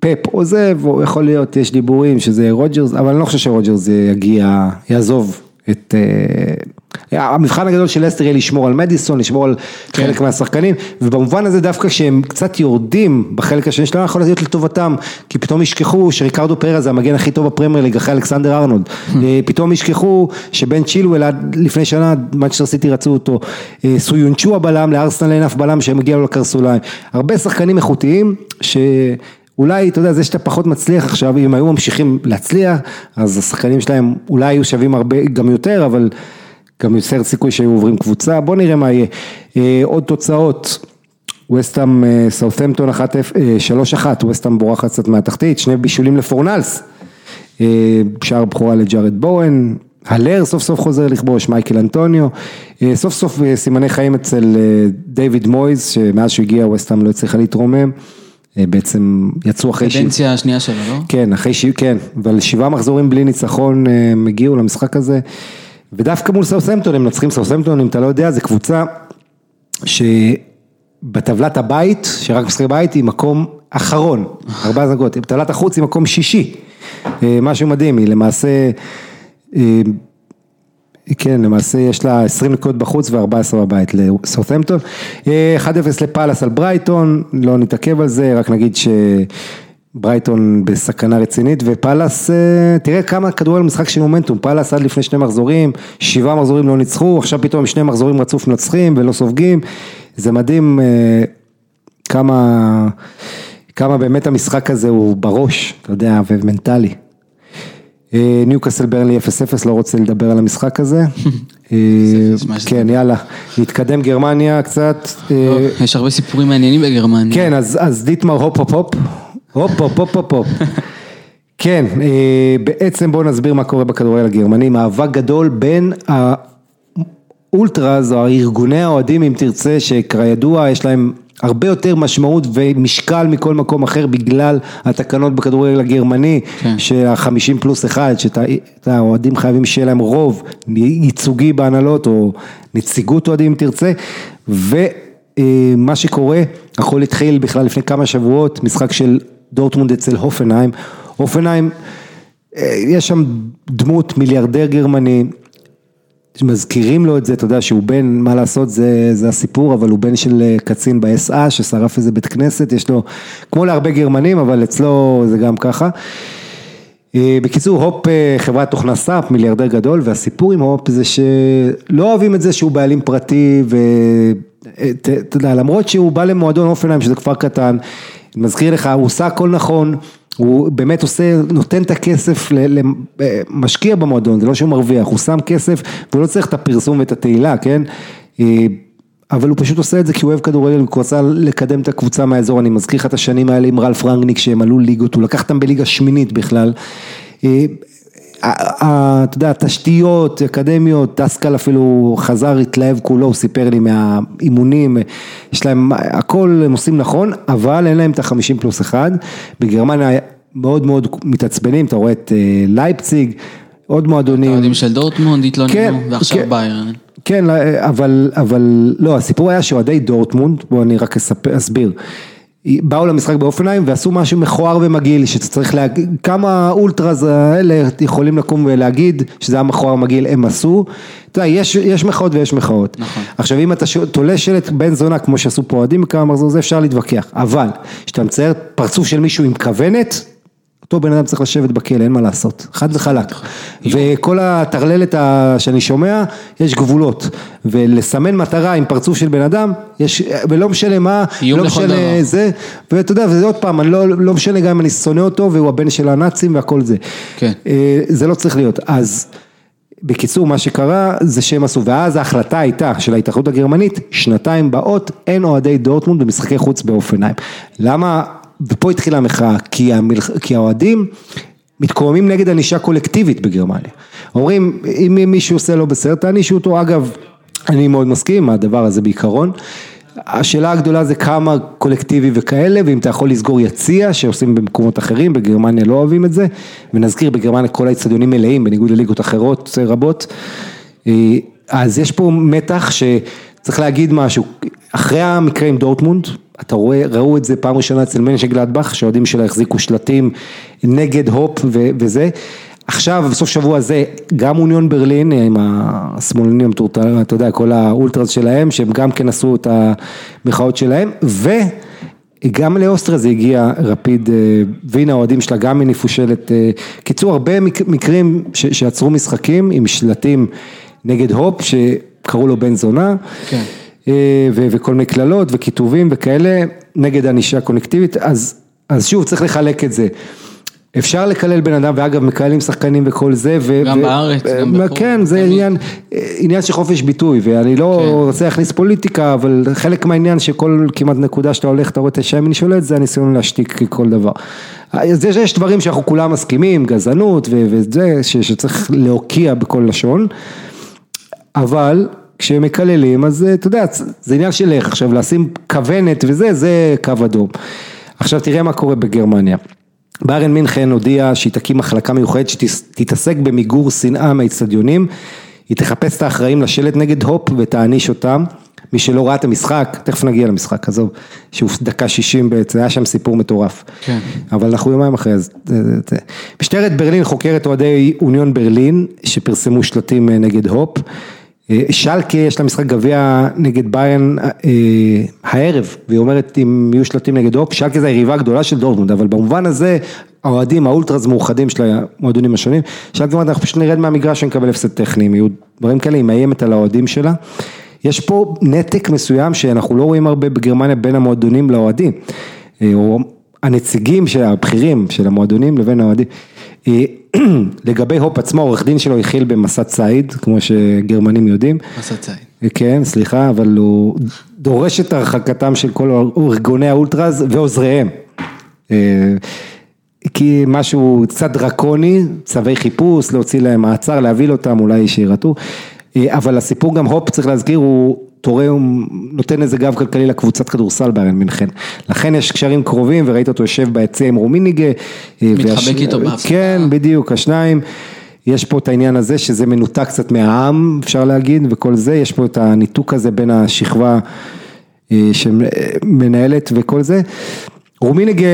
פפ עוזב, או יכול להיות, יש דיבורים שזה רוג'רס, אבל אני לא חושב שרוג'רס יגיע, יעזוב את... המבחן הגדול של לסטר יהיה לשמור על מדיסון, לשמור על כן. חלק מהשחקנים, ובמובן הזה דווקא כשהם קצת יורדים בחלק השני שלנו, יכול להיות לטובתם, כי פתאום ישכחו שריקרדו פררה זה המגן הכי טוב בפרמייר ליג אחרי אלכסנדר ארנולד, פתאום ישכחו שבן צ'ילואל לפני שנה מנצ'סטר סיטי רצו אותו, סויונצ'ו הבלם לארסנל אין אף בלם שהם הגיעו לקרסוליים, הרבה שחקנים איכותיים ש... אולי, אתה יודע, זה שאתה פחות מצליח עכשיו, אם היו ממשיכים להצליח, אז השחקנים שלהם אולי היו שווים הרבה, גם יותר, אבל גם יותר סיכוי שהיו עוברים קבוצה, בוא נראה מה יהיה. אה, עוד תוצאות, ווסטהאם סאות'המפטון אה, שלוש אחת, ווסטהאם בורחת קצת מהתחתית, שני בישולים לפורנלס, אה, שער בחורה לג'ארד בואן, הלר סוף סוף חוזר לכבוש, מייקל אנטוניו, אה, סוף סוף אה, סימני חיים אצל אה, דיוויד מויז, שמאז שהוא הגיע ווסטהאם לא הצליחה להתרומם, בעצם יצאו אחרי... קדנציה השנייה שלו, לא? כן, אחרי שיהיו, כן, אבל שבעה מחזורים בלי ניצחון מגיעו למשחק הזה, ודווקא מול סאות'המפטון, הם נצחים סאות'המפטון, אם אתה לא יודע, זה קבוצה שבטבלת הבית, שרק משחקי בית, היא מקום אחרון, ארבע זנגות, בטבלת החוץ היא מקום שישי, משהו מדהים, היא למעשה, כן, למעשה יש לה עשרים נקודות בחוץ ו-ארבע עשרה בבית לסאות'המפטון. אחד אפס לפאלאס על ברייטון, לא נתעכב על זה, רק נגיד שברייטון בסכנה רצינית, ופאלאס, תראה כמה כדורגל משחק של מומנטום, פאלאס עד לפני שני מחזורים, שבעה מחזורים לא ניצחו, עכשיו פתאום שני מחזורים רצוף נוצחים ולא סופגים, זה מדהים כמה, כמה באמת המשחק הזה הוא בראש, אתה יודע, ומנטלי. ניוקאסל ברנלי אפס אפס, לא רוצה לדבר על המשחק הזה, כן יאללה, נתקדם גרמניה קצת, יש הרבה סיפורים מעניינים בגרמניה, כן אז דיטמר הופ הופ הופ, הופ הופ הופ הופ, כן בעצם בואו נסביר מה קורה בכדורגל הגרמני, מאבק גדול בין האולטראז או ארגוני האוהדים אם תרצה שכידוע יש להם הרבה יותר משמעות ומשקל מכל מקום אחר בגלל התקנות בכדורגל הגרמני, כן. שהחמישים פלוס אחד, שהאוהדים חייבים שיהיה להם רוב ייצוגי בהנהלות או נציגות אוהדים תרצה, ומה שקורה, הכל התחיל בכלל לפני כמה שבועות, משחק של דורטמונד אצל הופנהיים, הופנהיים, יש שם דמות מיליארדר גרמני, מזכירים לו את זה, אתה יודע שהוא בן, מה לעשות, זה, זה הסיפור, אבל הוא בן של קצין ב-אס איי ששרף איזה בית כנסת, יש לו, כמו להרבה גרמנים, אבל אצלו זה גם ככה. בקיצור, הופ חברת תוכנה סאפ, מיליארדר גדול, והסיפור עם הופ זה שלא אוהבים את זה שהוא בעלים פרטי, ואתה יודע, למרות שהוא בא למועדון הופנהיים, שזה כפר קטן, מזכיר לך, הוא עושה הכל נכון, הוא באמת עושה, נותן את הכסף למשקיע במועדון, זה לא שהוא מרוויח, הוא שם כסף, והוא לא צריך את הפרסום ואת התהילה, כן? אבל הוא פשוט עושה את זה, כי הוא אוהב כדורגל, הוא רוצה לקדם את הקבוצה מהאזור, אני מזכיר לך את השנים האלה עם רלף רנגניק, שהם עלו ליגות, הוא לקח אותם בליגה שמינית בכלל, אתה יודע, תשתיות, אקדמיות, אסקל אפילו חזר, התלהב כולו, הוא סיפר לי מהאימונים, יש להם, הכל הם עושים נכון, אבל אין להם את ה-חמישים פלוס אחד, בגרמניה מאוד מאוד מתעצבנים, אתה רואה את לייפציג, עוד מועדונים. מועדונים של דורטמונד התלוננו, כן, ועכשיו כן, ביירן. כן, אבל, אבל לא, הסיפור היה שאוהדי דורטמונד, בוא אני רק אספר, אסביר, באו למשחק באופניים ועשו משהו מכוער ומגעיל שצריך להגיד, כמה אולטרז האלה יכולים לקום ולהגיד שזה היה מכוער מגעיל, הם עשו. אתה יודע, יש, יש מחאות ויש מחאות. נכון. עכשיו, אם אתה תולה שלט בן זונה, כמו שעשו פה עדים, כמה זה אפשר להתווכח. אבל, שאתה מצייר פרצוף של מישהו עם כוונת, אותו בן אדם צריך לשבת בכלא, אין מה לעשות. חד וחלק. וכל התרללת שאני שומע, יש גבולות. ולסמן מטרה עם פרצוף של בן אדם, יש, ולא משנה מה, לא משנה זה, ואתה יודע, וזה עוד פעם, אני לא, לא משנה גם אם אני שונא אותו, והוא הבן של הנאצים והכל זה. כן. זה לא צריך להיות. אז, בקיצור, מה שקרה, זה שהם עשו, ואז ההחלטה הייתה, של ההתאחדות הגרמנית, שנתיים באות, אין אוהדי דורטמונד במשחקי חוץ באופניים. למה? ופה התחילה המחאה, כי, המלח... כי האוהדים מתקוממים נגד ענישה קולקטיבית בגרמניה. אומרים, אם מישהו עושה לו בסדר, תענישו אותו. אגב, אני מאוד מסכים, הדבר הזה בעיקרון. השאלה הגדולה זה כמה קולקטיבי וכאלה, ואם אתה יכול לסגור יציע, שעושים במקומות אחרים, בגרמניה לא אוהבים את זה, ונזכיר, בגרמניה כל האצטדיונים מלאים, בניגוד לליגות אחרות רבות. אז יש פה מתח שצריך להגיד משהו. אחרי המקרה עם דורטמונד, אתה רואה, ראו את זה פעם ראשונה אצל מנש גלדבך, שהעודים שלה החזיקו שלטים נגד הופ ו- וזה. עכשיו, בסוף שבוע זה, גם אוניון ברלין, עם השמאלנים, אתה יודע, כל האולטרס שלהם, שהם גם כן עשו את המחאות שלהם, וגם לאוסטריה זה הגיע רפיד, והנה האוהדים שלה גם מנפושלת. קיצור, הרבה מקרים ש- שעצרו משחקים עם שלטים נגד הופ, שקראו לו בן זונה. כן. ו- וכל מיני כללות וכיתובים וכאלה נגד הנישה קונקטיבית. אז, אז שוב צריך לחלק את זה, אפשר לקלל בן אדם, ואגב מקללים שחקנים וכל זה ו- גם ו- בארץ ו- גם כן, זה עניין, עניין של חופש ביטוי, ואני לא כן. רוצה להכניס פוליטיקה, אבל חלק מהעניין שכל כמעט נקודה שאתה הולך, אתה רואה את השם שולט, זה הניסיון להשתיק כל דבר. אז יש, יש דברים שאנחנו כולם מסכימים, גזענות ו- וזה ש- שצריך להוקיע בכל לשון, אבל כשהם מקללים, אז אתה יודע, זה עניין שלך, עכשיו לשים כוונת וזה, זה קו אדום. עכשיו תראה מה קורה בגרמניה. באיירן מינכן הודיע שהיא תקים מחלקה מיוחדת שתתעסק במיגור שנאה מהאצטדיונים, היא תחפש את האחראים לשלט נגד הופ ותעניש אותם, מי שלא ראה את המשחק, תכף נגיע למשחק, עזוב, שהוא דקה שישים בעצם, היה שם סיפור מטורף. כן. אבל אנחנו יומיים אחרי, אז... משטרת ברלין חוקרת אוהדי אוניון ברלין, שפרסמו שלטים נגד הופ, שלקה יש לה משחק גביע נגד ביירן אה, הערב, והיא אומרת אם יהיו שלטים נגד הופ, שלקה זה היריבה הגדולה של דורטמונד, אבל במובן הזה, האוהדים, האולטרס מאוחדים של המועדונים השונים, שלקה אומרת אנחנו פשוט נרד מהמגרש ונקבל הפסד טכני, יהיו דברים כאלה, היא מאיימת על האוהדים שלה, יש פה נתק מסוים שאנחנו לא רואים הרבה בגרמניה בין המועדונים לאוהדים, או הנציגים של הבכירים של המועדונים לבין האוהדים, לגבי הופ עצמו, עורך דין שלו יחיל במסע צעיד, כמו שגרמנים יודעים. מסע צעיד. כן, סליחה, אבל הוא דורש את הרחקתם של כל ארגוני האולטרז ועוזריהם. כי משהו קצת דרקוני, צווי חיפוש, להוציא להם מעצר, להביל אותם, אולי שירתו. אבל הסיפור גם הופ, צריך להזכיר, הוא תורא, הוא נותן איזה גב כלכלי לקבוצת כדורסל באיירן מינכן. לכן יש קשרים קרובים, וראית אותו יושב ביציע עם רומיניגה. מתחבק איתו בהפסקה. כן, בדיוק, השניים. יש פה את העניין הזה, שזה מנותק קצת מהעם, אפשר להגיד, וכל זה. יש פה את הניתוק הזה בין השכבה שמנהלת וכל זה. רומיניגה,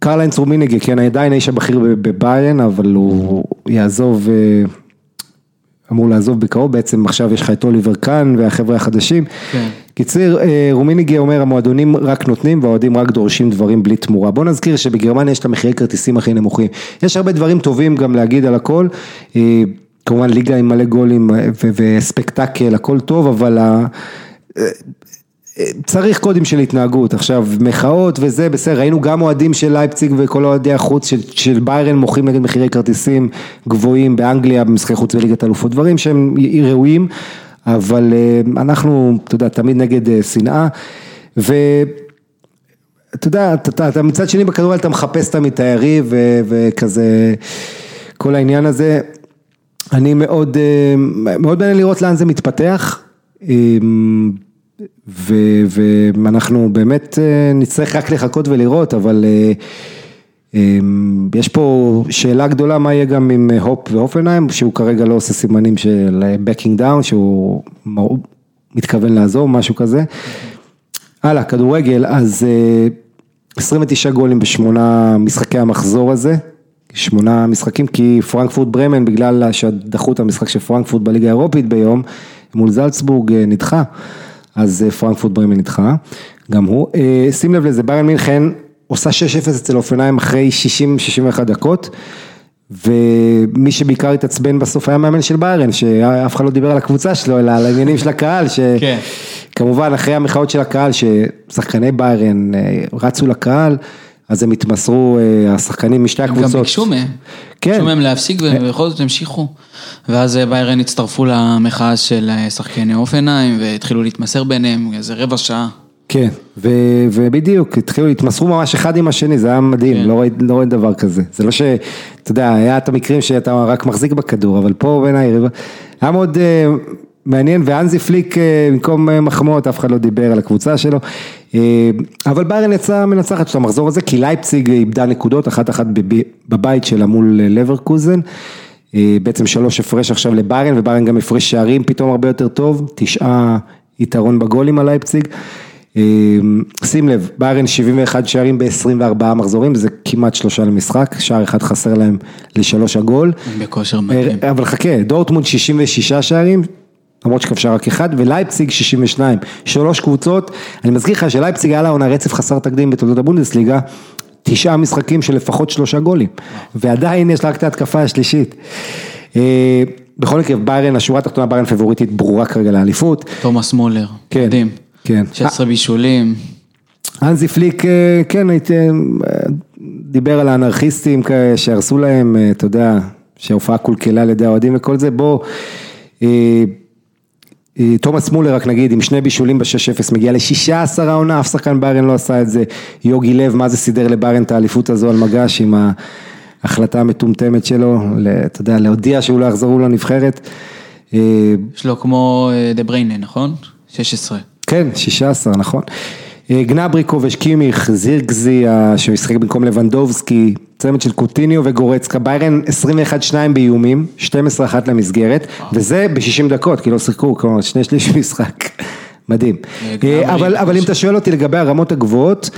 קרליינס רומיניגה, כן, עדיין האיש הבכיר בביירן, אבל הוא יעזוב... אמור לעזוב בקרוב, בעצם עכשיו יש לך את אוליבר קאן והחבר'ה החדשים. כן. קיצר, רומיניגי אומר, המועדונים רק נותנים, והאוהדים רק דורשים דברים בלי תמורה. בוא נזכיר שבגרמניה יש את המחירי כרטיסים הכי נמוכים. יש הרבה דברים טובים גם להגיד על הכל, כמובן ליגה עם מלא גולים וספקטקל, הכל טוב, אבל צריך קודים של התנהגות, עכשיו מחאות וזה, בסדר, ראינו גם אוהדים של לייפציג וכל אוהדי החוץ של, של ביירן מוכרים נגד מחירי כרטיסים גבוהים באנגליה, במשחקי חוץ וליגת אלופות, דברים שהם ראויים, אבל אנחנו, אתה יודע, תמיד נגד שנאה, ו... אתה יודע, אתה, אתה, אתה מצד שני בכדורגל, אתה מחפש את המתארי ו, וכזה, כל העניין הזה, אני מאוד, מאוד מעניין לראות לאן זה מתפתח, ובאמת, ואנחנו באמת נצטרך רק לחכות ולראות, אבל יש פה שאלה גדולה מה יהיה גם עם הופ ואופנהיים, שהוא כרגע לא עושה סימנים של backing down, שהוא מתכוון לעזור, משהו כזה. הלאה, כדורגל, אז עשרים ותשעה גולים בשמונה משחקי המחזור הזה, שמונה משחקים, כי פרנקפורט ברמן, בגלל שדחו את המשחק של פרנקפורט בליגה האירופית ביום, מול זלצבורג נדחה, אז פרנקפורט ברמן נדחה, גם הוא. שים לב לזה, ביירן מינכן עושה שש אפס אצל אופניים אחרי שישים עד שישים ואחת דקות, ומי שבעיקר התעצבן בסוף היה מאמן של ביירן, שאף אחד לא דיבר על הקבוצה שלו, אלא על העניינים של הקהל, שכמובן אחרי המחאות של הקהל, ששחקני ביירן רצו לקהל, אז הם התמסרו, השחקנים משתי הקבוצות. גם ביקשו מהם, ביקשו מהם להפסיק, ובכל זאת המשיכו. ואז ביירן הצטרפו למחאה של שחקני אופניים, והתחילו להתמסר ביניהם, איזה רבע שעה. כן, ובדיוק, התחילו, התמסרו ממש אחד עם השני, זה היה מדהים, לא רואה דבר כזה. זה לא ש, אתה יודע, היה את המקרים שאתה רק מחזיק בכדור, אבל פה בין העיריבה, היה מאוד מעניין, ואנזי פליק, במקום מחמות, אף אחד לא דיבר על הקבוצה שלו, אבל ביירן יצא מנצחת של המחזור הזה, כי לייפציג איבדה נקודות, אחת אחת בבית שלה מול לברקוזן, בעצם שלוש הפרש עכשיו לביירן, וביירן גם הפרש שערים פתאום הרבה יותר טוב, תשעה יתרון בגולים על לייפציג, שים לב, ביירן שבעים ואחד שערים ב-עשרים וארבעה מחזורים, זה כמעט שלושה למשחק, שער אחד חסר להם לשלוש הגול, בכושר מדהים. אבל חכה, דורטמונד שישים ושישה שערים, למרות שכבשה רק אחד, ולייפציג שישים ושתיים, שלוש קבוצות, אני מזכיר לך שלייפציג היה לה עונה רצף חסר תקדים בתולדות הבונדסליגה, תשעה משחקים של לפחות שלושה גולים, ועדיין יש לה רק את ההתקפה השלישית. בכל מקרה, ביירן, השורה התחתונה, ביירן פבוריטית ברורה כרגע לאליפות. תומאס מולר, מדהים. כן. שש עשרה בישולים. אנזי פליק, כן, דיבר על האנרכיסטים שהרסו להם, אתה יודע, שההופעה קולקלה לידי האוהדים וכל זה, בוא, תומאס מולר רק נגיד, עם שני בישולים ב-שש אפס, מגיע ל-שש עשרה העונה, אף שחקן ביירן לא עשה את זה, יוגי לב, מה זה סידר לביירן את האליפות הזו על מגש, עם ההחלטה המטומטמת שלו, אתה יודע, להודיע שהוא לא יחזרו לנבחרת. יש לו כמו דה בריינה, נכון? שש עשרה. כן, שש עשרה, נכון. גנברי, כובש, קימיך, זירגזי, שמשחק במקום לבנדובסקי, צמד של קוטיניו וגורצקה, ביירן עשרים ואחד שתיים באיומים, שתים עשרה אחת למשגרת, וזה ב-שישים דקות, כי לא שיחקו, כלומר, שני שליש משחק. מדהים. אבל אם אתה שואל אותי לגבי הרמות הגבוהות,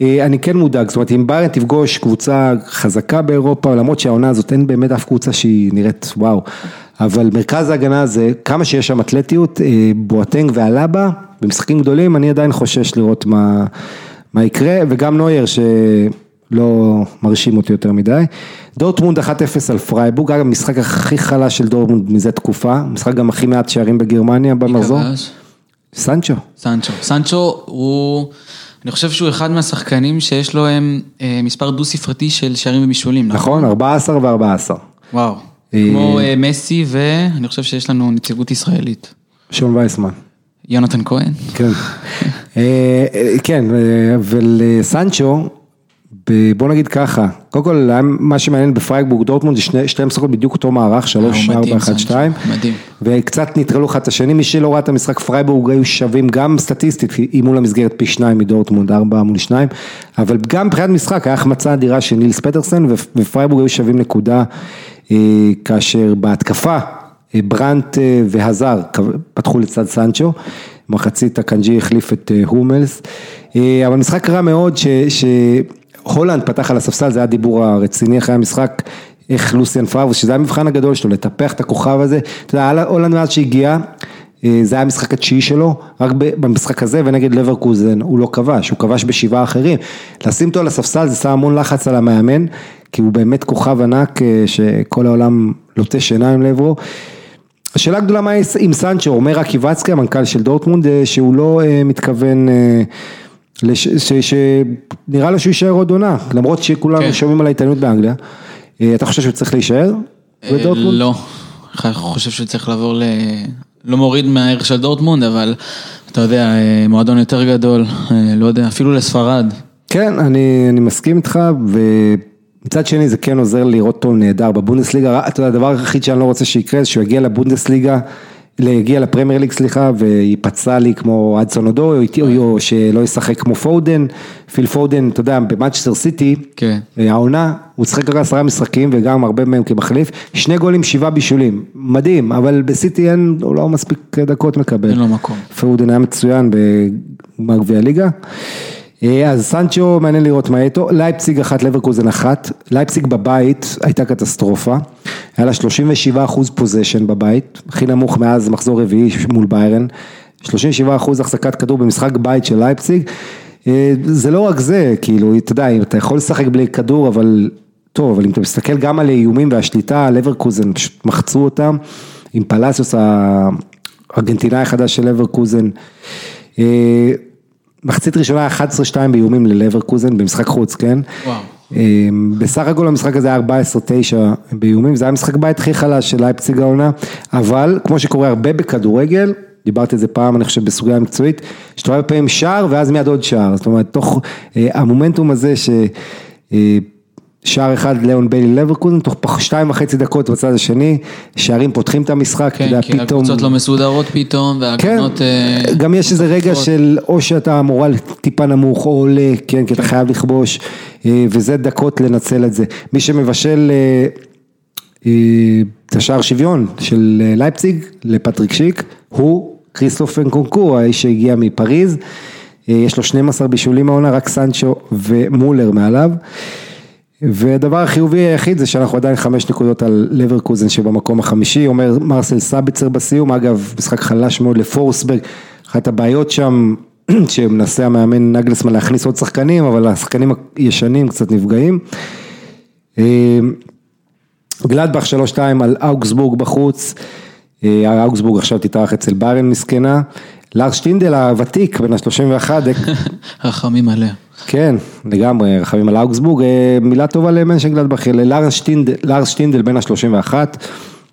אני כן מודאג, זאת אומרת, אם ביירן תפגוש קבוצה חזקה באירופה, למרות שהעונה הזאת אין באמת אף קבוצה שהיא נראית וואו, אבל מרכז ההגנה הזה, כמה שיש שם אתלטיות, בואטנג ואלאבה, במשחקים גדולים, אני עדיין חושש לראות מה, מה יקרה, וגם נויר שלא מרשים אותי יותר מדי. דורטמונד אחת אפס על פרייבורג, אגב, משחק הכי חלש של דורטמונד מזה תקופה, משחק גם הכי מעט שערים בגרמניה במחזור. סנצ'ו. סנצ'ו. סנצ'ו הוא, אני חושב שהוא אחד מהשחקנים שיש לו מספר דו ספרתי של שערים ובישולים. נכון, ארבע עשרה וארבע עשרה. וואו. כמו מסי, ואני חושב שיש לנו נציגות ישראלית. שון וייסמן. יונתן כהן. כן, כן, ולסנצ'ו, בוא נגיד ככה, קודם כל, מה שמעניין בפרייבורג דורטמונד, זה שתי משחקות בדיוק אותו מערך, שלוש ארבע אחת שתיים, וקצת נתרלו אחד את השני, מי שלא ראה את המשחק פרייבורג, היו שווים גם סטטיסטית, היא מול המסגרת פי שניים מדורטמונד, ארבע מול שניים, אבל גם מבחינת משחק, היה החמצה אדירה של נילס פטרסן, ופרייבורג היו שווים נקודה, כאשר בהתקפה, ברנט והזר פתחו לצד סנצ'ו, מחצית הקנג'י החליף את הומלס, אבל משחק רע מאוד שהולנד פתח על הספסל, זה היה דיבור הרציני אחרי המשחק, איך לוסיאן פאבוס, שזה היה המבחן הגדול שלו, לטפח את הכוכב הזה, אתה יודע, הולנד מאז שהגיע, זה היה המשחק התשיעי שלו, רק במשחק הזה ונגד לברקוזן, הוא לא כבש, הוא כבש בשבעה אחרים, לשים אותו על הספסל זה שם המון לחץ על המאמן, כי הוא באמת כוכב ענק שכל העולם לוטה שיניים לעברו, השאלה גדולה מה עם סנצ'ו, אומר עקיבצקי, המנכ"ל של דורטמונד, שהוא לא מתכוון, שנראה לו שהוא יישאר עוד עונה, למרות שכולם שומעים על ההתעניינות באנגליה, אתה חושב שהוא צריך להישאר בדורטמונד? לא, אני חושב שהוא צריך לעבור ל... לא מוריד מהערך של דורטמונד, אבל אתה יודע, מועדון יותר גדול, לא יודע, אפילו לספרד. כן, אני, אני מסכים איתך, ומצד שני זה כן עוזר לראות אותו נהדר בבונדסליגה, אתה יודע, הדבר הכי שאני לא רוצה שיקרה, שהוא יגיע לבונדסליגה, להגיע לפרמייר ליג, סליחה, ויפצע לי כמו אדסון אודו, או שלא ישחק כמו פודן, פיל פודן, אתה יודע, במנצ'סטר סיטי, העונה, הוא שחק רק עשרה משחקים, וגם הרבה מהם כמחליף, שני גולים, שבעה בישולים, מדהים, אבל בסיטי אין, הוא לא מספיק דקות מקבל. אין לו מקום. פודן היה מצוין מגביע הליגה. אז סנצ'ו, מעניין לראות מה איתו, לייפציג אחת, לברקוזן אחת, לייפציג בבית הייתה קטסטרופה, היה לה שלושים ושבעה אחוז פוזשן בבית, הכי נמוך מאז מחזור רביעי מול ביירן, שלושים ושבעה אחוז החזקת כדור במשחק בית של לייפציג, זה לא רק זה, כאילו, אתה יודע, אתה יכול לשחק בלי כדור, אבל טוב, אבל אם אתה מסתכל גם על האיומים והשליטה, לברקוזן פשוט מחצו אותם, עם פלאסיוס, הארגנטינאי החדש של לברקוזן, מחצית ראשונה אחת עשרה שתיים באיומים ללברקוזן במשחק חוץ, כן? וואו. בסך הכל המשחק הזה היה ארבע עשרה תשע באיומים, זה היה משחק בית הכי חלש של לייפציג העונה, אבל כמו שקורה הרבה בכדורגל, דיברתי את זה פעם, אני חושב בסוגיה המקצועית, שתובע בפעמים שער ואז מיד עוד שער, זאת אומרת, תוך המומנטום הזה ששער אחד לאון ביילי לברקוזן, תוך שתיים וחצי דקות בצד השני, שערים פותחים את המשחק, כן, כי הקבוצות לא מסודרות פתאום, והגנות... גם יש איזה רגע של או שאתה המורל טיפה נמוך, או עולה, כן, כי אתה חייב לכבוש, וזה דקות לנצל את זה. מי שמבשל את השער שוויון של לייפציג לפטריק שיק, הוא קריסטוף אנקונקו, האיש שהגיע מפריז, יש לו שנים עשר בישולים העונה, רק סנצ'ו ומולר מעליו, והדבר החיובי היחיד זה שאנחנו עדיין חמש נקודות על לברקוזן שבמקום החמישי, אומר מרסל סביצר בסיום, אגב משחק חלש מאוד לפורסברג, אחת הבעיות שם שמנסה המאמן נגלסמן להכניס עוד שחקנים, אבל השחקנים הישנים קצת נפגעים, גלדבך שלוש שתיים על אוגסבורג בחוץ, האוגסבורג עכשיו תתארח אצל ביירן מסכנה, לארס שטינדל הוותיק בין ה-שלושים ואחת. רחמים עליה. כן, לגמרי, רחמים על האוגסבורג, מילה טובה למנשנגלדבך, לארס שטינדל בין ה-שלושים ואחת,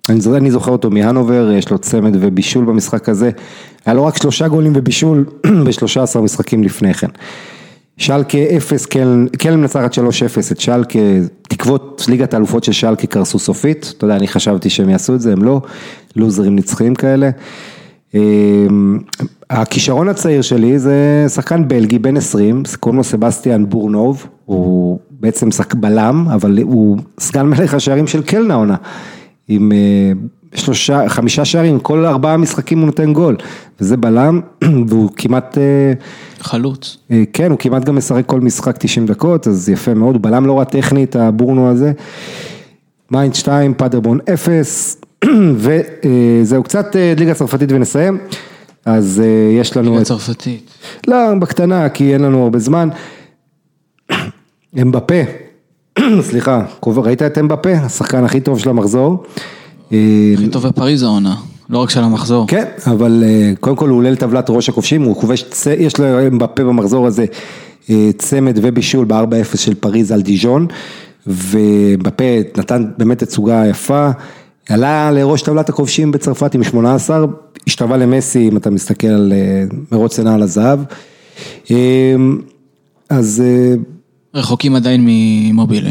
אני זוכר אותו מהנובר, יש לו צמד ובישול במשחק הזה, היה לו רק שלושה גולים ובישול ב-שלושה עשר משחקים לפני כן. שלקה אפס, קלם נצחת שלוש אפס את שלקה, תקוות ליגת האלופות של שלקה קרסו סופית, אתה יודע, אני חשבתי שהם יעשו את זה, הם לא לוזרים נצחיים כאלה. הכישרון הצעיר שלי זה שחקן בלגי בן עשרים, קוראים לו סבסטיאן בורנוב, הוא בעצם בלם, אבל הוא סגן מלך השערים של קלן העונה, עם שלושה, חמישה שערים, כל ארבעה משחקים הוא נותן גול, וזה בלם, והוא כמעט... חלוץ. כן, הוא כמעט גם משחק כל משחק תשעים דקות, אז יפה מאוד, הוא בלם לא רע טכנית, הבורנו הזה, מיינד שתיים, פאדרבון אפס, וזהו קצת ליגה צרפתית ונסיים, אז יש לנו... ליגה צרפתית. לא, בקטנה, כי אין לנו הרבה זמן, אמבפה, סליחה, ראית את אמבפה, השחקן הכי טוב של המחזור, הכי טוב בפריז העונה, לא רק של המחזור. כן, אבל קודם כל הוא עולה לטבלת ראש הכובשים, הוא כובש, יש לו בפה במחזור הזה צמד ובישול ב-ארבע אפס של פריז על דיז'ון, ובפה נתן באמת תצוגה יפה, עלה לראש טבלת הכובשים בצרפת עם שמונה עשרה, השתווה למסי אם אתה מסתכל על מרוץ לנעל הזהב, אז... רחוקים עדיין ממובילה.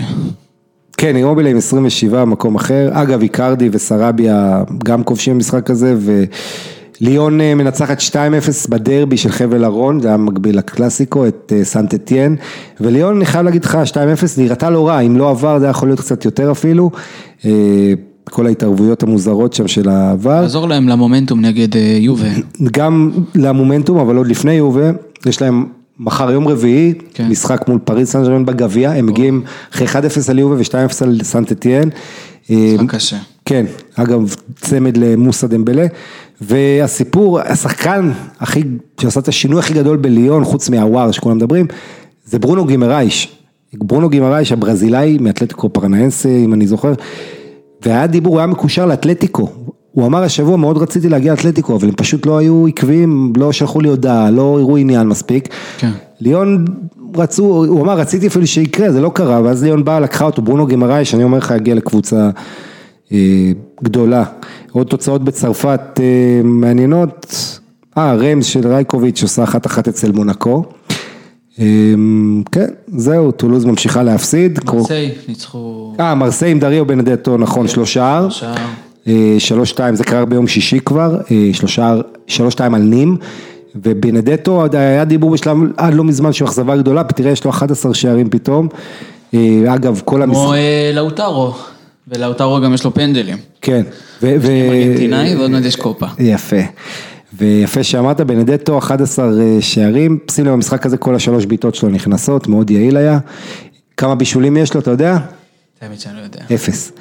כן, אימובילה עם עשרים ושבע, מקום אחר. אגב, איקרדי וסרביה גם כובשים במשחק הזה, וליון מנצחת שתיים אפס בדרבי של חבל ארון, זה היה מקביל לקלאסיקו, את סנט אתיין, וליון, אני חייב להגיד לך, שתיים אפס נראתה לא רע, אם לא עבר, זה היה יכול להיות קצת יותר אפילו, כל ההתערבויות המוזרות שם של העבר. לעזור להם למומנטום נגד יובה. גם למומנטום, אבל עוד לפני יובה, יש להם... מחר יום רביעי, כן. משחק מול פריז סן ז'רמן בגביע, הם מגיעים אחרי אחת אפס על יובה ו-שתיים אפס על סנט אתיין. משחק קשה. כן, אגב צמד למוסא דמבלה, והסיפור, השחקן הכי, שעשה את השינוי הכי גדול בליון, חוץ מהוואר שכולם מדברים, זה ברונו גימרייש, ברונו גימרייש הברזילאי, מאתלטיקו פרנאנסי, אם אני זוכר, והיה דיבור, היה מקושר לאתלטיקו, הוא אמר השבוע, מאוד רציתי להגיע לאתלטיקו, אבל הם פשוט לא היו עקבים, לא שלחו לי הודעה, לא הראו עניין מספיק. כן. ליון רצו, הוא אמר, רציתי אפילו שיקרה, זה לא קרה, ואז ליון באה, לקחה אותו, ברונו גימרייש, אני אומר לך, הגיע לקבוצה אה, גדולה. עוד תוצאות בצרפת אה, מעניינות, אה, רמז של רייקוביץ' עושה אחת אחת אצל מונקו. אה, כן, זהו, טולוז ממשיכה להפסיד. מרסיי, קור... ניצחו... אה, מרסיי עם דריו בנדטו, נכון, כן. שלושה אר. שלושה אר. שלוש שתיים, זה קרה ביום שישי כבר, שלוש שתיים על נים, ובנדטו היה דיבור בשלב עד לא מזמן שהוא אכזבה גדולה, תראה יש לו אחד עשר שערים פתאום, אגב כל המשחק... כמו לאוטרו, ולאוטרו גם יש לו פנדלים. כן. ארגנטינאי ועוד מעט יש קופה. יפה. ויפה שעמדת, בנדטו אחד עשר שערים, שים לב במשחק הזה כל השלוש ביטות שלו נכנסות, מאוד יעיל היה. כמה בישולים יש לו, אתה יודע? תמיד שאני לא יודע. אפס.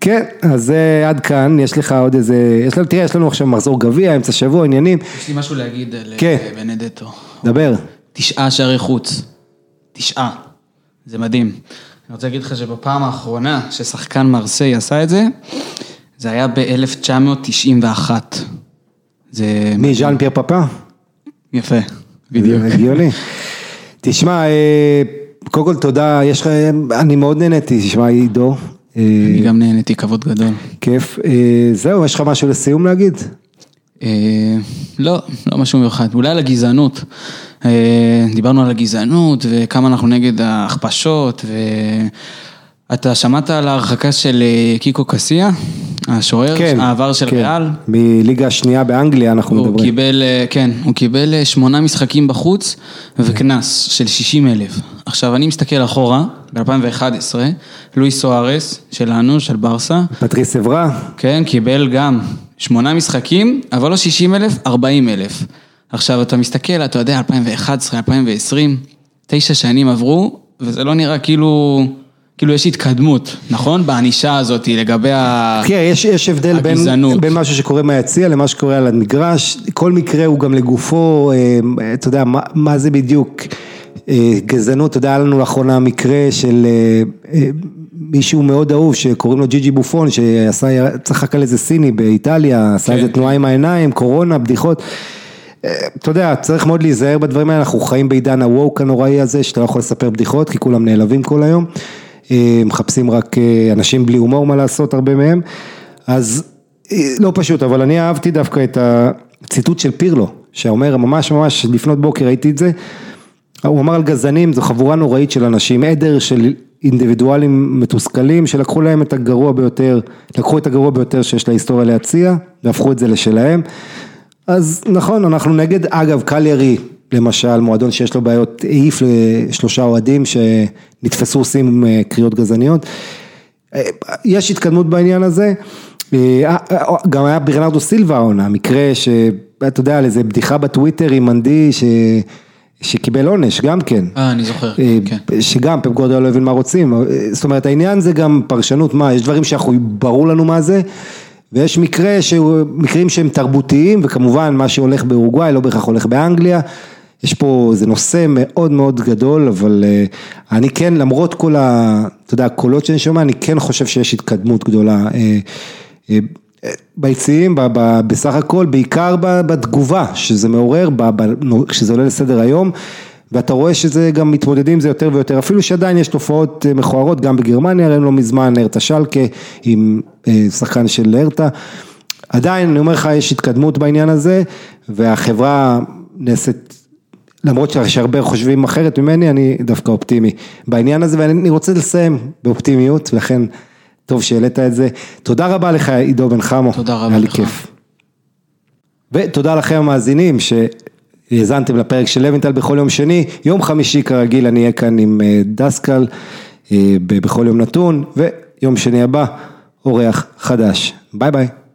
כן, אז עד כאן, יש לך עוד איזה, יש לנו, תראה, יש לנו עכשיו מחזור גביע, אמצע שבוע, עניינים. יש לי משהו להגיד על בנדטו. דבר. תשעה שערי חוץ. תשעה. זה מדהים. אני רוצה להגיד לך שבפעם האחרונה ששחקן מרסיי עשה את זה, זה היה ב-אלף תשע מאות תשעים ואחת. זה... מי, ז'אן פייר פאפה? יפה, בדיוק. הגיוני. תשמע, קודם כל תודה, יש לך, אני מאוד נהניתי, תשמע, עידו. אני גם נהניתי, כבוד גדול. כיף. זהו, יש לך משהו לסיום להגיד? לא, לא משהו מיוחד. אולי על הגזענות. דיברנו על הגזענות, וכמה אנחנו נגד ההכפשות, ו... אתה שמעת על ההרחקה של קיקו קסיה, השוער, כן, העבר של כן. ריאל? מליגה השנייה באנגליה אנחנו הוא מדברים. קיבל, כן, הוא קיבל שמונה משחקים בחוץ וקנס של שישים אלף. עכשיו אני מסתכל אחורה, ב-אלפיים ואחת עשרה, לואי סוארס שלנו, של ברסה. פטריס עברה. כן, קיבל גם שמונה משחקים, אבל לא שישים אלף, ארבעים אלף. עכשיו אתה מסתכל, אתה יודע, אלפיים ואחת עשרה, אלפיים ועשרים, תשע שנים עברו, וזה לא נראה כאילו... כאילו יש התקדמות, נכון? בענישה הזאת, לגבי הגזענות. יש הבדל בין משהו שקורה מהיציע למה שקורה על המגרש. כל מקרה הוא גם לגופו, אתה יודע, מה זה בדיוק גזענות? אתה יודע, היה לנו לאחרונה מקרה של מישהו מאוד אהוב, שקוראים לו ג'י ג'י בופון, שצחק על איזה סיני באיטליה, עשה איזה תנועה עם העיניים, קורונה, בדיחות. אתה יודע, צריך מאוד להיזהר בדברים האלה. אנחנו חיים בעידן הווק הנוראי הזה, שאתה לא יכול לספר בדיחות, כי כולם נעלבים כל היום. מחפשים רק אנשים בלי הומור מה לעשות הרבה מהם, אז לא פשוט, אבל אני אהבתי דווקא את הציטוט של פירלו, שאומר ממש ממש לפנות בוקר, ראיתי את זה, הוא אמר על גזנים, זו חבורה נוראית של אנשים, עדר של אינדיבידואלים מתוסכלים, שלקחו להם את הגרוע ביותר, לקחו את הגרוע ביותר שיש להיסטוריה להציע, והפכו את זה לשלהם, אז נכון, אנחנו נגד, אגב, קליירי, למשל, מועדון שיש לו בעיות העיף לשלושה אוהדים שנתפסו עושים עם קריאות גזעניות. יש התקדמות בעניין הזה. גם היה ברנרדו סילבה, המקרה שאתה יודע, איזו בדיחה בטוויטר עם מנדי ש... שקיבל עונש, גם כן. אה, אני זוכר, כן. שגם פפ גוורדיולה לא הבין מה רוצים. זאת אומרת, העניין זה גם פרשנות, מה, יש דברים שאנחנו ברור לנו מה זה, ויש מקרה שהוא, מקרים שהם תרבותיים, וכמובן מה שהולך באורוגוואי לא בהכרח הולך באנגליה, יש פה, זה נושא מאוד מאוד גדול, אבל uh, אני כן, למרות כל ה, אתה יודע, הקולות שאני שומע, אני כן חושב שיש התקדמות גדולה uh, uh, uh, ביציעים, ב, ב, בסך הכל, בעיקר ב, בתגובה, שזה מעורר, ב, ב, שזה עולה לסדר היום, ואתה רואה שזה גם מתמודדים עם זה יותר ויותר, אפילו שעדיין יש תופעות מכוערות, גם בגרמניה, ראינו לא מזמן, הרטה שלקה, עם שחקן של הרטה, עדיין, אני אומר לך, יש התקדמות בעניין הזה, והחברה נעשית, למרות שהרבה חושבים אחרת ממני, אני דווקא אופטימי בעניין הזה, ואני רוצה לסיים באופטימיות, ולכן טוב שהעלית את זה. תודה רבה לך, עידו בן חמו. תודה רבה לך. כיף. ותודה לכם המאזינים, ש... האזנתם לפרק של לוינטל בכל יום שני, יום חמישי כרגיל אני אהיה כאן עם דסקל בכל יום נתון, ויום שני הבא אורח חדש. ביי ביי.